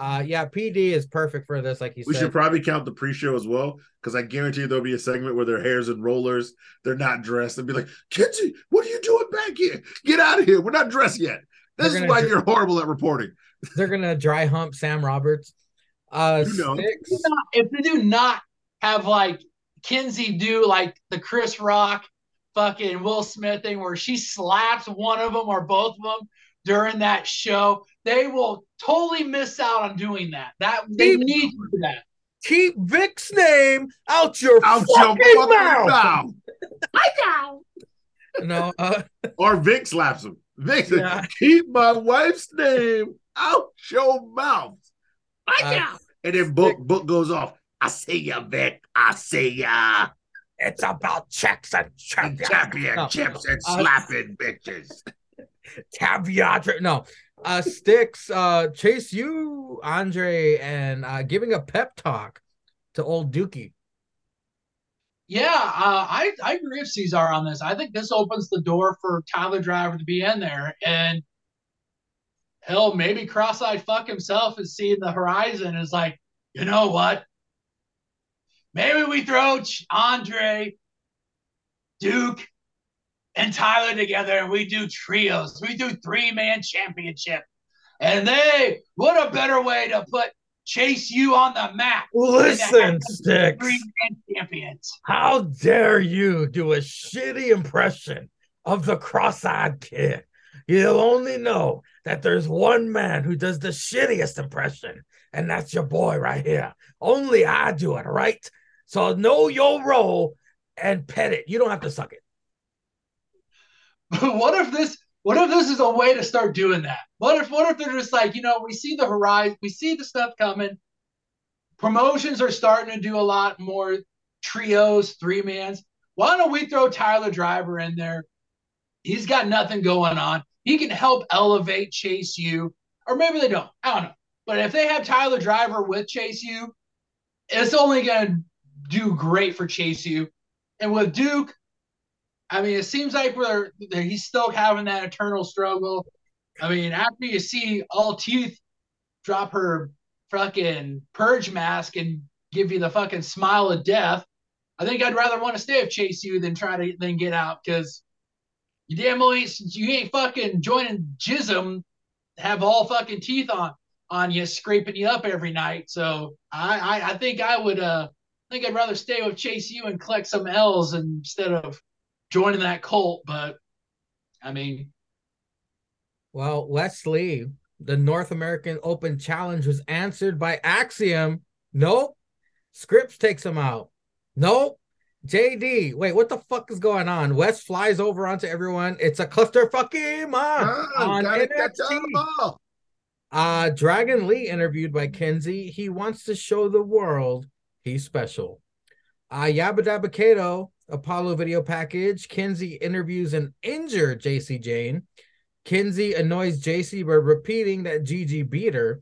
PD is perfect for this, like you said. We should probably count the pre-show as well, because I guarantee you there'll be a segment where their hair's in rollers, they're not dressed, and be like, Kenzie, what are you doing back here? Get out of here. We're not dressed yet. This is why you're horrible at reporting. They're going to dry hump Sam Roberts. If they do not have, like, Kenzie do, like, the Chris Rock fucking Will Smith thing where she slaps one of them or both of them during that show, they will totally miss out on doing that. They need to do that. Keep Vic's name out your fucking mouth. I know. No, or Vic slaps him. Vixen, keep my wife's name out your mouth. And then Book goes off. I see ya, Vic. I see ya. It's about checks and championships and slapping bitches. Caviar. No. Sticks, Chase you, Andre, and giving a pep talk to old Dookie. Yeah, I agree with Cesar on this. I think this opens the door for Tyler Driver to be in there, and he'll maybe cross-eyed fuck himself and seeing the horizon is like, you know what? Maybe we throw Andre, Duke, and Tyler together, and we do trios. We do three-man championship. And they, what a better way to put Chase you on the map. Listen, Sticks. Three-man champions. How dare you do a shitty impression of the cross-eyed kid? You'll only know that there's one man who does the shittiest impression, and that's your boy right here. Only I do it, right? So know your role and pet it. You don't have to suck it. But what if this is a way to start doing that? What if they're just like, you know, we see the horizon, we see the stuff coming. Promotions are starting to do a lot more trios, three-mans. Why don't we throw Tyler Driver in there? He's got nothing going on. He can help elevate Chase U. Or maybe they don't. I don't know. But if they have Tyler Driver with Chase U, it's only going to do great for Chase U. And with Duke, I mean, it seems like he's still having that eternal struggle. I mean, after you see All Teeth drop her fucking purge mask and give you the fucking smile of death, I think I'd rather want to stay with Chase U than try to get out, because you damn well ain't fucking joining Jism, have all fucking teeth on you, scraping you up every night. So I think I would I'd rather stay with Chase U and collect some L's instead of joining that cult. But I mean, well, Wesley, the North American Open Challenge was answered by Axiom. Nope. Scripps takes him out. Nope. JD, wait, what the fuck is going on? Wes flies over onto everyone. It's a cluster fucking mom on NXT. Dragon Lee interviewed by Kenzie. He wants to show the world he's special. Yabba Dabba Kato, Apollo video package. Kenzie interviews an injured JC Jane. Kenzie annoys JC by repeating that Gigi beat her.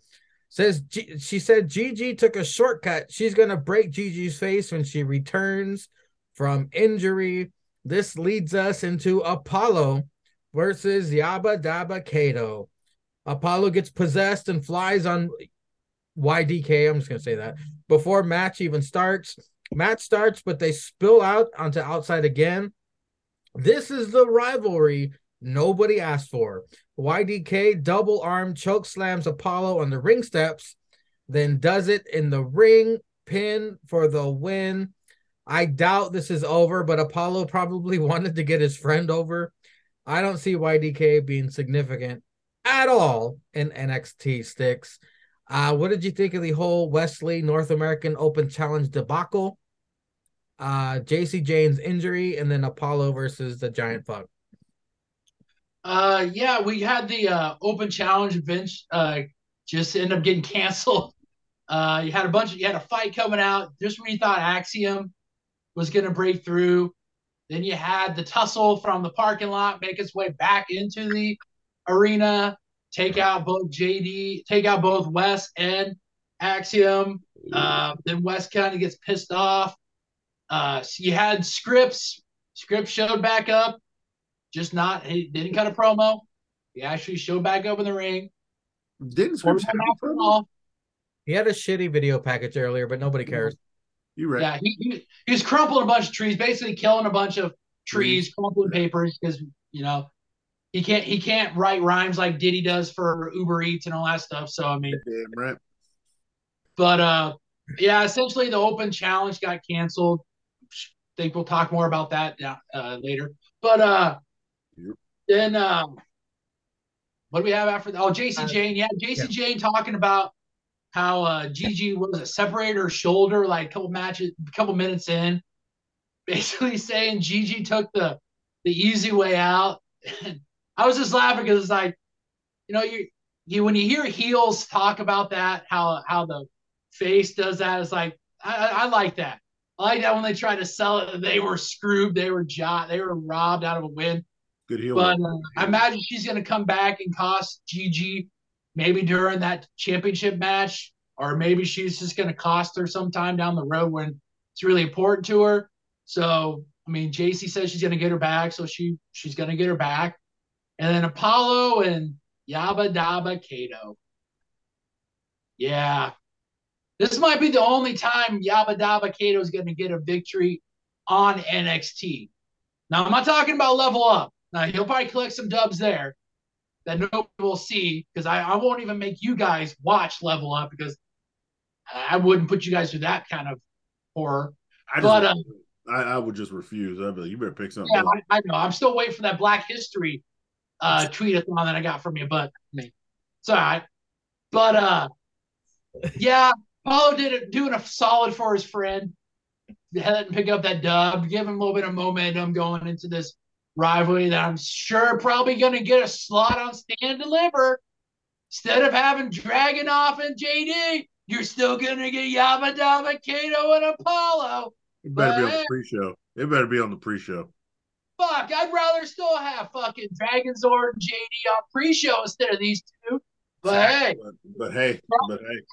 She said Gigi took a shortcut. She's going to break Gigi's face when she returns from injury. This leads us into Apollo versus Yabba Dabba Kato. Apollo gets possessed and flies on YDK. I'm just going to say that. Before match even starts. Match starts, but they spill out onto outside again. This is the rivalry nobody asked for. YDK double arm choke slams Apollo on the ring steps, then does it in the ring, pin for the win. I doubt this is over, but Apollo probably wanted to get his friend over. I don't see YDK being significant at all in NXT, Sticks. What did you think of the whole Wesley North American Open Challenge debacle? JC Jane's injury, and then Apollo versus the Giant Fuck. Yeah, we had the Open Challenge event just end up getting canceled. You had a fight coming out just when you thought Axiom was going to break through. Then you had the tussle from the parking lot make its way back into the arena. Take out both Wes and Axiom. Then Wes kind of gets pissed off. So you had Scripps. Scripps showed back up. He didn't cut a promo. He actually showed back up in the ring. Didn't Scripps cut a promo? He had a shitty video package earlier, but nobody cares. You're right. Yeah, he was crumpling a bunch of trees, basically killing a bunch of trees, crumpling papers, because, you know, He can't write rhymes like Diddy does for Uber Eats and all that stuff. So I mean, damn right. But yeah, essentially the Open Challenge got canceled. I think we'll talk more about that later. But then what do we have after that? Oh, JC Jane. Yeah, JC Jane talking about how Gigi separated her shoulder like a couple minutes in, basically saying Gigi took the easy way out. I was just laughing because it's like, you know, you when you hear heels talk about that, how the face does that, it's like I like that. I like that when they tried to sell it, they were screwed. They were robbed out of a win. Good heel. But I imagine she's going to come back and cost Gigi maybe during that championship match, or maybe she's just going to cost her sometime down the road when it's really important to her. So, I mean, JC says she's going to get her back, so she's going to get her back. And then Apollo and Yabba Dabba Kato. Yeah. This might be the only time Yabba Dabba Kato is going to get a victory on NXT. Now, I'm not talking about Level Up. Now, he'll probably collect some dubs there that nobody will see, because I won't even make you guys watch Level Up, because I wouldn't put you guys through that kind of horror. I would just refuse. I'd be like, you better pick something. Yeah, I know. I'm still waiting for that Black History tweet-a-thon that I got from you, but it's all right. But, yeah, Paulo doing a solid for his friend. Let him pick up that dub, give him a little bit of momentum going into this rivalry that I'm sure probably going to get a slot on Stand Deliver. Instead of having Dragunov and JD, you're still going to get Yabba Dabba Kato and Apollo. It better be on the pre-show. Fuck, I'd rather still have fucking Dragon Zord and JD on pre-show instead of these two. But hey. But hey.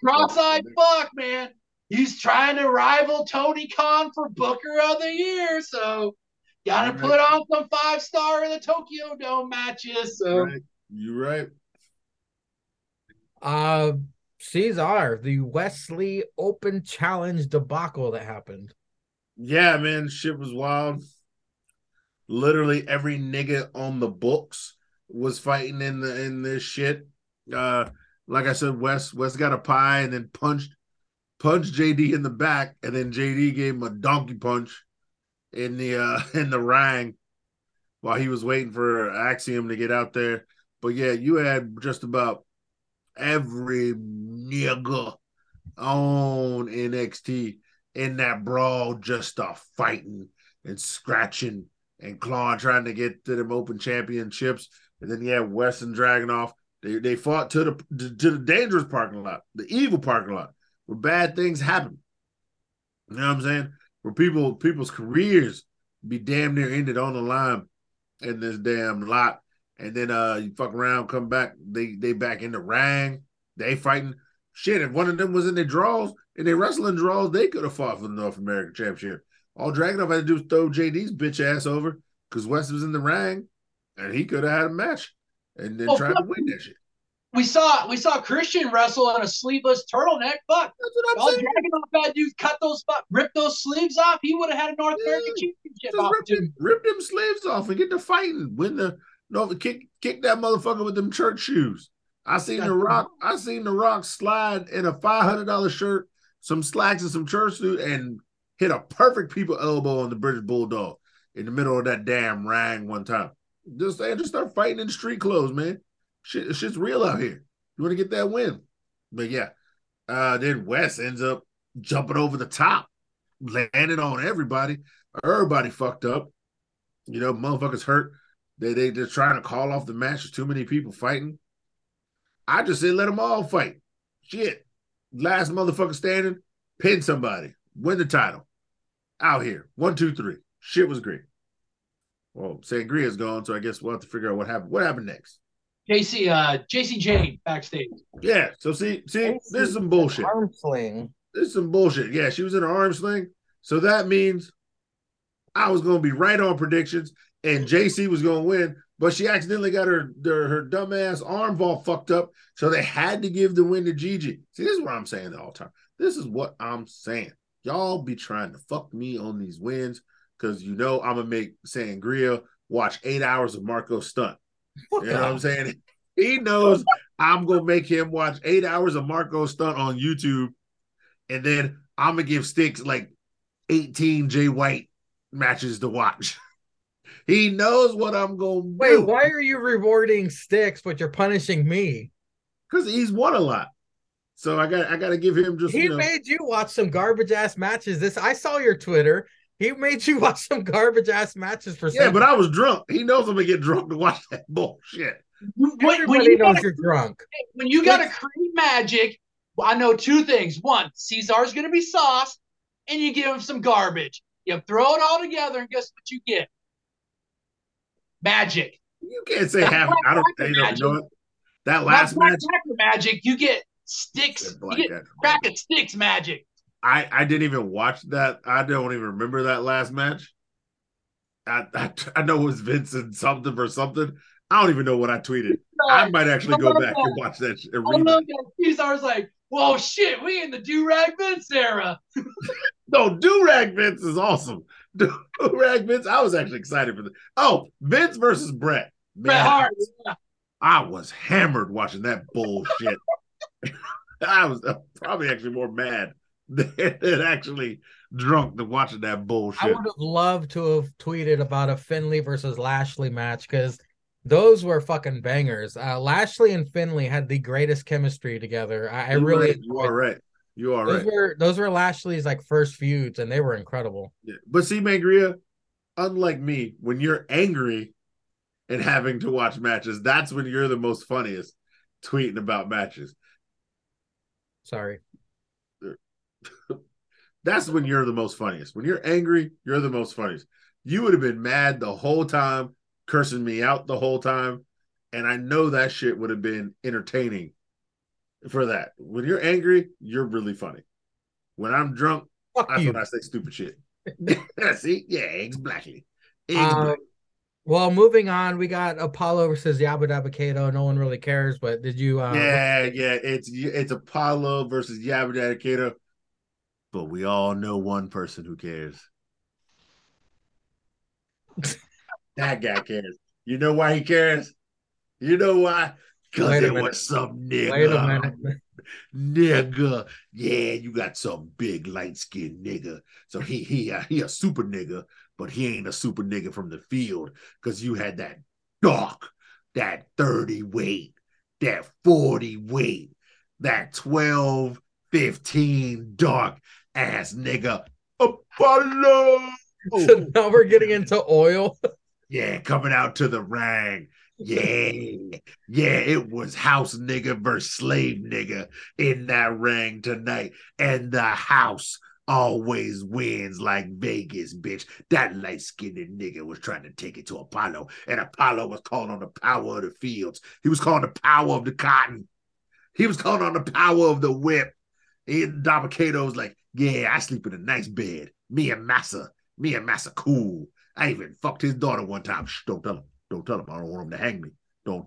Cross-eyed fuck, man. He's trying to rival Tony Khan for Booker of the Year, so gotta put on some 5-star in the Tokyo Dome matches. So you're right. Cesar, the Wesley Open Challenge debacle that happened. Yeah, man, shit was wild. Literally every nigga on the books was fighting in this shit. Like I said, Wes got a pie and then punched JD in the back, and then JD gave him a donkey punch in the ring while he was waiting for Axiom to get out there. But yeah, you had just about every nigga on NXT in that brawl just fighting and scratching and clawing, trying to get to them open championships. And then you had Wes and Dragunov. They fought to the dangerous parking lot, the evil parking lot, where bad things happen. You know what I'm saying? Where people's careers be damn near ended on the line in this damn lot. And then you fuck around, come back, they back in the ring, they fighting. Shit, if one of them was in their draws, in their wrestling draws, they could have fought for the North American Championship. All Dragunov had to do was throw JD's bitch ass over because West was in the ring, and he could have had a match and then tried to win that shit. We saw Christian wrestle in a sleeveless turtleneck. Fuck, that's what I'm saying. Dragunov had to cut those, rip those sleeves off. He would have had a North American Championship opportunity. Rip them sleeves off and get to fighting. Win the kick that motherfucker with them church shoes. I seen The Rock slide in a $500 shirt, some slacks, and some church suit, and hit a perfect people elbow on the British Bulldog in the middle of that damn ring one time. Just start fighting in street clothes, man. Shit's real out here. You want to get that win. But yeah, then Wes ends up jumping over the top, landing on everybody. Everybody fucked up. You know, motherfuckers hurt. They're trying to call off the match. There's too many people fighting. I just said let them all fight. Shit. Last motherfucker standing, pin somebody. Win the title. Out here. 1, 2, 3. Shit was great. Well, Sangria's gone, so I guess we'll have to figure out what happened. What happened next? JC Jane backstage. Yeah, so see, this is some bullshit. Arm sling. This is some bullshit. Yeah, she was in an arm sling. So that means I was going to be right on predictions, and JC was going to win, but she accidentally got her dumbass arm ball fucked up, so they had to give the win to Gigi. See, this is what I'm saying the whole time. This is what I'm saying. Y'all be trying to fuck me on these wins because you know I'm going to make Sangria watch 8 hours of Marco stunt. You know what I'm saying? He knows I'm going to make him watch 8 hours of Marco stunt on YouTube, and then I'm going to give Sticks like 18 Jay White matches to watch. He knows what I'm going to do. Wait, why are you rewarding Sticks, but you're punishing me? Because he's won a lot. So I got to give him just, He made you watch some garbage-ass matches. I saw your Twitter. He made you watch some garbage-ass matches for some. Yeah, but I was drunk. He knows I'm going to get drunk to watch that bullshit. Everybody knows you're drunk. When you got to create magic, I know two things. One, Cesar's going to be sauced. and you give them some garbage. You throw it all together, and guess what you get? Magic. You can't say half. I don't think they don't know it. That last match. Magic. You get sticks. You get crack of sticks magic. I didn't even watch that. I don't even remember that last match. I know it was Vincent something for something. I don't even know what I tweeted. I might actually go back and watch that shit. I was like, whoa, shit, we in the do-rag Vince era. No, do-rag Vince is awesome. Do-rag Vince, I was actually excited for that. Oh, Vince versus Bret. Man, Bret Hart. I was hammered watching that bullshit. I was probably actually more mad than actually drunk than watching that bullshit. I would have loved to have tweeted about a Finlay versus Lashley match because those were fucking bangers. Lashley and Finlay had the greatest chemistry together. I really right. You are right. You are those right. Those were Lashley's first feuds, and they were incredible. Yeah. But see, Mangria, unlike me, when you're angry and having to watch matches, that's when you're the most funniest tweeting about matches. Sorry. That's when you're the most funniest. When you're angry, you're the most funniest. You would have been mad the whole time, cursing me out the whole time, and I know that shit would have been entertaining for that. When you're angry, you're really funny. When I'm drunk, that's when I say stupid shit. See? Yeah, exactly. Well, moving on, we got Apollo versus Yabba Dabba Kato. No one really cares, but did you... It's Apollo versus Yabba Dabba Kato, but we all know one person who cares. That guy cares. You know why he cares? You know why? Because it was some nigga. Nigga. Yeah, you got some big light-skinned nigga. So he a super nigga, but he ain't a super nigga from the field because you had that dark, that 30 weight, that 40 weight, that 12, 15 dark ass nigga. Apollo! So now we're getting into oil. Yeah, coming out to the ring. Yeah, it was house nigga versus slave nigga in that ring tonight. And the house always wins like Vegas, bitch. That light-skinned nigga was trying to take it to Apollo, and Apollo was calling on the power of the fields. He was calling the power of the cotton. He was calling on the power of the whip. And Dabba Kato's like, yeah, I sleep in a nice bed. Me and Massa cool. I even fucked his daughter one time. Shh, don't tell him. I don't want him to hang me. Don't.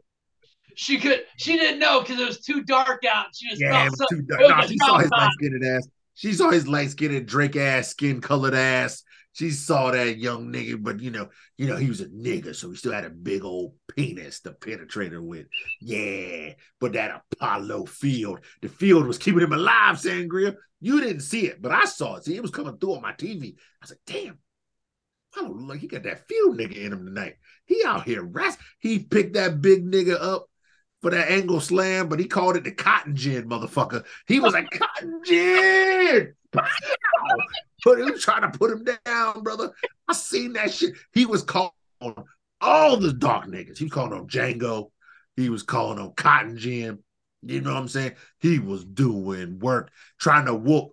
She didn't know because it was too dark out. She just it was too dark. No, she saw his light-skinned ass. She saw his light-skinned Drake ass, skin-colored ass. She saw that young nigga, but you know, he was a nigga, so he still had a big old penis to penetrate her with. Yeah, but that Apollo field, the field was keeping him alive, Sangria. You didn't see it, but I saw it. See, it was coming through on my TV. I said, damn. I don't look like he got that field nigga in him tonight. He out here rest. He picked that big nigga up for that angle slam, but he called it the cotton gin, motherfucker. He was like, cotton gin! He was trying to put him down, brother. I seen that shit. He was calling on all the dark niggas. He was calling on Django. He was calling on cotton gin. You know what I'm saying? He was doing work, trying to whoop,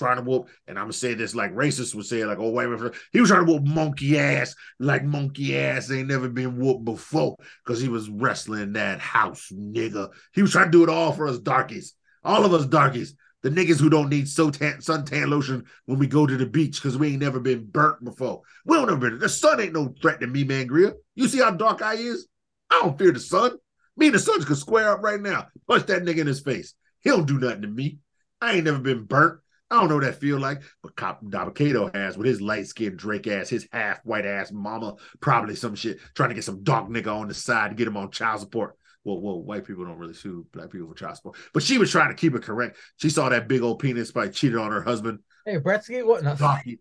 and I'm going to say this like racists would say, like, oh, wait, he was trying to whoop monkey ass ain't never been whooped before because he was wrestling that house nigga. He was trying to do it all for us darkies, all of us darkies, the niggas who don't need suntan lotion when we go to the beach because we ain't never been burnt before. We don't ever been, the sun ain't no threat to me, Mangria. You see how dark I is? I don't fear the sun. Me and the sun could square up right now. Punch that nigga in his face. He'll do nothing to me. I ain't never been burnt. I don't know what that feel like, but Dabba Kato has with his light-skinned Drake ass, his half-white ass mama, probably some shit, trying to get some dark nigga on the side to get him on child support. Whoa, white people don't really sue black people for child support. But she was trying to keep it correct. She saw that big old penis, probably cheated on her husband. Hey, Bretsky, what? Nothing.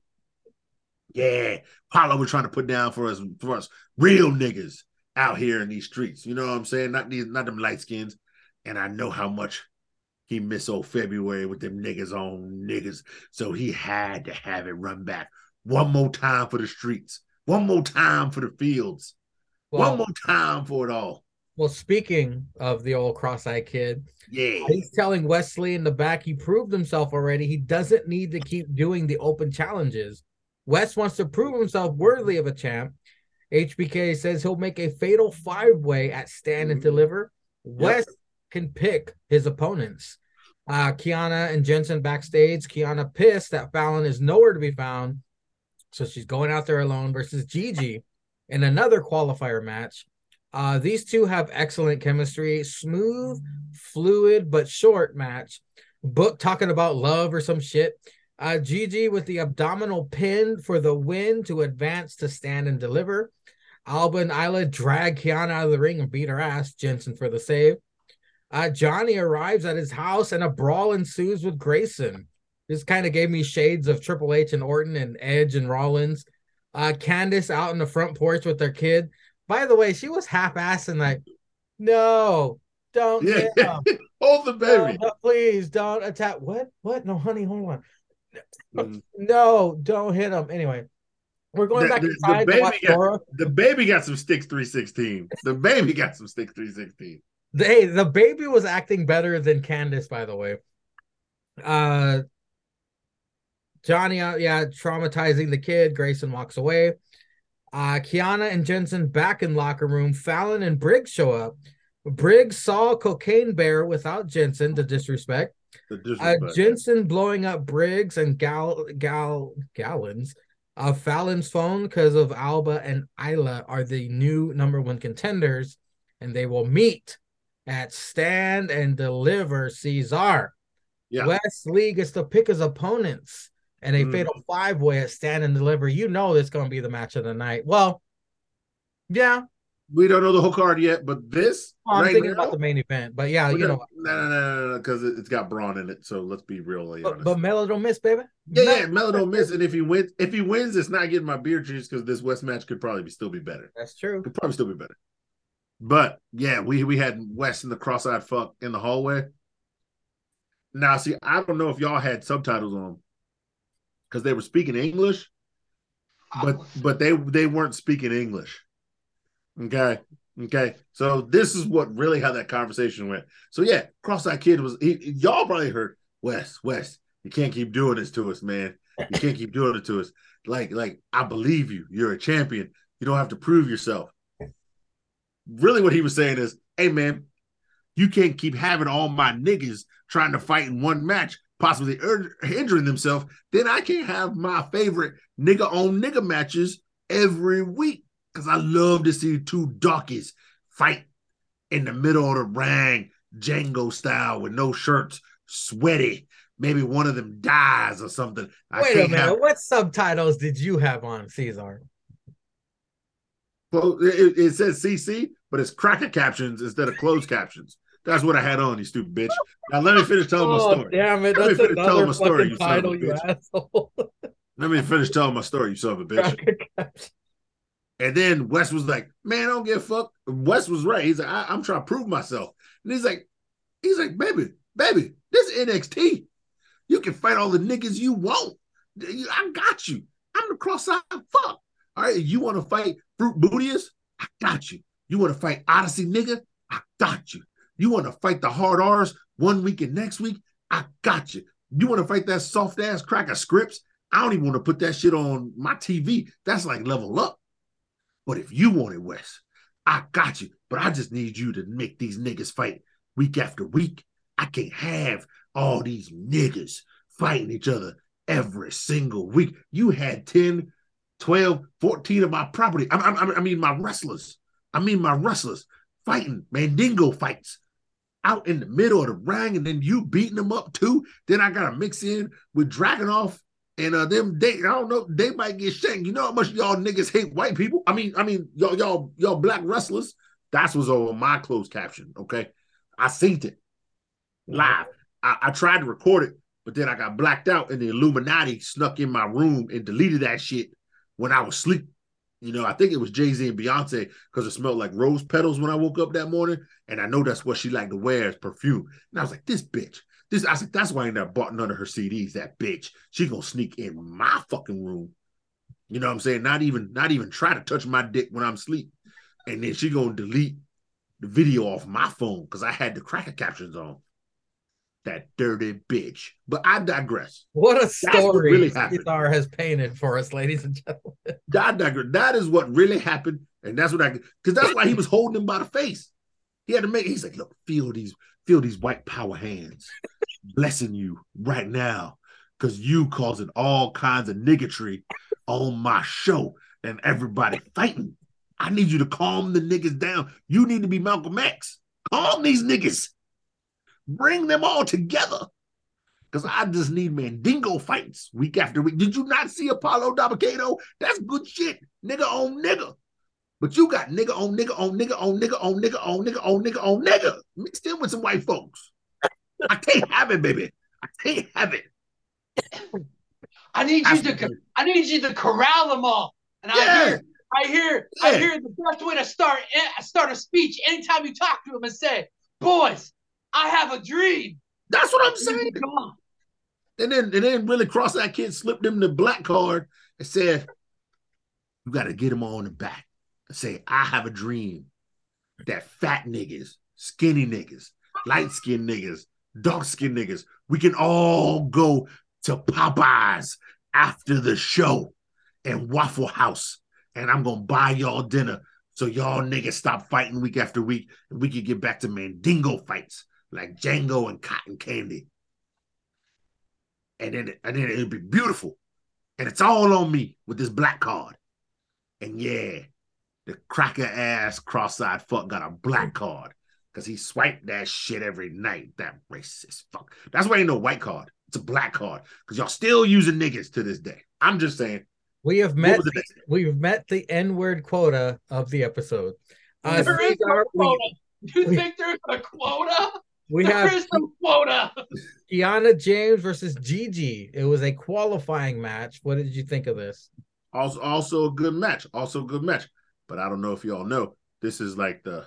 Yeah, Apollo was trying to put down for us real niggas out here in these streets. You know what I'm saying? Not them light-skins. And I know how much he missed old February with them niggas on niggas. So he had to have it run back. One more time for the streets. One more time for the fields. One more time for it all. Well, speaking of the old cross-eyed kid, he's telling Wesley in the back he proved himself already. He doesn't need to keep doing the open challenges. Wes wants to prove himself worthy of a champ. HBK says he'll make a fatal five-way at Stand and Deliver. Wes can pick his opponents. Kiana and Jensen backstage. Kiana pissed that Fallon is nowhere to be found, so she's going out there alone versus Gigi in another qualifier match. These two have excellent chemistry, smooth, fluid, but short match. Book talking about love or some shit. Gigi with the abdominal pin for the win to advance to Stand and Deliver. Alba and Isla drag Kiana out of the ring and beat her ass. Jensen for the save. Johnny arrives at his house and a brawl ensues with Grayson. This kind of gave me shades of Triple H and Orton and Edge and Rollins. Candice out on the front porch with their kid. By the way, she was half-assing like, no, don't get him. Hold the baby. No, please, don't attack. What? What? No, honey, hold on. No, don't hit him. Anyway, we're going back inside to watch Dora. The baby got some sticks 316. The baby got some sticks 316. Hey, the baby was acting better than Candace, by the way. Johnny, traumatizing the kid. Grayson walks away. Kiana and Jensen back in locker room. Fallon and Briggs show up. Briggs saw Cocaine Bear without Jensen, the disrespect. Jensen blowing up Briggs and Gallons. Fallon's phone because of Alba and Isla are the new #1 contenders, and they will meet at Stand and Deliver Cesar. Wesley gets to pick his opponents and a fatal five-way at Stand and Deliver. You know this is going to be the match of the night. Well, yeah. We don't know the whole card yet, but this I'm thinking about the main event, but yeah, you know. No, because it's got Braun in it, so let's be real. But Melo don't miss, baby. Yeah, Melo don't miss, and if he wins, it's not getting my beer juice because this West match could probably still be better. That's true. Could probably still be better. But, yeah, we had West and the cross-eyed fuck in the hallway. Now, see, I don't know if y'all had subtitles on because they were speaking English, but they weren't speaking English. Okay. So this is what really how that conversation went. So, yeah, cross-eyed kid was – y'all probably heard, Wes, you can't keep doing this to us, man. You can't keep doing it to us. Like, I believe you. You're a champion. You don't have to prove yourself. Really what he was saying is, hey, man, you can't keep having all my niggas trying to fight in one match, possibly injuring themselves. Then I can't have my favorite nigga-on-nigga matches every week because I love to see two darkies fight in the middle of the ring, Django style with no shirts, sweaty. Maybe one of them dies or something. Wait a minute. What subtitles did you have on, Cesar? Well, it says CC, but it's cracker captions instead of closed captions. That's what I had on, you stupid bitch. Now let me finish telling my story. Damn it! That's another fucking title, you asshole. Let me finish telling my story, you son of a bitch. And then Wes was like, "Man, I don't give a fuck." Wes was right. He's like, "I'm trying to prove myself." And he's like, "Baby, this is NXT. You can fight all the niggas you want. I got you. I'm the cross-eyed fuck. All right, you want to fight Fruit Bootius? I got you. You want to fight Odyssey nigga? I got you. You want to fight the hard R's one week and next week? I got you. You want to fight that soft ass cracker Scripps? I don't even want to put that shit on my TV. That's like Level Up. But if you want it, Wes, I got you. But I just need you to make these niggas fight week after week. I can't have all these niggas fighting each other every single week. You had 10, 12, 14 of my property. I mean my wrestlers fighting Mandingo fights out in the middle of the ring, and then you beating them up too. Then I gotta mix in with Dragunov and them. They, I don't know, they might get shanked. You know how much y'all niggas hate white people. I mean y'all black wrestlers. That's what's on my closed caption. Okay, I synced it live. I tried to record it, but then I got blacked out, and the Illuminati snuck in my room and deleted that shit when I was asleep. You know, I think it was Jay-Z and Beyonce because it smelled like rose petals when I woke up that morning. And I know that's what she liked to wear is perfume. And I was like, this bitch. I said, that's why I ain't bought none of her CDs, that bitch. She gonna sneak in my fucking room. You know what I'm saying? Not even try to touch my dick when I'm asleep. And then she gonna delete the video off my phone because I had the cracker captions on. That dirty bitch. But I digress. What a story Star has painted for us, ladies and gentlemen. I digress. That is what really happened. And that's what I, because that's why he was holding him by the face. He had to make, he's like, look, feel these white power hands blessing you right now. Because you causing all kinds of niggatry on my show and everybody fighting. I need you to calm the niggas down. You need to be Malcolm X. Calm these niggas. Bring them all together. Because I just need Mandingo fights week after week. Did you not see Apollo Dabakato? That's good shit. Nigga on nigga. But you got nigga on nigga on nigga on nigga on nigga on nigga on nigga on nigga. Mixed in with some white folks. I can't have it, baby. I can't have it. I need you to corral them all. And yeah. I hear the best way to start a speech anytime you talk to them and say, boys, I have a dream. That's what I'm saying. And then Willie Cross, that kid, slipped him the black card and said, you got to get him on the back and say, I have a dream that fat niggas, skinny niggas, light-skinned niggas, dark-skinned niggas, we can all go to Popeyes after the show and Waffle House, and I'm going to buy y'all dinner so y'all niggas stop fighting week after week and we can get back to Mandingo fights. Like Django and Cotton Candy. And then it'd be beautiful. And it's all on me with this black card. And yeah, the cracker ass cross-eyed fuck got a black card. Because he swiped that shit every night. That racist fuck. That's why ain't no white card. It's a black card. Because y'all still using niggas to this day. I'm just saying. We've met the N-word quota of the episode. There is no quota. You think there's a quota? There is no quota. Kiana James versus Gigi. It was a qualifying match. What did you think of this? Also a good match. But I don't know if y'all know. This is like the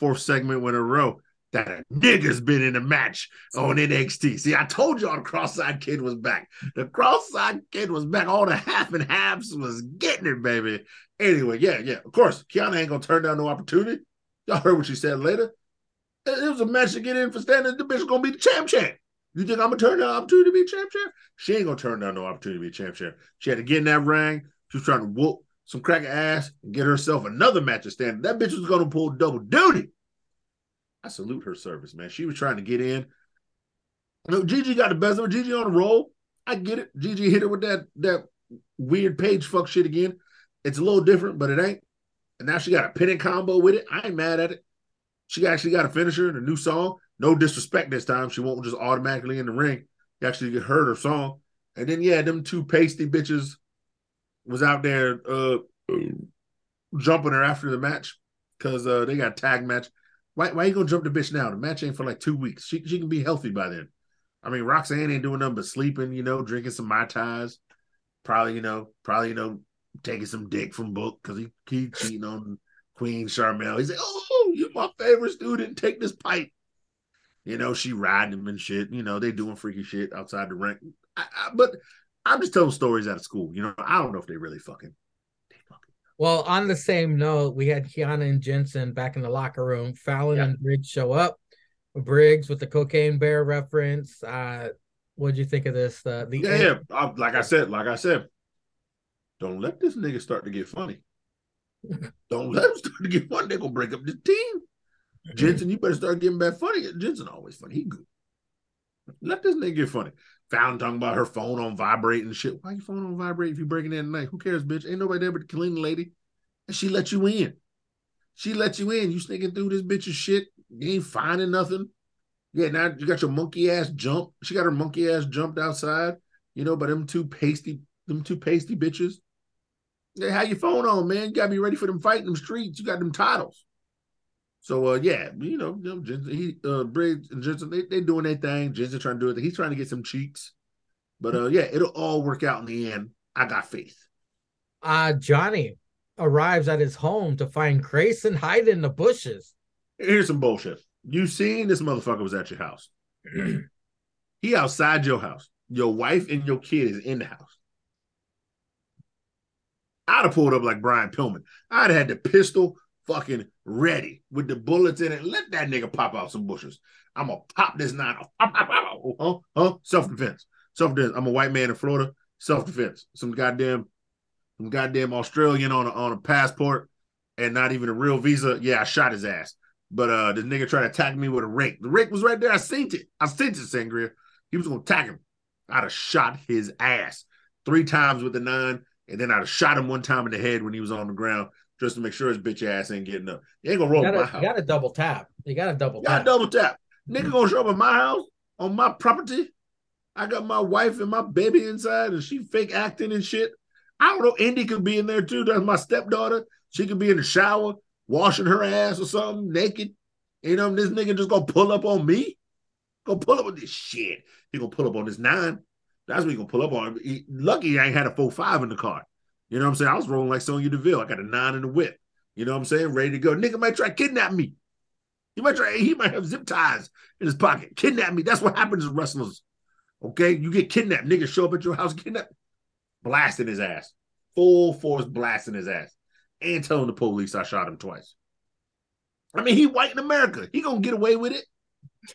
fourth segment in a row that a nigga's been in a match on NXT. See, I told y'all the cross-eyed kid was back. All the half and halves was getting it, baby. Anyway, yeah. Of course, Kiana ain't going to turn down no opportunity. Y'all heard what she said later. It was a match to get in for standing. The bitch going to be the champ. You think I'm going to turn down an opportunity to be champ? She ain't going to turn down no opportunity to be champ. She had to get in that ring. She was trying to whoop some cracker ass and get herself another match to stand. That bitch was going to pull double duty. I salute her service, man. She was trying to get in. You know, Gigi got the best of her. Gigi on a roll. I get it. Gigi hit her with that weird page fuck shit again. It's a little different, but it ain't. And now she got a pinning combo with it. I ain't mad at it. She actually got a finisher and a new song. No disrespect this time. She won't just automatically in the ring. You actually heard her song. And then, yeah, them two pasty bitches was out there jumping her after the match because they got a tag match. Why you going to jump the bitch now? The match ain't for like 2 weeks. She can be healthy by then. I mean, Roxanne ain't doing nothing but sleeping, drinking some Mai Tais. Probably, taking some dick from Book because he keeps cheating on Queen Charmel. He's like, oh, you're my favorite student. Take this pipe. She riding him and shit. They doing freaky shit outside the rink. But I'm just telling stories out of school. I don't know if they really fucking. Well, on the same note, we had Kiana and Jensen back in the locker room. Fallon and Briggs show up. Briggs with the cocaine bear reference. What'd you think of this? Like I said, don't let this nigga start to get funny. Don't let him start to get funny. They're going to break up the team. Jensen, you better start getting back funny. Jensen always funny. He good. Let this nigga get funny. Fallon talking about her phone on vibrate and shit. Why your phone on vibrate if you're breaking in at night? Who cares, bitch? Ain't nobody there but the cleaning lady. And she let you in. You sneaking through this bitch's shit. You ain't finding nothing. Yeah, now you got your monkey ass jump. She got her monkey ass jumped outside. But them two pasty bitches. They have your phone on, man. You got to be ready for them fighting them streets. You got them titles. So, Jensen, Briggs and Jensen, they doing their thing. Jensen trying to do it. He's trying to get some cheeks. But, it'll all work out in the end. I got faith. Johnny arrives at his home to find Grayson hiding in the bushes. Here's some bullshit. You seen this motherfucker was at your house. He outside your house. Your wife and your kid is in the house. I'd have pulled up like Brian Pillman. I'd have had the pistol, fucking ready with the bullets in it. Let that nigga pop out some bushes. I'm going to pop this 9 off. Self-defense. Self-defense. I'm a white man in Florida. Self-defense. Some goddamn Australian on a passport and not even a real visa. Yeah, I shot his ass. But this nigga tried to attack me with a rake. The rake was right there. I seen it. I seen it, Sangria. He was going to attack him. I'd have shot his ass 3 times with the 9, and then I'd have shot him 1 time in the head when he was on the ground just to make sure his bitch ass ain't getting up. You ain't going to roll my house. You got to double tap. You got to double tap. Nigga going to show up at my house, on my property. I got my wife and my baby inside, and she fake acting and shit. I don't know. Indy could be in there, too. That's my stepdaughter. She could be in the shower, washing her ass or something, naked. You know, this nigga just going to pull up on me. Going to pull up with this shit. He going to pull up on this 9. That's what he going to pull up on. Lucky I ain't had a 4-5 in the car. You know what I'm saying? I was rolling like Sonya Deville. I got a 9 in the whip. You know what I'm saying? Ready to go. Nigga might try to kidnap me. He might have zip ties in his pocket. Kidnap me. That's what happens to wrestlers. Okay? You get kidnapped. Niggas show up at your house, kidnapped. Blasting his ass. Full force blasting his ass. And telling the police I shot him twice. I mean, he white in America. He gonna get away with it.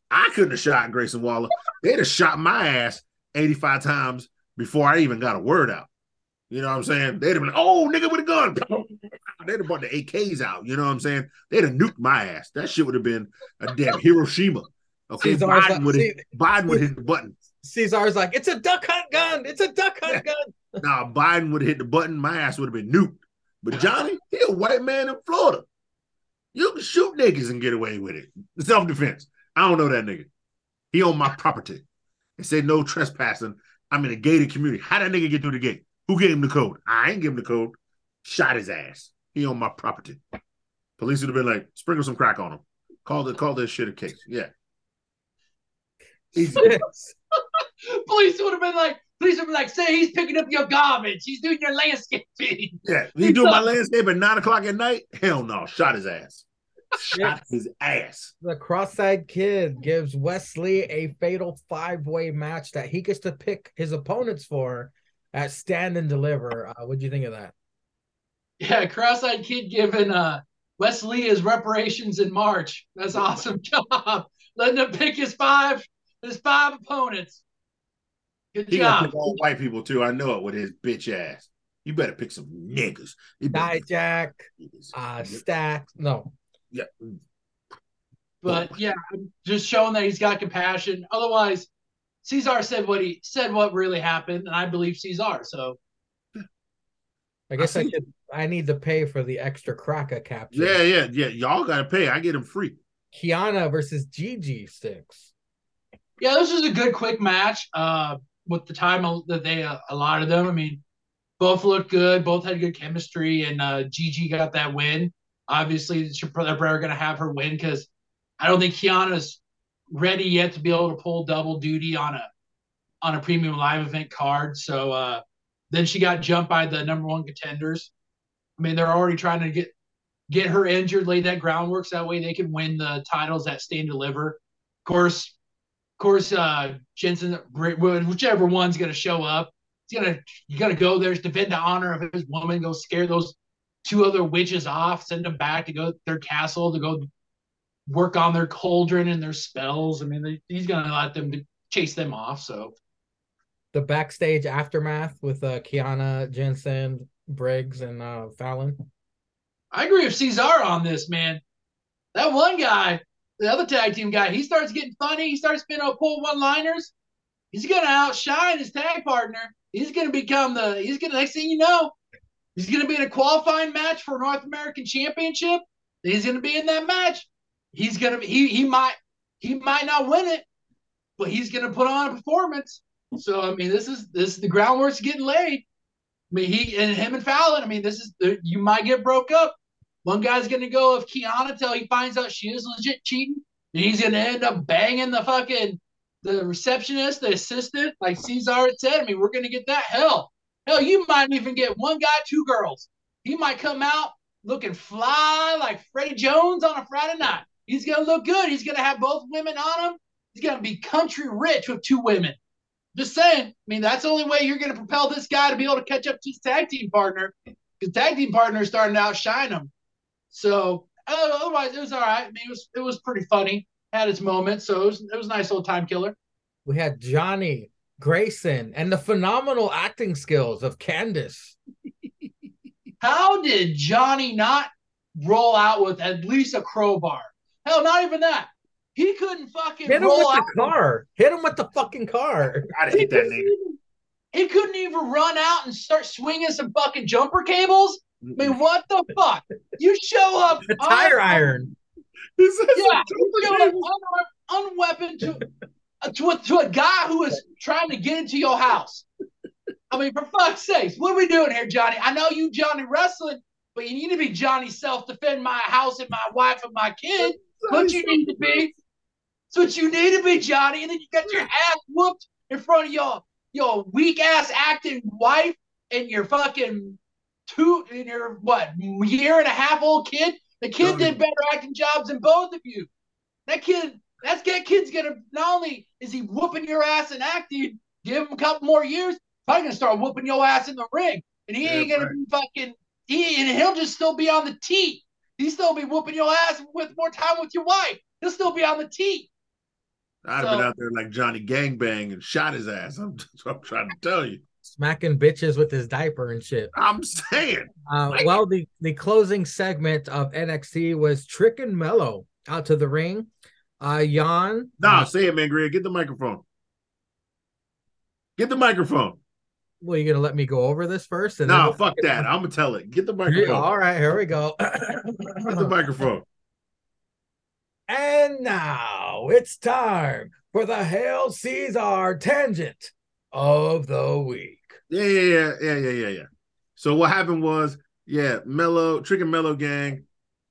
I couldn't have shot Grayson Waller. They'd have shot my ass 85 times before I even got a word out. You know what I'm saying? They'd have been like, oh, nigga with a gun. They'd have brought the AKs out. You know what I'm saying? They'd have nuked my ass. That shit would have been a damn Hiroshima. Okay, Biden would hit the button. Cesar's like, it's a duck hunt gun. It's a duck hunt gun. Nah, Biden would have hit the button. My ass would have been nuked. But Johnny, he a white man in Florida. You can shoot niggas and get away with it. Self-defense. I don't know that nigga. He on my property. It said no trespassing. I'm in a gated community. How that nigga get through the gate? Who gave him the code? I ain't give him the code. Shot his ass. He on my property. Police would have been like, sprinkle some crack on him. Call this shit a case. Yeah. Easy. Police would have been like, say he's picking up your garbage. He's doing your landscaping. Yeah. He's doing my landscape at 9:00 at night? Hell no. Shot his ass. Shot his ass. The cross-eyed kid gives Wesley a fatal 5-way match that he gets to pick his opponents for at Stand and Deliver. What'd you think of that? Yeah, cross-eyed kid giving Wesley his reparations in March. That's awesome job. Letting him pick his five opponents. Good job. He gonna pick all white people too. I know it with his bitch ass. You better pick some niggas. Dijak, Stack. No. Yeah. But yeah, just showing that he's got compassion. Otherwise, Cesar said what really happened, and I believe Cesar. So I guess I need to pay for the extra Kraka capture. Yeah. Y'all gotta pay. I get him free. Kiana versus Gigi Sticks. Yeah, this was a good quick match. With the time that they allotted them, I mean, both looked good. Both had good chemistry, and Gigi got that win. Obviously, they're going to have her win because I don't think Kiana's ready yet to be able to pull double duty on a premium live event card. So then she got jumped by the #1 contenders. I mean, they're already trying to get her injured, lay that groundwork so that way they can win the titles at Stand Deliver. Of course, Jensen, whichever one's going to show up, you got to go there, defend the honor of his woman, go scare those 2 other witches off, send them back to go to their castle to go work on their cauldron and their spells. I mean, he's going to let them chase them off. So the backstage aftermath with Kiana, Jensen, Briggs, and Fallon. I agree with Cesar on this, man. That one guy, the other tag team guy, he starts getting funny. He starts being able to pull one-liners. He's going to outshine his tag partner. Next thing you know, he's going to be in a qualifying match for North American Championship. He's going to be in that match. He might not win it, but he's going to put on a performance. So I mean, this is the groundwork's getting laid. I mean, him and Fallon. I mean, you might get broke up. One guy's going to go with Kiana till he finds out she is legit cheating, and he's going to end up banging the receptionist, the assistant, like Cesar had said. I mean, we're going to get that hell. Hell, you might even get one guy, 2 girls. He might come out looking fly like Freddie Jones on a Friday night. He's going to look good. He's going to have both women on him. He's going to be country rich with 2 women. Just saying. I mean, that's the only way you're going to propel this guy to be able to catch up to his tag team partner, because tag team partner is starting to outshine him. So otherwise, it was all right. I mean, it was pretty funny. Had its moments, so it was a nice old time killer. We had Johnny Grayson and the phenomenal acting skills of Candace. How did Johnny not roll out with at least a crowbar? Hell, not even that. He couldn't fucking hit him roll with out the car. Hit him with the fucking car. I hate that nigga. He couldn't even run out and start swinging some fucking jumper cables. I mean, what the fuck? You show up a tire iron. This is unweaponed to a guy who is trying to get into your house. I mean, for fuck's sakes, what are we doing here, Johnny? I know you Johnny Wrestling, but you need to be Johnny self-defend my house and my wife and my kid. What you need to be. It's what you need to be, Johnny. And then you got your ass whooped in front of your weak-ass acting wife and your fucking year-and-a-half-old kid. The kid did better acting jobs than both of you. That kid's gonna, not only is he whooping your ass in acting, give him a couple more years, probably gonna start whooping your ass in the ring. And he ain't gonna be fucking, he'll just still be on the tee. He'll still be whooping your ass with more time with your wife. He'll still be on the tee. I'd have been out there like Johnny Gangbang and shot his ass. I'm trying to tell you. Smacking bitches with his diaper and shit. I'm saying. Well, the closing segment of NXT was Trick and Mello out to the ring. Jan. Nah, say it, man, Greg. Get the microphone. Get the microphone. Well, you're going to let me go over this first? And nah, fuck that. I'm going to tell it. Get the microphone. Yeah, all right, here we go. Get the microphone. And now it's time for the Hail Caesar tangent of the week. Yeah. So what happened was, Trick and Mello gang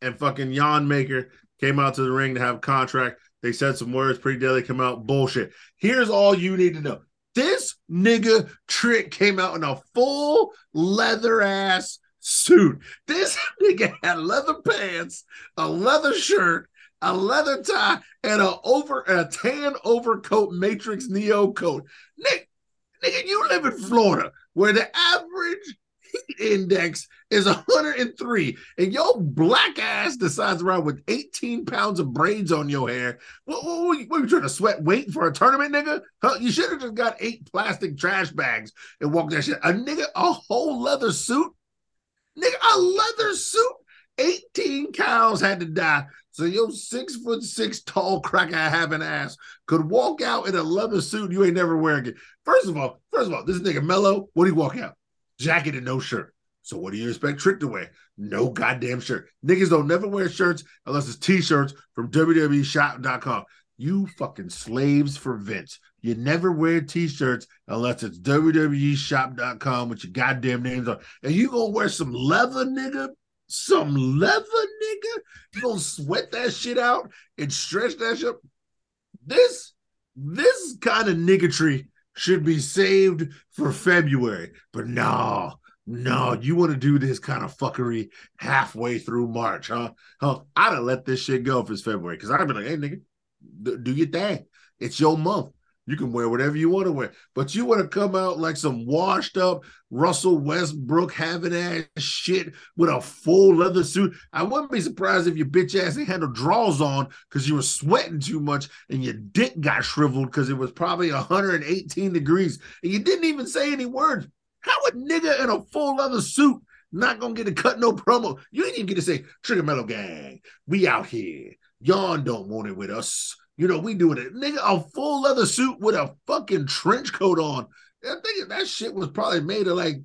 and fucking Yon Maker came out to the ring to have a contract. They said some words, pretty deadly, come out, bullshit. Here's all you need to know. This nigga Trick came out in a full leather-ass suit. This nigga had leather pants, a leather shirt, a leather tie, and a tan overcoat Matrix Neo coat. Nigga, you live in Florida where the average heat index is 103, and your black ass decides around with 18 pounds of braids on your hair. What are you trying to sweat weight for a tournament, nigga? Huh? You should have just got 8 plastic trash bags and walked that shit. A whole leather suit? Nigga, a leather suit? 18 cows had to die so your 6'6" tall cracker having ass could walk out in a leather suit you ain't never wearing it. First of all, this nigga Mello, what do you walk out? Jacket and no shirt. So what do you expect Trick to wear? No goddamn shirt. Niggas don't never wear shirts unless it's t-shirts from WWEshop.com. You fucking slaves for Vince. You never wear t-shirts unless it's WWEshop.com with your goddamn names on. And you gonna wear some leather, nigga? Some leather, nigga? You gonna sweat that shit out and stretch that shit? This kind of niggatry should be saved for February. But no, you want to do this kind of fuckery halfway through March, huh? I'd have let this shit go if it's February, because I'd be like, hey, nigga, do your thing. It's your month. You can wear whatever you want to wear, but you want to come out like some washed up Russell Westbrook having ass shit with a full leather suit. I wouldn't be surprised if your bitch ass ain't had no drawers on because you were sweating too much and your dick got shriveled because it was probably 118 degrees and you didn't even say any words. How a nigga in a full leather suit not going to get to cut no promo? You ain't even get to say, Trigger Metal Gang, we out here. Y'all don't want it with us. You know, we doing it. Nigga, a full leather suit with a fucking trench coat on. I think that shit was probably made of like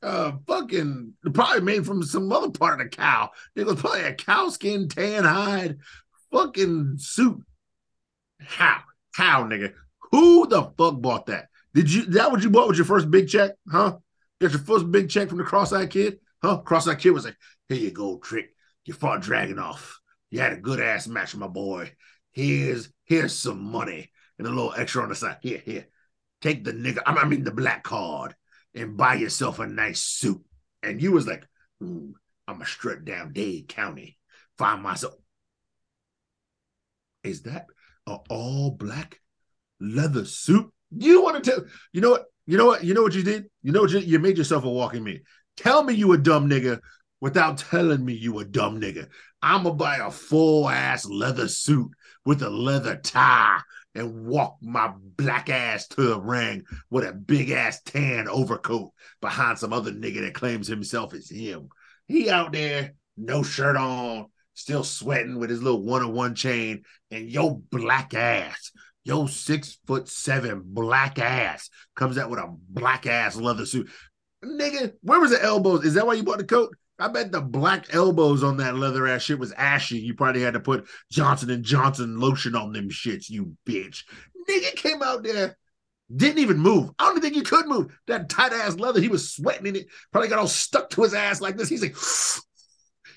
probably made from some other part of the cow. It was probably a cow skin, tan hide fucking suit. How, nigga? Who the fuck bought that? That what you bought with your first big check? Huh? Got your first big check from the cross-eyed kid? Huh? Cross-eyed kid was like, here you go, Trick. You fought Dragon off. You had a good-ass match with my boy. Here's some money and a little extra on the side. Here. Take the nigga, the black card and buy yourself a nice suit. And you was like, I'm a strut down Dade County. Find myself. Is that an all black leather suit? You want to tell, you know what you did? You made yourself a walking meme. Tell me you a dumb nigga without telling me you a dumb nigga. I'm going to buy a full-ass leather suit with a leather tie and walk my black ass to the ring with a big-ass tan overcoat behind some other nigga that claims himself as him. He out there, no shirt on, still sweating with his little one-on-one chain, and your black ass, your 6'7" black ass comes out with a black ass leather suit. Nigga, where was the elbows? Is that why you bought the coat? I bet the black elbows on that leather ass shit was ashy. You probably had to put Johnson & Johnson lotion on them shits, you bitch. Nigga came out there, didn't even move. I don't think he could move. That tight ass leather, he was sweating in it. Probably got all stuck to his ass like this. He's like,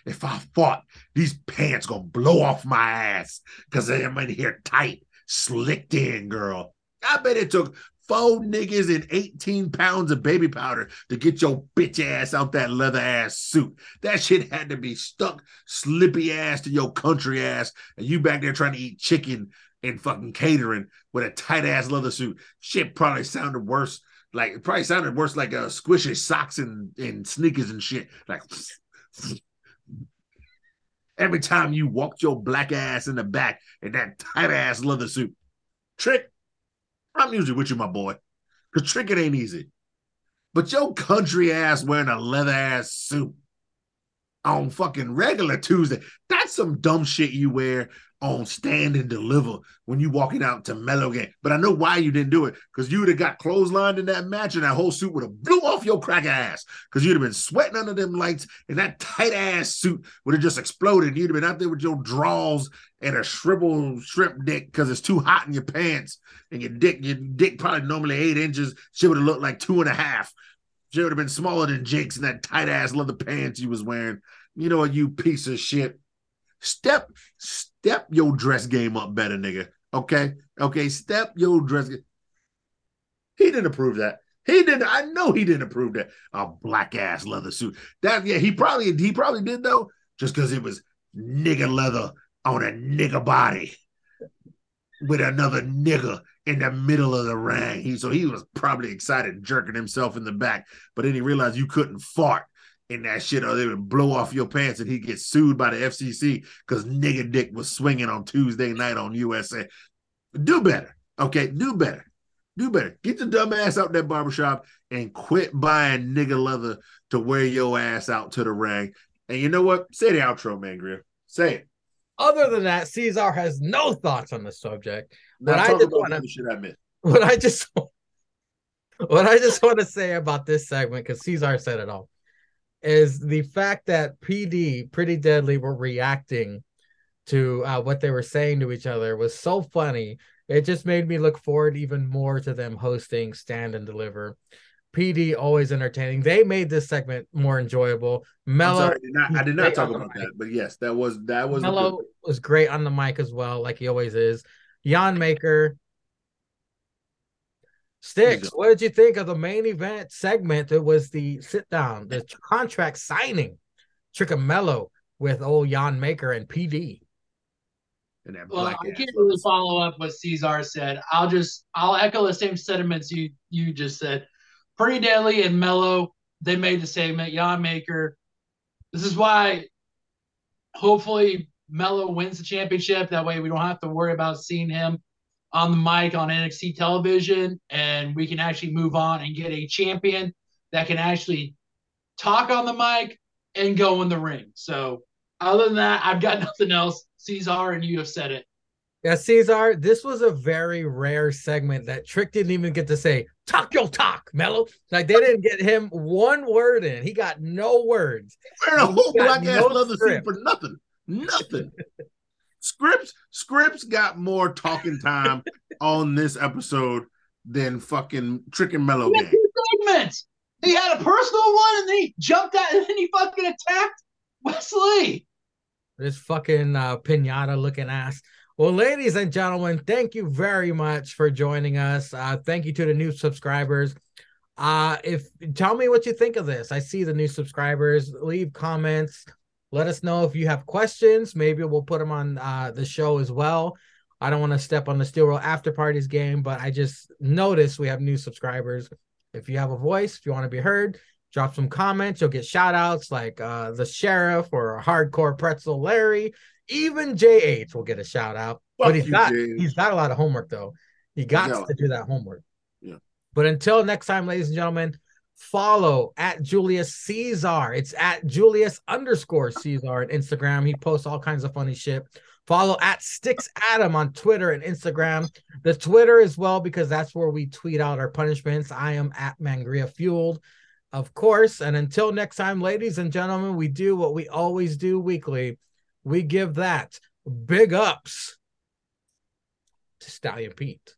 if I fought, these pants gonna blow off my ass because I'm in here tight, slicked in, girl. I bet it took 4 niggas and 18 pounds of baby powder to get your bitch ass out that leather ass suit. That shit had to be stuck slippy ass to your country ass, and you back there trying to eat chicken and fucking catering with a tight ass leather suit. Shit probably sounded worse. Like, it probably sounded worse like squishy socks and sneakers and shit. Like, every time you walked your black ass in the back in that tight-ass leather suit. Trick, I'm usually with you, my boy, because Trick, it ain't easy. But your country ass wearing a leather-ass suit on fucking regular Tuesday, that's some dumb shit you wear on Stand and Deliver when you walking out to Mellow Game. But I know why you didn't do it, because you would have got clotheslined in that match and that whole suit would have blew off your crack ass, because you'd have been sweating under them lights and that tight ass suit would have just exploded. You'd have been out there with your draws and a shriveled shrimp dick because it's too hot in your pants, and your dick probably normally 8 inches. Shit would have looked like 2.5. Shit would have been smaller than Jake's in that tight ass leather pants you was wearing. You know what, you piece of shit. Step your dress game up better, nigga. Okay, step your dress game. He didn't approve that. He didn't. I know he didn't approve that. A black ass leather suit. That, yeah, he probably did though, just because it was nigga leather on a nigga body with another nigga in the middle of the ring. So he was probably excited, jerking himself in the back, but then he realized you couldn't fart in that shit, or they would blow off your pants, and he'd get sued by the FCC because nigga dick was swinging on Tuesday night on USA. Do better. Okay, do better. Do better. Get the dumb ass out that barbershop and quit buying nigga leather to wear your ass out to the ring. And you know what? Say the outro, man, Greer. Say it. Other than that, Cesar has no thoughts on the subject. What I just want to say about this segment, because Cesar said it all, is the fact that PD, Pretty Deadly, were reacting to what they were saying to each other was so funny. It just made me look forward even more to them hosting Stand and Deliver. PD, always entertaining. They made this segment more enjoyable. Mello, I did not talk about that, but yes, that was Mello was great on the mic as well, like he always is. Jan Maker. Sticks, what did you think of the main event segment that was the sit-down, the contract signing, Tricamello with old Jan Maker and PD? And that black I can't really follow up what Cesar said. I'll echo the same sentiments you just said. Pretty Deadly and Mello, they made the statement. Jan Maker, this is why hopefully Mello wins the championship. That way we don't have to worry about seeing him on the mic on NXT television, and we can actually move on and get a champion that can actually talk on the mic and go in the ring. So other than that, I've got nothing else. Cesar, and you have said it. Yeah, Cesar, this was a very rare segment that Trick didn't even get to say, talk your talk, Mello. Like, they didn't get him one word in. He got no words. Wearing a whole black-ass leather suit for nothing. Nothing. Scripps got more talking time on this episode than fucking Trick and Mello. He had 2 segments. He had a personal one, and then he jumped out, and then he fucking attacked Wesley. This fucking pinata-looking ass. Well, ladies and gentlemen, thank you very much for joining us. Thank you to the new subscribers. If tell me what you think of this. I see the new subscribers. Leave comments. Let us know if you have questions. Maybe we'll put them on the show as well. I don't want to step on the Steel Roll After Parties game, but I just noticed we have new subscribers. If you have a voice, if you want to be heard, drop some comments. You'll get shout outs like the Sheriff or Hardcore Pretzel Larry. Even JH will get a shout out. But he's got a lot of homework, though. He got to do that homework. Yeah. But until next time, ladies and gentlemen, follow at Julius Caesar. It's at Julius_Caesar on Instagram. He posts all kinds of funny shit. Follow at Sticks Adam on Twitter and Instagram. The Twitter as well, because that's where we tweet out our punishments. I am at Mangria Fueled, of course. And until next time, ladies and gentlemen, we do what we always do weekly. We give that big ups to Stallion Pete.